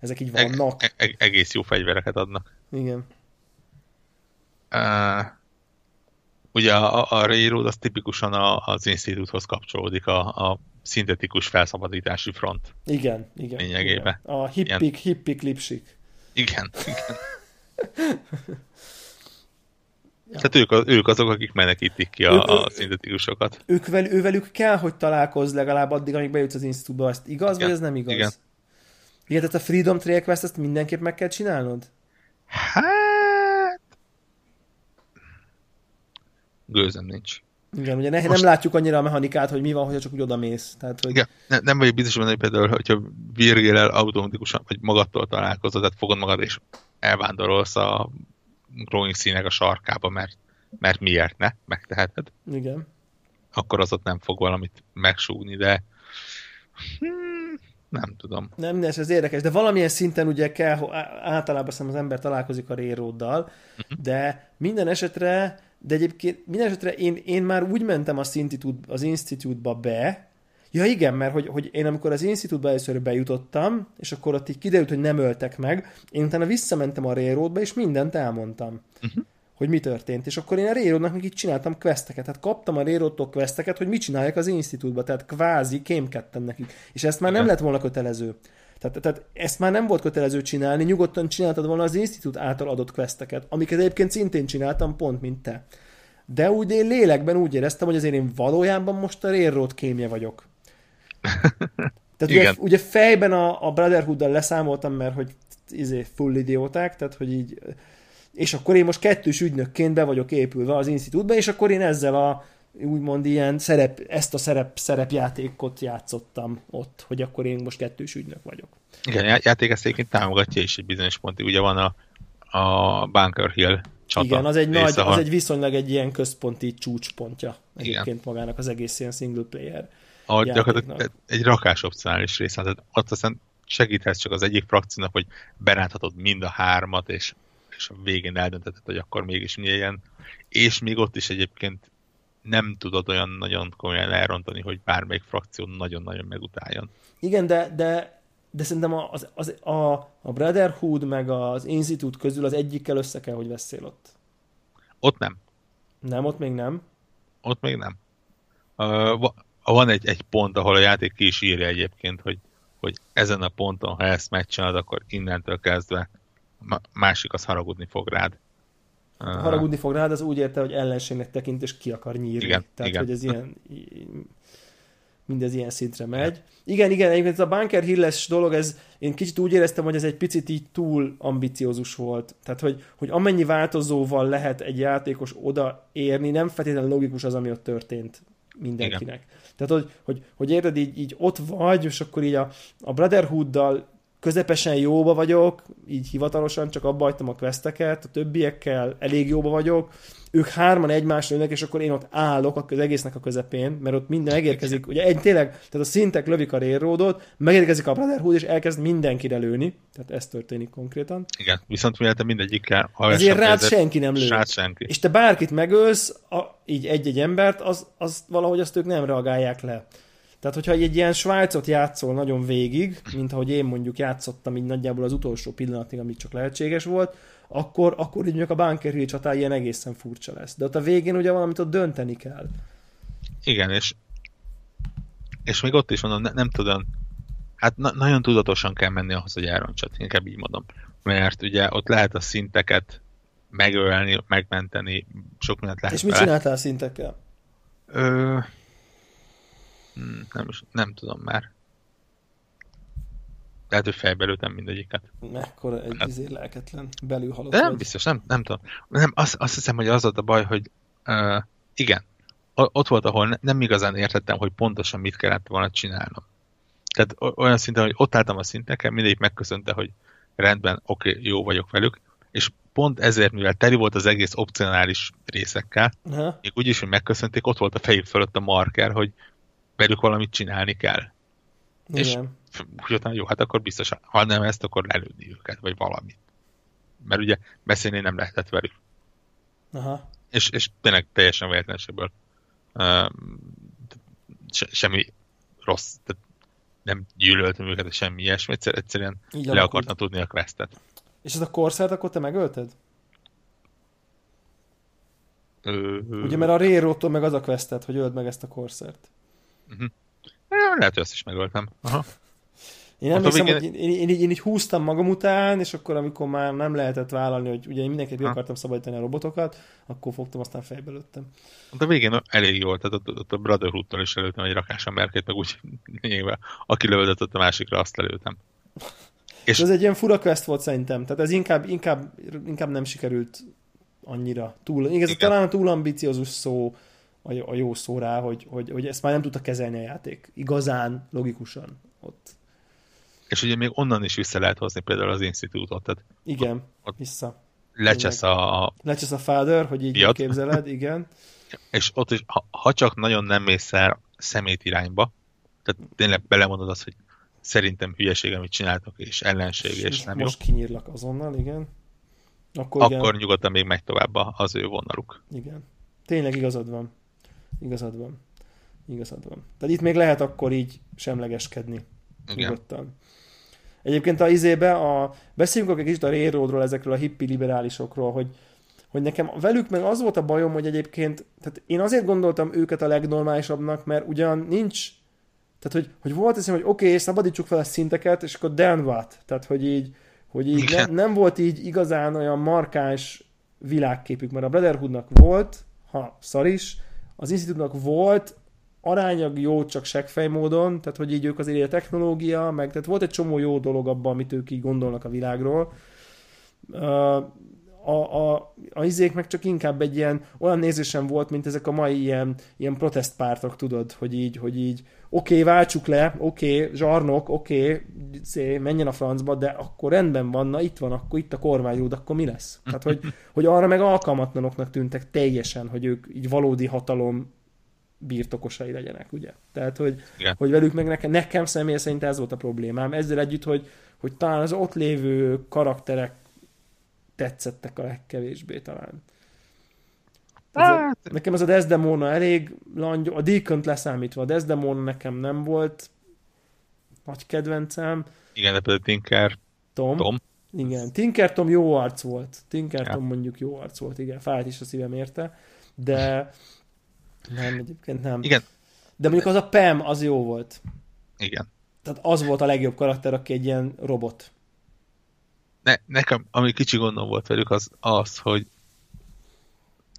Ezek így vannak. Egész jó fegyvereket adnak. Igen. Ugye a Railroad az tipikusan az Institutehoz kapcsolódik a szintetikus felszabadítási front. Igen, igen. Lényegében. Igen. A hippik-lipsik. Igen, igen. Ja. Tehát ők azok, akik menekítik ki a szintetikusokat. Ővelük kell, hogy találkozz legalább addig, amíg bejutsz az Institute-ba. Ezt igaz, igen, vagy ez nem igaz? Igen. Igen, tehát a Freedom Trail Quest ezt mindenképp meg kell csinálnod? Hát... gőzem nincs. Igen, ugye most... nem látjuk annyira a mechanikát, hogy mi van, hogyha csak úgy odamész. Tehát, hogy... igen, nem vagyok biztos benne, hogy például, hogyha virgélel automatikusan, vagy magadtól találkozod, tehát fogod magad és elvándorolsz a growing színek a sarkába, mert miért ne? Megteheted. Igen. Akkor az ott nem fog valamit megsúgni, de nem tudom. Nem, ez érdekes, de valamilyen szinten ugye kell, általában az ember találkozik a Railroaddal, de minden esetre, én már úgy mentem az Institute-ba be, ja igen, mert hogy én amikor az Institute-ba először bejutottam, és akkor ott így kiderült, hogy nem öltek meg, én utána visszamentem a Railroadba, és mindent elmondtam, hogy mi történt. És akkor én a Railroadnak még így csináltam questeket. Tehát kaptam a Railroadtól questeket, hogy mit csinálják az Institute-ba. Tehát kvázi kémkedtem nekik. És ezt már nem lett volna kötelező. Tehát ezt már nem volt kötelező csinálni, nyugodtan csináltad volna az Institute által adott questeket, amiket egyébként szintén csináltam, pont mint te. De úgy én lélekben úgy éreztem, hogy azért én valójában most a Railroad kémje vagyok. Tehát ugye fejben a Brotherhooddal leszámoltam, mert hogy full idióták, tehát hogy így, és akkor én most kettős ügynökként be vagyok épülve az Institute-ba, és akkor én ezzel a úgymond ilyen szerepjátékot játszottam ott, hogy akkor én most kettős ügynök vagyok. Igen, játék ezt egyébként támogatja is egy bizonyos pontig, ugye van a Bunker Hill csata. Igen, az egy viszonylag egy ilyen központi csúcspontja egyébként magának az egész ilyen single player. Gyakorlatilag egy rakás opcionális rész, tehát ott aztán segíthetsz csak az egyik frakciónak, hogy beránthatod mind a hármat, és a végén eldöntheted, hogy akkor mégis milyen, és még ott is egyébként nem tudod olyan nagyon komolyan elrontani, hogy bármelyik frakció nagyon-nagyon megutáljon. Igen, de szerintem a Brotherhood meg az Institute közül az egyikkel össze kell, hogy veszél ott. Ott nem. Nem, ott még nem. Ott még nem. Van egy pont, ahol a játék ki is írja egyébként, hogy ezen a ponton, ha ezt megcsinálod, akkor innentől kezdve másik az haragudni fog rád. Haragudni fog rád, az úgy érte, hogy ellenségnek tekint, és ki akar nyírni. Igen, tehát, igen. Hogy ez ilyen, mindez ilyen szintre megy. Igen, egyébként a Bunker Hill-es dolog, én kicsit úgy éreztem, hogy ez egy picit így túl ambiciózus volt. Tehát, hogy amennyi változóval lehet egy játékos odaérni, nem feltétlenül logikus az, ami ott történt mindenkinek. Igen. Tehát, hogy érted, így ott vagy, és akkor így a Brotherhooddal közepesen jóba vagyok, így hivatalosan csak abba hagytam a questeket, a többiekkel elég jóba vagyok, ők hárman egymásra ülnek, és akkor én ott állok az egésznek a közepén, mert ott minden megérkezik, ugye tényleg, tehát a szintek lövik a Railroadot, megérkezik a Brotherhood, és elkezd mindenkire lőni, tehát ez történik konkrétan. Igen, viszont mivel te mindegyikkel... Ezért rád senki nem lő. És te bárkit megölsz, így egy-egy embert, az valahogy azt ők nem reagálják le. Tehát, hogyha egy ilyen Svájcot játszol nagyon végig, mint ahogy én mondjuk játszottam így nagyjából az utolsó pillanatig, amíg csak lehetséges volt, akkor így mondjuk a Bunker Hill csatá ilyen egészen furcsa lesz. De ott a végén ugye valamit ott dönteni kell. Igen, és még ott is mondom, nem tudom, hát nagyon tudatosan kell menni ahhoz, hogy elrontsad, inkább így mondom. Mert ugye ott lehet a szinteket megölni, megmenteni, sok mindent lehet. És mit csináltál a szintekkel? Nem tudom már. Lehet, hogy fejbe lőttem mindegyiket. Mekkora egy lelketlen belülhalott. De nem vagy. Biztos, nem tudom. Nem, azt hiszem, hogy az volt a baj, hogy igen, ott volt, ahol nem igazán értettem, hogy pontosan mit kellett volna csinálnom. Tehát olyan szinten, hogy ott álltam a szinteken, mindegyik megköszönte, hogy rendben, oké, jó vagyok velük, és pont ezért, mivel teli volt az egész opcionális részekkel, még úgyis, hogy megköszönték, ott volt a fejük fölött a marker, hogy velük valamit csinálni kell. Igen. És úgy jó, hát akkor biztos, ha nem ezt, akkor lelődni őket, vagy valamit. Mert ugye beszélni nem lehetett velük. Aha. és tényleg teljesen véletlenségből semmi rossz, tehát nem gyűlöltem őket, semmi ilyesmi, egyszerűen le akartam tudni a questet. És ez a korszert akkor te megölted? Ugye, mert a Railroadtól meg az a questet, hogy öld meg ezt a korszert. Lehet, hogy azt is megöltem. Aha. Én emlékszem, hogy én így húztam magam után, és akkor, amikor már nem lehetett vállalni, hogy ugye én mindenképp akartam szabadítani a robotokat, akkor fogtam, aztán fejbe lőttem. A végén elég jól, tehát ott a Brotherhoodtól is előttem egy rakás emberkét, meg úgy nyilván, aki lövöldött ott a másikra, azt lelőttem. És ez egy ilyen fura quest volt szerintem, tehát ez inkább nem sikerült annyira túl. Igaz, talán túl ambiciózus szó a jó szó rá, hogy ezt már nem tudta kezelni a játék. Igazán, logikusan ott. És ugye még onnan is vissza lehet hozni például az Institute-ot. Tehát igen, ott vissza. Lecsesz a Father, hogy így képzeled, igen. És ott is, ha csak nagyon nem mész el szemét irányba, tehát tényleg belemondod azt, hogy szerintem hülyeség, amit csináltok, és ellenség, és nem most jó. Kinyírlak azonnal, igen. Akkor nyugodtan még megy tovább az ő vonaluk. Igen. Tényleg igazad van. Tehát itt még lehet akkor így semlegeskedni. Nyugodtan. Egyébként a beszéljünk akkor egy kicsit a Railroadról, ezekről a hippi liberálisokról, hogy nekem velük meg az volt a bajom, hogy egyébként, tehát én azért gondoltam őket a legnormálisabbnak, mert ugyan nincs, tehát hogy volt hiszem, hogy oké, szabadítsuk fel a szinteket, és akkor then what? Tehát hogy így nem volt így igazán olyan markáns világképük, mert a Brotherhoodnak volt, az Institute-nak volt, arányag jó, csak seggfej módon, tehát hogy így ők azért a technológia, meg tehát volt egy csomó jó dolog abban, amit ők így gondolnak a világról. A izék meg csak inkább egy ilyen, olyan nézésem volt, mint ezek a mai ilyen protestpártok, tudod, hogy így oké, váltsuk le, oké, zsarnok, oké, menjen a francba, de akkor rendben van, na itt van, akkor itt a kormányrúd, akkor mi lesz? Tehát hogy arra meg alkalmatlanoknak tűntek teljesen, hogy ők így valódi hatalom birtokosai legyenek, ugye? Tehát, hogy velük meg nekem személy szerint ez volt a problémám. Ezzel együtt, hogy talán az ott lévő karakterek tetszettek a legkevésbé talán. Nekem ez a Desdemona elég langyó, a Deacont leszámítva, a Desdemona nekem nem volt nagy kedvencem. Igen, de például Tinker Tom. Igen, Tinker Tom jó arc volt. Tom mondjuk jó arc volt, igen. Fájt is a szívem érte, de nem, egyébként nem. Igen. De mondjuk az a Pam, az jó volt. Igen. Tehát az volt a legjobb karakter, aki egy ilyen robot. Nekem, ami kicsi gondom volt velük, az, hogy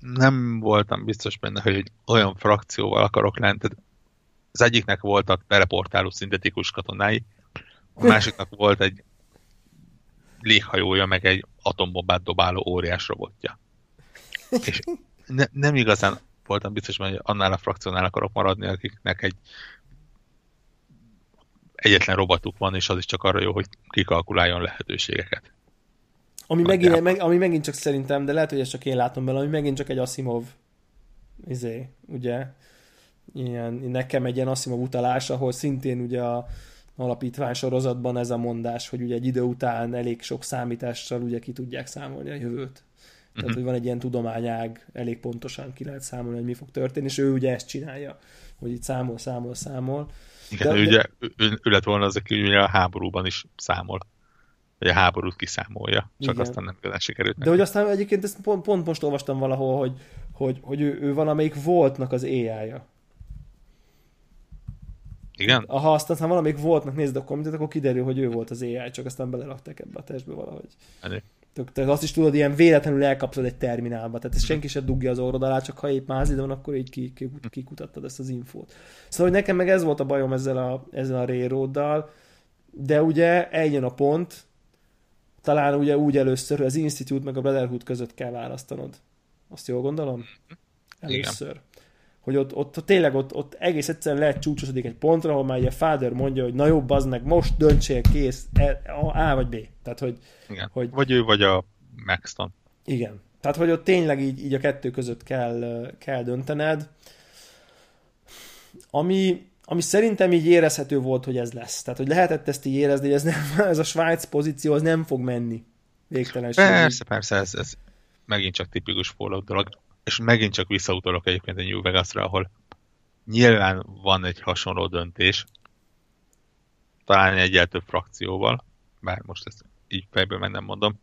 nem voltam biztos benne, hogy egy olyan frakcióval akarok lenni. Tehát az egyiknek voltak teleportáló szintetikus katonái, a másiknak volt egy léghajója, meg egy atombombát dobáló óriás robotja. És nem igazán voltam biztos, hogy annál a frakciónál akarok maradni, akiknek egyetlen robotuk van, és az is csak arra jó, hogy kikalkuláljon lehetőségeket. Ami megint csak szerintem, de lehet, hogy ezt csak én látom bele, ami megint csak egy Asimov ugye? Ilyen, nekem egy ilyen Asimov utalás, ahol szintén ugye a alapítvány sorozatban ez a mondás, hogy ugye egy idő után elég sok számítással ugye ki tudják számolni a jövőt. Tehát, hogy van egy ilyen tudományág, elég pontosan ki lehet számolni, hogy mi fog történni, és ő ugye ezt csinálja, hogy itt számol. Igen, ő lett volna az, aki ugye a háborúban is számol, hogy a háborút kiszámolja, csak igen. Aztán nem igazán sikerült. De hogy aztán egyébként ezt pont most olvastam valahol, hogy ő valamelyik Voltnak az AI-ja. Igen? Aha, aztán valamelyik Voltnak nézd a kommentet, akkor kiderül, hogy ő volt az AI, csak aztán belerakták ebbe a testbe valahogy. Elég. Tehát azt is tudod, ilyen véletlenül elkaptad egy terminálba. Tehát ezt senki sem dugja az orrod alá, csak ha épp mázlid van, akkor így kikutattad ezt az infót. Szóval nekem meg ez volt a bajom ezzel a Railroaddal, de ugye eljön a pont, talán ugye úgy először, hogy az Institute meg a Brotherhood között kell választanod. Azt jól gondolom? Először. Igen. Hogy ott tényleg egész egyszerűen lecsúcsosodik egy pontra, ahol már ugye Father mondja, hogy na jó, bazd meg, most döntsél, kész, A vagy B. Tehát, hogy vagy ő, vagy a Maxson. Igen. Tehát, hogy ott tényleg így a kettő között kell döntened. Ami szerintem így érezhető volt, hogy ez lesz. Tehát, hogy lehetett ezt így érezni, hogy ez a Svájc pozíció, az nem fog menni végtelenségig. Persze, ez megint csak tipikus Fallout dolog. és megint csak visszautalok egyébként a New Vegasra, ahol nyilván van egy hasonló döntés, talán egyel több frakcióval, bár most ezt így fejből meg nem mondom,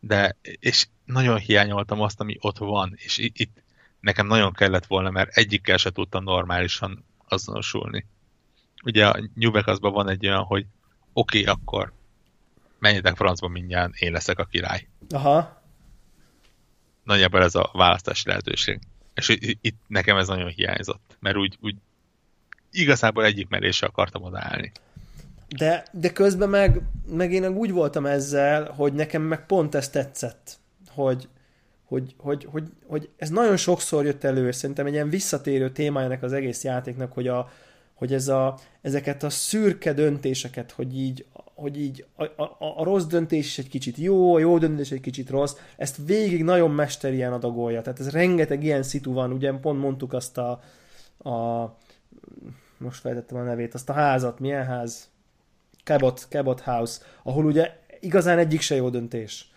de és nagyon hiányoltam azt, ami ott van, és itt nekem nagyon kellett volna, mert egyikkel se tudtam normálisan azonosulni. Ugye a New Vegasban van egy olyan, hogy oké, akkor menjetek francba mindjárt, én leszek a király. Aha. Nagyjából ez a választási lehetőség. És itt nekem ez nagyon hiányzott, mert úgy igazából egyik merése akartam odaállni. De közben meg én úgy voltam ezzel, hogy nekem meg pont ez tetszett, hogy ez nagyon sokszor jött elő, szerintem egy ilyen visszatérő témájának az egész játéknak, hogy ezeket a szürke döntéseket, hogy így a rossz döntés is egy kicsit jó, a jó döntés egy kicsit rossz, ezt végig nagyon mesterien adagolja. Tehát ez rengeteg ilyen szitu van, ugye pont mondtuk azt a most fejtettem a nevét, azt a házat, milyen ház? Cabot House, ahol ugye igazán egyik se jó döntés.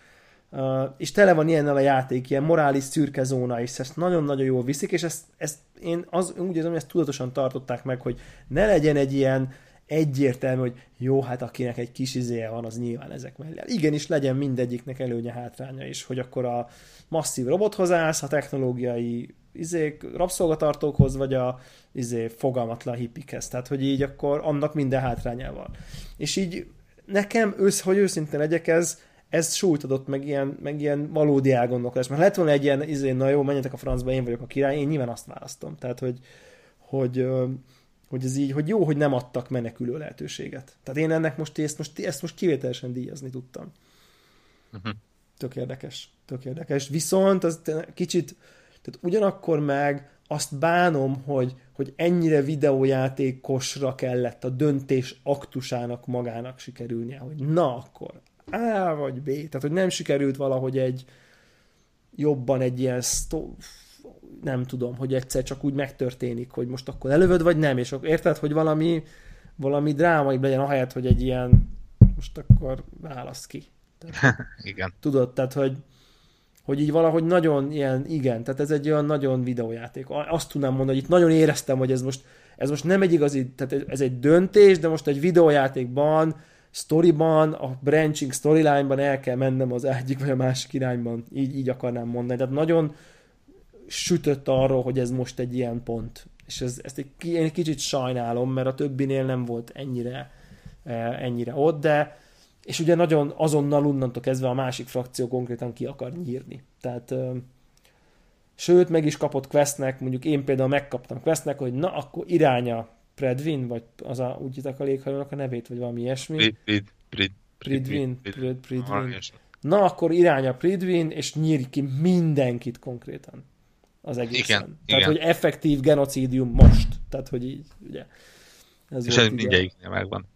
És tele van ilyennel a játék, ilyen morális szürke zóna is, ezt nagyon-nagyon jól viszik, és ezt én úgy érzem, hogy ezt tudatosan tartották meg, hogy ne legyen egy ilyen egyértelmű, hogy jó, hát akinek egy kis izéje van, az nyilván ezek mellett. Igenis legyen mindegyiknek előnye, hátránya is, hogy akkor a masszív robothoz állsz, a technológiai rabszolgatartókhoz, vagy a fogalmatlan hippikhez. Tehát, hogy így akkor annak minden hátrányával. És így nekem, hogy őszintén legyek, ez súlyt adott, meg ilyen valódi elgondolkodás. Mert lett volna egy ilyen, na jó, menjetek a francba, én vagyok a király, én nyilván azt választom. Tehát, hogy ez így, hogy jó, hogy nem adtak menekülő lehetőséget. Tehát én ennek ezt most kivételesen díjazni tudtam. Uh-huh. Tök érdekes. Viszont az kicsit, tehát ugyanakkor meg azt bánom, hogy ennyire videójátékosra kellett a döntés aktusának magának sikerülnie, hogy na akkor A vagy B. Tehát, hogy nem sikerült valahogy jobban egy ilyen nem tudom, hogy egyszer csak úgy megtörténik, hogy most akkor elövöd, vagy nem, és akkor érted, hogy valami drámaibb legyen, ahelyett, hogy egy ilyen most akkor válasz ki. Tehát, igen. Tudod, tehát, hogy így valahogy nagyon ilyen, igen, tehát ez egy olyan nagyon videójáték. Azt tudnám mondani, hogy itt nagyon éreztem, hogy ez most nem egy igazi, tehát ez egy döntés, de most egy videójátékban, sztoriban, a branching storyline-ban el kell mennem az egyik vagy a másik irányban. Így akarnám mondani. Tehát nagyon sütött arról, hogy ez most egy ilyen pont. És ezt én egy kicsit sajnálom, mert a többinél nem volt ennyire ott, de és ugye nagyon azonnal onnantól kezdve a másik frakció konkrétan ki akar nyírni. Tehát sőt, meg is kapott questnek, mondjuk én például megkaptam questnek, hogy na, akkor iránya Predwin, vagy az úgy hittek a léghajónak a nevét, vagy valami ilyesmi. Predwin. Na, akkor iránya Predwin, és nyírj ki mindenkit konkrétan. Az egészen. Igen. Hogy effektív genocidium most. Tehát, hogy így, ugye. És ez mindegyik megvan.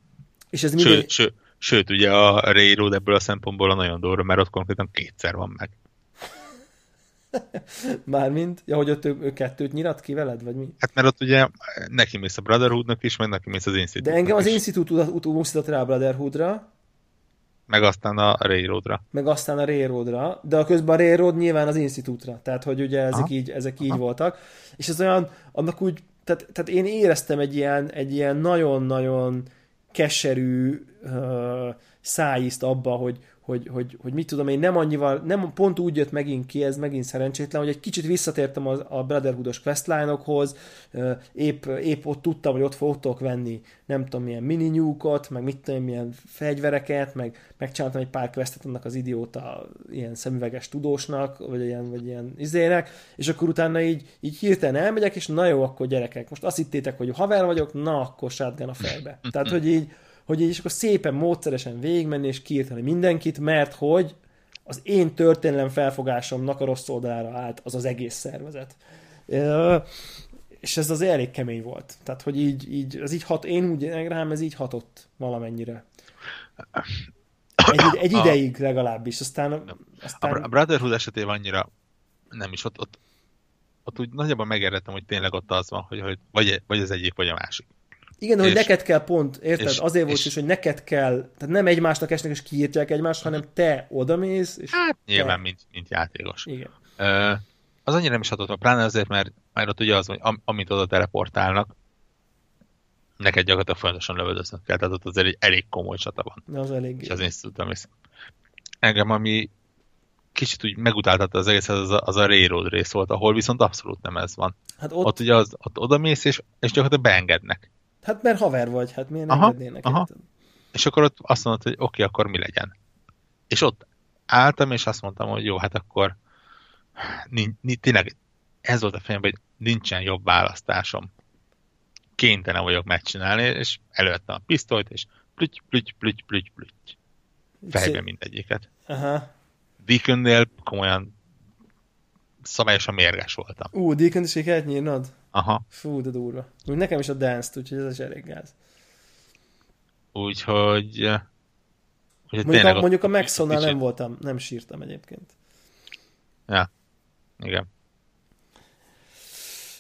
És ez mindegyik... Sőt, ugye a Railroad ebből a szempontból a nagyon durva, mert ott konkrétan kétszer van meg. Mármint? Ja, hogy ott ő kettőt nyilat ki veled, vagy mi? Hát mert ott ugye neki mész a Brotherhoodnak is, meg neki mész az Institute-nak. De engem az Institute úszított rá a Brotherhoodra. Meg aztán a Railroadra. De közben a Railroad nyilván az Institute-ra. Tehát, hogy ugye ezek így voltak. És ez olyan, annak úgy, tehát én éreztem egy ilyen nagyon-nagyon keserű szájízt abba, hogy mit tudom én, nem annyival, nem pont úgy jött megint ki, ez megint szerencsétlen, hogy egy kicsit visszatértem a Brotherhood-os questline-okhoz, épp ott tudtam, hogy ott tudok venni nem tudom milyen mininyúkot, meg mit tudom milyen fegyvereket, meg megcsináltam egy pár questet annak az idióta ilyen szemüveges tudósnak, vagy ilyen izének, és akkor utána így hirtelen elmegyek, és na jó, akkor gyerekek, most azt hittétek, hogy haver vagyok, na akkor shotgun a fejbe. Tehát, hogy így és akkor szépen módszeresen végigmenni és kiírtani mindenkit, mert hogy az én történelem felfogásomnak a rossz oldalára állt az egész szervezet. És ez az elég kemény volt. Tehát, hogy így ez így hat, én úgy rám ez így hatott valamennyire. Egy ideig legalábbis. Aztán... A Brotherhood esetében annyira nem is, ott úgy nagyjából megértettem, hogy tényleg ott az van, hogy vagy az egyik, vagy a másik. Igen, de hogy neked kell pont, érted? Azért volt is, hogy neked kell, tehát nem egymásnak esnek és kiírtják egymást, hanem te odamész. És hát nyilván, mint játékos. Igen. az annyira nem is hatott, pláne azért, mert ott ugye az, hogy amit oda teleportálnak, neked gyakorlatilag folyamatosan lövöldöznöd kell, tehát ott azért egy elég komoly csata van. Az elég. És az Institute-on visz. Engem, ami kicsit úgy megutáltatta az egészet, az a Railroad rész volt, ahol viszont abszolút nem ez van. Hát ott ugye ott odamész, és gyakorlatilag beengednek. Hát mert haver vagy, hát miért nem engednének? Aha. És akkor ott azt mondod, hogy oké, akkor mi legyen. És ott álltam, és azt mondtam, hogy jó, hát akkor tényleg ez volt a fejemben, hogy nincsen jobb választásom. Kénytelen vagyok megcsinálni, és elővettem a pisztolyt, és plüty, plüty, plüty, plüty, plüty. Fejbe mindegyiket. Aha. Deaconnél komolyan szabályosan mérges voltam. Deacon is sikert nyírnod? Aha. Fú, de durva. Úgy nekem is a dance-t, úgyhogy ez is elég gáz. Úgyhogy... Mondjuk a Maxsonnál nem voltam, nem sírtam egyébként. Ja, igen.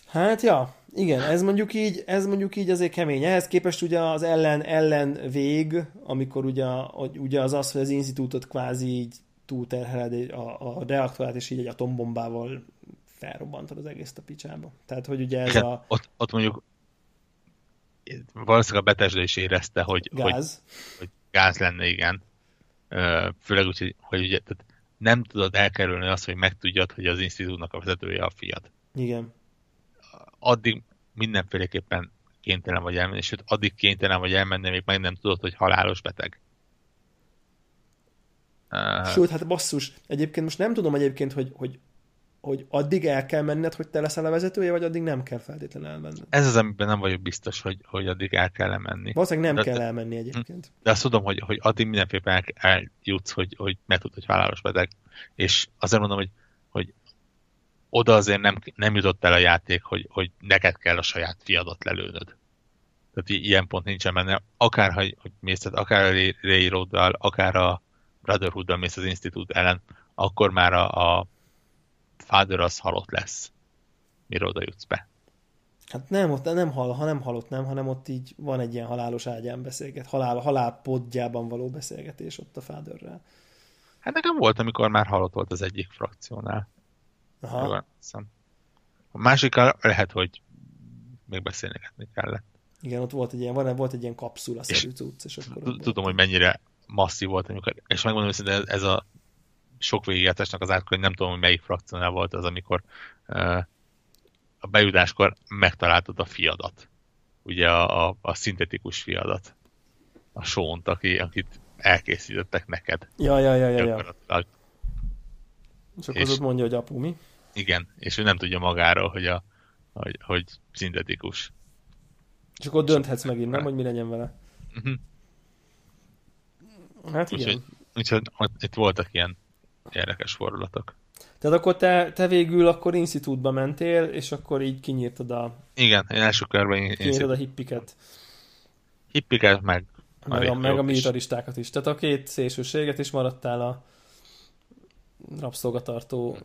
Hát ja, igen, ez mondjuk így azért kemény. Ehhez képest ugye az ellen vég, amikor ugye az, hogy az Institute-ot kvázi így túlterheled a reaktorát, és így egy atombombával felrobbantod az egész a picsába. Tehát, hogy ugye ez igen, a... Ott mondjuk valószínűleg a Bethesda is érezte, hogy gáz. Hogy gáz lenne, igen. Főleg úgy, hogy ugye, tehát nem tudod elkerülni azt, hogy megtudjad, hogy az Institute-nak a vezetője a fiad. Igen. Addig mindenféleképpen kénytelen vagy elmenni, sőt, addig kénytelen vagy elmenni, még meg nem tudod, hogy halálos beteg. Sőt, hát basszus, egyébként most nem tudom egyébként, hogy addig el kell menned, hogy te leszel a vezetője, vagy addig nem kell feltétlenül elmenned. Ez az, amiben nem vagyok biztos, hogy addig el kell elmenni. Valószínűleg nem kell elmenni egyébként. De azt tudom, hogy addig mindenféleképpen eljutsz, hogy megtud, hogy halálos beteg. És azért mondom, hogy oda azért nem jutott el a játék, hogy neked kell a saját fiadat lelőnöd. Tehát ilyen pont nincsen benne. Akárha, hogy mész, akár a Railroad-dal, akár a Brotherhood-dal mész az Institute ellen, akkor már a Father az halott lesz, mire oda jutsz be. Hát nem, ott nem hal, ha nem halott, nem, hanem ott így van egy ilyen halálos ágyán beszélget, halálpodjában való beszélgetés ott a Fatherrel. Hát nekem volt, amikor már halott volt az egyik frakciónál. Aha. A másikkal lehet, hogy még beszélgetni kellett. Igen, ott volt egy ilyen kapszulaszerű cucc, és akkor tudom, hogy mennyire masszív volt, amikor, és megmondom, hogy ez a sok végigjáratásnak az átkor, nem tudom, hogy melyik frakciónál volt az, amikor a bejutáskor megtaláltad a fiadat. Ugye a szintetikus fiadat. A Sean-t, akit elkészítettek neked. Ja. És akkor ott mondja, hogy apu mi? Igen, és ő nem tudja magáról, hogy szintetikus. És akkor dönthetsz megint, nem, hogy mi legyen vele? Hát igen. Úgyhogy itt voltak ilyen érdekes fordulatok. Tehát akkor te végül akkor Institute-ba mentél, és akkor így kinyírtad Igen, én első körben kinyírtad a hippiket. Hippiket meg a militaristákat is. Tehát a két szélsőséget is maradtál a rabszolgatartó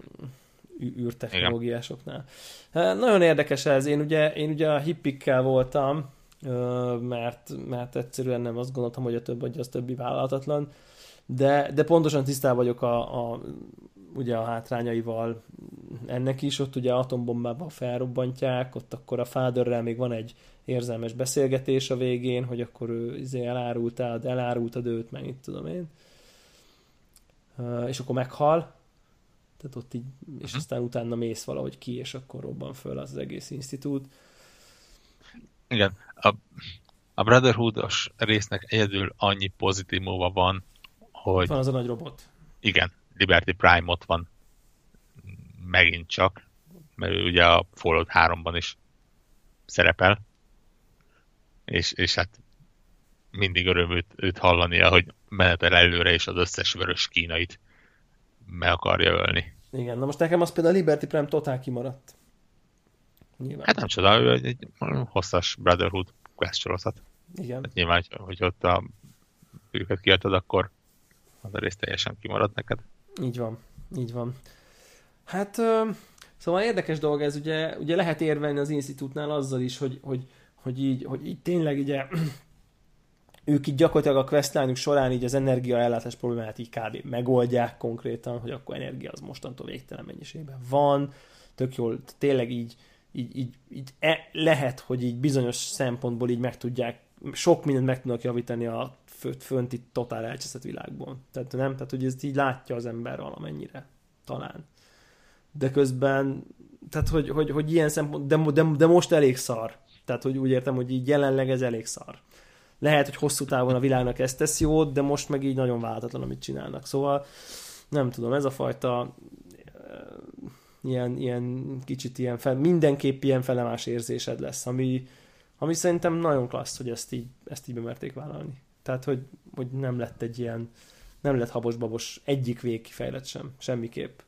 űrtechnológiásoknál. Hát, nagyon érdekes ez. Én ugye a hippikkel voltam, mert egyszerűen nem azt gondoltam, hogy a több vagy az többi vállalhatatlan, de pontosan tisztában vagyok ugye a hátrányaival ennek is, ott ugye atombombában felrobbantják, ott akkor a Fatherrel még van egy érzelmes beszélgetés a végén, hogy akkor ő elárultad őt, meg itt tudom én. És akkor meghal, tehát ott így, és aztán utána mész valahogy ki, és akkor robban föl az egész Institute. Igen, a Brotherhood-os résznek egyedül annyi pozitívuma van, hogy... Van az a nagy robot. Igen, Liberty Prime ott van megint csak, mert ugye a Fallout 3-ban is szerepel, és hát mindig öröm őt hallania, hogy menetel előre, és az összes vörös kínait meg akarja ölni. Igen, na most nekem az például a Liberty Prime totál kimaradt. Nyilván. Hát nem csoda, ő egy hosszas Brotherhood quest sorozat. Igen. Hát nyilván, hogy ott őket kiadtad, akkor az a rész teljesen kimaradt neked. Így van. Hát szóval érdekes dolog ez, ugye lehet érvelni az Institute-nál azzal is, hogy így tényleg ugye ők így gyakorlatilag a questline-ük során így az energiaellátás problémát így kb. Megoldják konkrétan, hogy akkor energia az mostantól végtelen mennyiségben van, tök jól, tényleg így lehet, hogy így bizonyos szempontból így meg tudják, sok mindent meg tudnak javítani a fönti totál elcseszett világban. Tehát nem, tehát hogy ezt így látja az ember valamennyire, talán. De közben, tehát hogy ilyen szempont, de most elég szar. Tehát hogy úgy értem, hogy így jelenleg ez elég szar. Lehet, hogy hosszú távon a világnak ezt tesz jót, de most meg így nagyon váltatlan, amit csinálnak. Szóval nem tudom, ez a fajta ilyen kicsit ilyen mindenképp ilyen felemás érzésed lesz, ami szerintem nagyon klassz, hogy ezt így bemerték vállalni. Tehát, hogy nem lett egy ilyen, nem lett habos-babos egyik végkifejlet sem, semmiképp.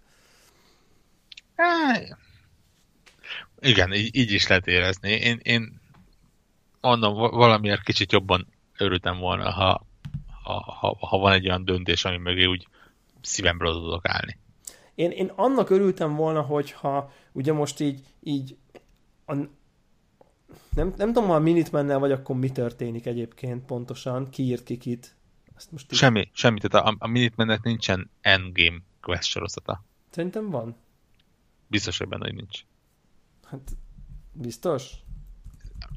Igen, így is lehet érezni. Én mondom, valamiért kicsit jobban örültem volna, ha van egy olyan döntés, ami mögé úgy szívemről tudok állni. Én annak örültem volna, hogyha ugye most így nem tudom, ha a Minutemennel vagy, akkor mi történik egyébként pontosan, ki írt kikit. Semmi, tehát a Minutemennek nincsen endgame quest sorozata. Szerintem van. Biztos, hogy benne, hogy nincs. Hát, biztos?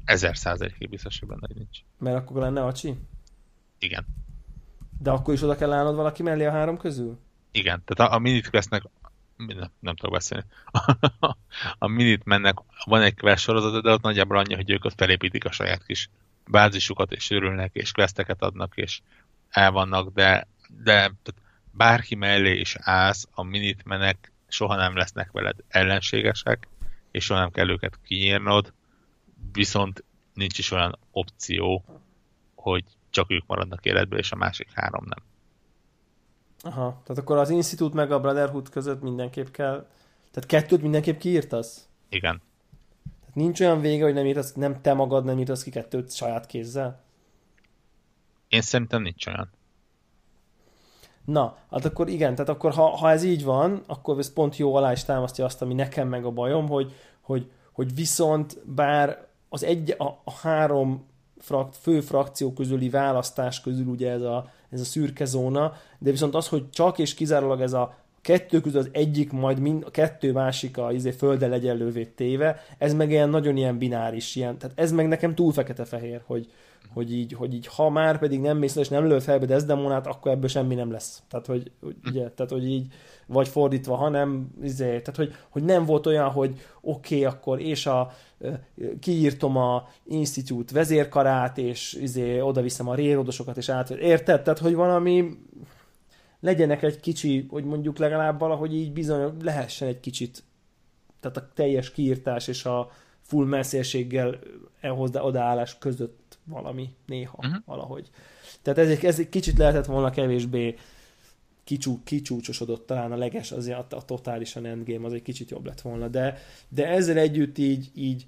1000%-ig biztos, hogy benne, hogy nincs. Mert akkor lenne acsi? Igen. De akkor is oda kell állnod valaki mellé a három közül? Igen, tehát a Minutemennek nem tudok beszélni. A Minutemennek van egy quest sorozata, de ott nagyjából annyi, hogy ők ott felépítik a saját kis bázisukat, és örülnek, és questeket adnak, és elvannak, de bárki mellé is állsz, a Minutemennek soha nem lesznek veled ellenségesek, és soha nem kell őket kinyírnod, viszont nincs is olyan opció, hogy csak ők maradnak életben, és a másik három nem. Aha, tehát akkor az Institute meg a Brotherhood között mindenképp kell, tehát kettőt mindenképp kiírtasz? Igen. Tehát nincs olyan vége, hogy nem te magad nem írtasz ki kettőt saját kézzel? Én szerintem nincs olyan. Na, hát akkor igen, tehát akkor ha ez így van, akkor ez pont jó alá is támasztja azt, ami nekem meg a bajom, hogy viszont bár az a három fő frakció közüli választás közül ugye ez a szürke zóna, de viszont az, hogy csak és kizárólag ez a kettő közül az egyik, majd a kettő másik a földdel egyenlővé téve, ez meg ilyen nagyon ilyen bináris, ilyen, tehát ez meg nekem túl fekete-fehér, hogy így ha már pedig nem mész le, és nem lőd felbe Desdemonát, akkor ebből semmi nem lesz. Tehát, hogy ugye, tehát, hogy így, vagy fordítva, hanem, tehát, hogy nem volt olyan, hogy oké, akkor és kiírtom a Institute vezérkarát, és oda viszem a railroadosokat, és átvet. Érted? Tehát, hogy valami legyenek egy kicsi, hogy mondjuk legalább valahogy így bizony lehessen egy kicsit. Tehát a teljes kiírtás és a full messzélséggel odaállás között valami, néha, valahogy. Tehát ez egy kicsit lehetett volna kevésbé kicsúcsosodott talán a leges, azért a totálisan endgame az egy kicsit jobb lett volna, de ezzel együtt így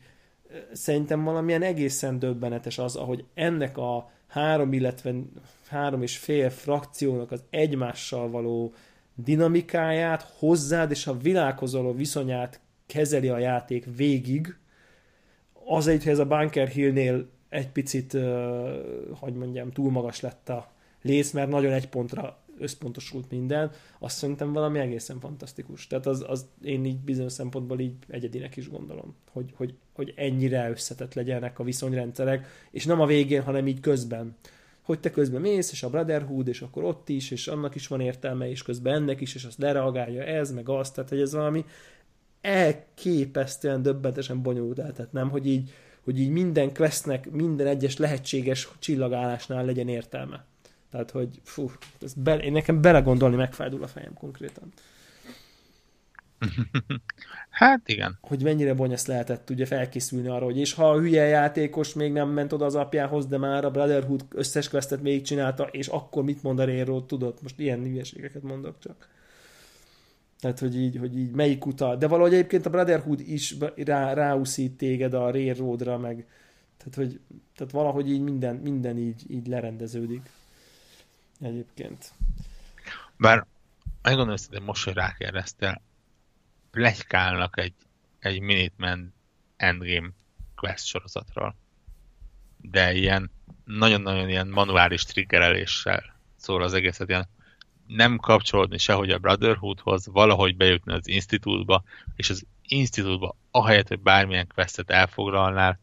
szerintem valamilyen egészen döbbenetes az, ahogy ennek a három, illetve 3,5 frakciónak az egymással való dinamikáját, hozzád és a világhoz való viszonyát kezeli a játék végig. Azért, hogy ez a Bunker Hillnél egy picit, hogy mondjam, túl magas lett a léc, mert nagyon egy pontra összpontosult minden, azt szerintem valami egészen fantasztikus. Tehát az én így bizonyos szempontból így egyedinek is gondolom, hogy ennyire összetett legyenek a viszonyrendszerek, és nem a végén, hanem így közben. Hogy te közben mész, és a Brotherhood, és akkor ott is, és annak is van értelme, és közben ennek is, és azt lereagálja ez, meg azt, tehát hogy ez valami elképesztően döbbentesen bonyolult el, tehát nem, hogy így minden questnek, minden egyes lehetséges csillagállásnál legyen értelme. Tehát, hogy fú, én nekem belegondolni megfájdul a fejem konkrétan. Hát igen. Hogy mennyire bonyasz lehetett ugye felkészülni arra, hogy és ha a hülye játékos még nem ment oda az apjához, de már a Brotherhood összes questet még csinálta, és akkor mit mond a Railroad, tudod? Most ilyen hülyeségeket mondok csak. Tehát, hogy így melyik utal. De valahogy egyébként a Brotherhood is ráúszít téged a Railroadra, meg tehát valahogy így minden így lerendeződik. Egyébként. Bár megmondom őszintén, most, hogy rákérdeztél, pletykálnak egy Minutemen endgame quest sorozatról. De ilyen nagyon-nagyon ilyen manuális triggereléssel szól az egészet, ilyen nem kapcsolódni sehogy a Brotherhoodhoz, valahogy bejutni az Institute-ba, és az Institute-ba ahelyett, hogy bármilyen questet elfoglalnál,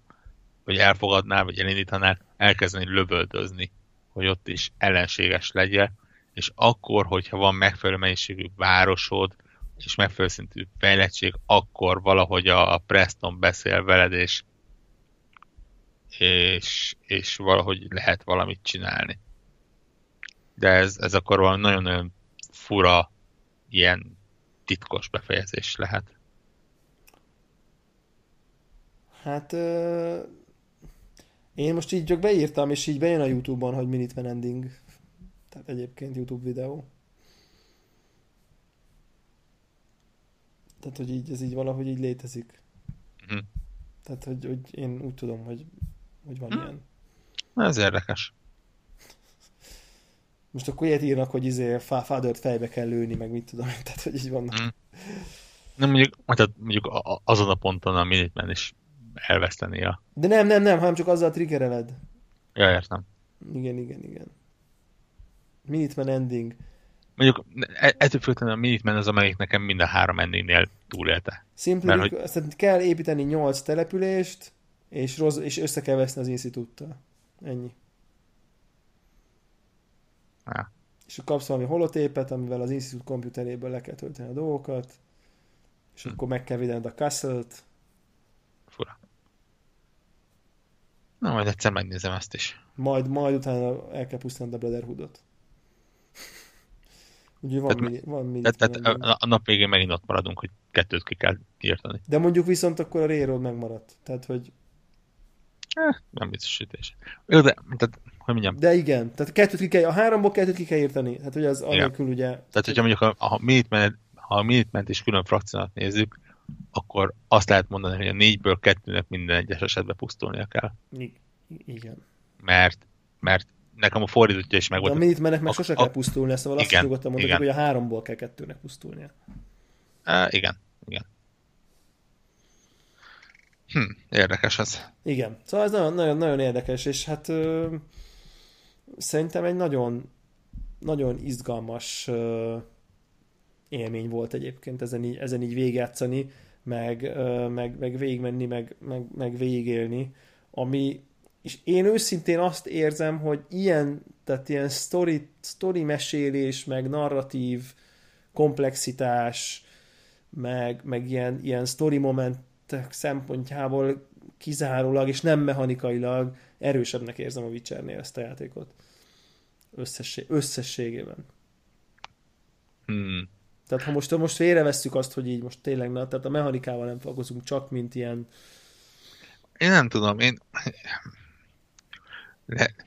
vagy elfogadnál, vagy elindítanál, elkezdeni lövöldözni, hogy ott is ellenséges legyen, és akkor, hogyha van megfelelő mennyiségű városod, és megfelelő szintű fejlettség, akkor valahogy a Preston beszél veled, és valahogy lehet valamit csinálni. De ez akkor valami nagyon-nagyon fura, ilyen titkos befejezés lehet. Hát én most így csak beírtam, és így bejön a YouTube-on, hogy Minutemen Ending. Tehát egyébként YouTube videó. Tehát, hogy így, ez így valahogy így létezik. Mm. Tehát, hogy én úgy tudom, hogy van ilyen. Ez érdekes. Most akkor ilyet írnak, hogy Father-t fejbe kell lőni, meg mit tudom én, tehát, hogy így vannak. Mm. Nem, mondjuk azon a ponton a Minutemen is elveszteni a... De nem, hanem csak azzal triggereled. Ja, értem. Igen. Minutemen Ending. Mondjuk ettől függetlenül a Minutemen az, amelyik nekem mind a három endingnél túlélte. Mert, hogy... kell építeni 8 települést, és össze kell veszni az Institute-tal. Ennyi. Há. És kapsz valami holotépet, amivel az Institute komputeréből le kell tölteni a dolgokat, és akkor meg kell védened a castle-t. Fura. Na, majd egyszer megnézem ezt is. Majd utána el kell pusztánod a Brotherhoodot. Ugye van tehát a nap végén megint ott maradunk, hogy 2-t ki kell írtani. De mondjuk viszont akkor a Railroad megmaradt. Tehát, hogy... nem biztosítás. Jó, de... Tehát, hogy mondjam. De igen. Tehát 2-t ki kell, a 3-ból 2-t ki kell írtani. Tehát, hogy az annélkül ugye... Tehát, hogyha mondjuk ha a Minutemen-t is külön frakciónak nézzük, akkor azt lehet mondani, hogy a 4-ből 2-nek minden egyes esetben pusztulnia kell. Igen. Mert nekem a fordítottja is megvolt. De a Minutemennek meg sose kell pusztulni, ezt szóval igen, azt nyugodtan mondani, hogy a 3-ból kell 2-nek pusztulnia. Igen. Érdekes ez. Igen. Szóval ez nagyon, nagyon érdekes, és hát szerintem egy nagyon, nagyon izgalmas élmény volt egyébként ezen így végigjátszani, meg végigmenni, meg végigélni, ami... És én őszintén azt érzem, hogy ilyen sztori mesélés, meg narratív komplexitás, meg ilyen sztori momentek szempontjából kizárólag, és nem mechanikailag erősebbnek érzem a Witchernél ezt a játékot. Összességében. Tehát ha most félrevesszük azt, hogy így most tényleg, tehát a mechanikával nem foglalkozunk, csak mint ilyen... Én nem tudom, Lehet,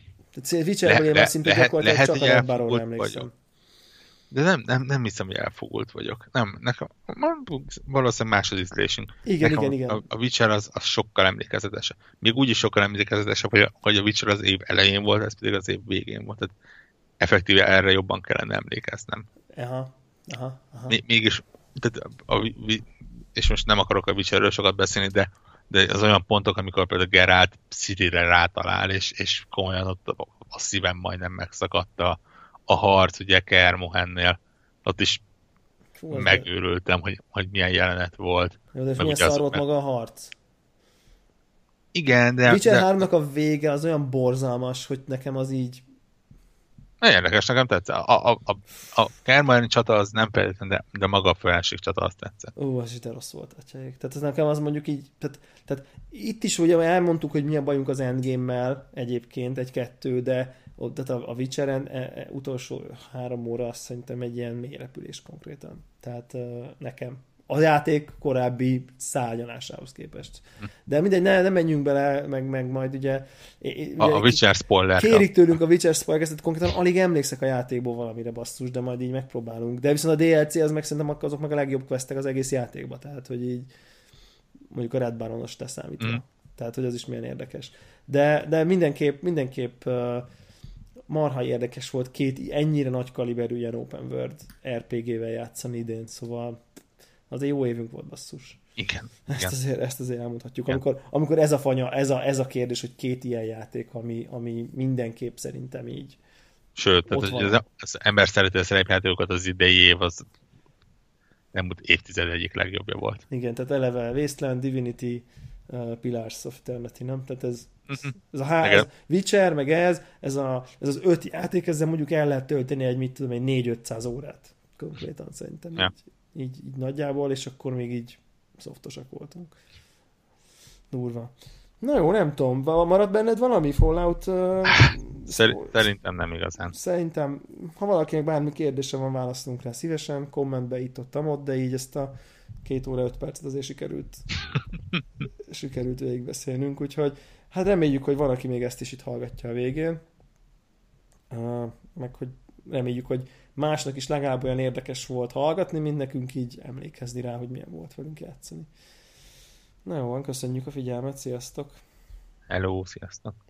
hogy elfogult vagyok. De nem hiszem, hogy elfogult vagyok. Nem, nekem valószínűleg más az ízlésünk. Igen. A Witcher az sokkal emlékezetesebb. Még úgy is sokkal emlékezetesebb, hogy a Witcher az év elején volt, ez pedig az év végén volt. Tehát effektíve erre jobban kellene emlékeznem. Aha. Mégis, tehát és most nem akarok a Witcherről sokat beszélni, de az olyan pontok, amikor például Geralt Ciri-re rátalál, és komolyan ott a szívem majdnem megszakadt a harc, ugye Kermohennél, ott is megőrültem, hogy milyen jelenet volt. Jó, de és milyen szar volt maga a harc? Igen, de... Witcher 3-nak a vége az olyan borzalmas, hogy nekem az így... Nagyon érdekes, nekem tetszett. A Kermohen csata az nem feltétlenül, de maga a főellenség csata azt tetszett. Az is de rossz volt, atyaik. Tehát ez nekem az mondjuk így, tehát itt is ugye elmondtuk, hogy mi a bajunk az Endgame-mel egyébként, 1-2, de tehát a Witcheren utolsó 3 óra azt szerintem egy ilyen mély repülés konkrétan. Tehát nekem. A játék korábbi szárnyalásához képest. De mindegy, ne menjünk bele, meg majd ugye a Witcher spoiler. Kérik tőlünk a Witcher spoiler, ezt konkrétan alig emlékszek a játékból valamire, basszus, de majd így megpróbálunk. De viszont a DLC az meg szerintem azok meg a legjobb questek az egész játékba, tehát hogy így mondjuk a Red Baron-ost leszámítva. Tehát, hogy az is milyen érdekes. De mindenképp marha érdekes volt két ennyire nagy kaliberű ilyen open world RPG-vel játszani idén, szóval azért jó évünk volt, basszus. Igen. Ezt azért elmondhatjuk. Igen. Amikor ez a fanya, ez a kérdés, hogy két ilyen játék, ami mindenképp szerintem így Sőt, tehát az ember szerető szerepjátékokat az idei év az elmúlt évtized egyik legjobbja volt. Igen, tehát eleve Wasteland, Divinity, Pillars of Eternity, nem? Tehát ez a ház, Witcher, meg ez az öt játék, ezzel mondjuk el lehet tölteni egy, mit tudom, egy 4-500 órát konkrétan szerintem. Ja. Így nagyjából, és akkor még így szoftosak voltunk. Durva. Na jó, nem tudom, maradt benned valami Fallout? Szerintem nem igazán. Szerintem, ha valakinek bármi kérdése van, választunk rá szívesen, kommentbe itt-ott, de így ezt a 2 óra 5 percet azért sikerült végigbeszélnünk, úgyhogy hát reméljük, hogy valaki még ezt is itt hallgatja a végén. Meg hogy reméljük, hogy másnak is legalább olyan érdekes volt hallgatni, mint nekünk így emlékezni rá, hogy milyen volt velünk játszani. Na jó, köszönjük a figyelmet, sziasztok! Hello, sziasztok!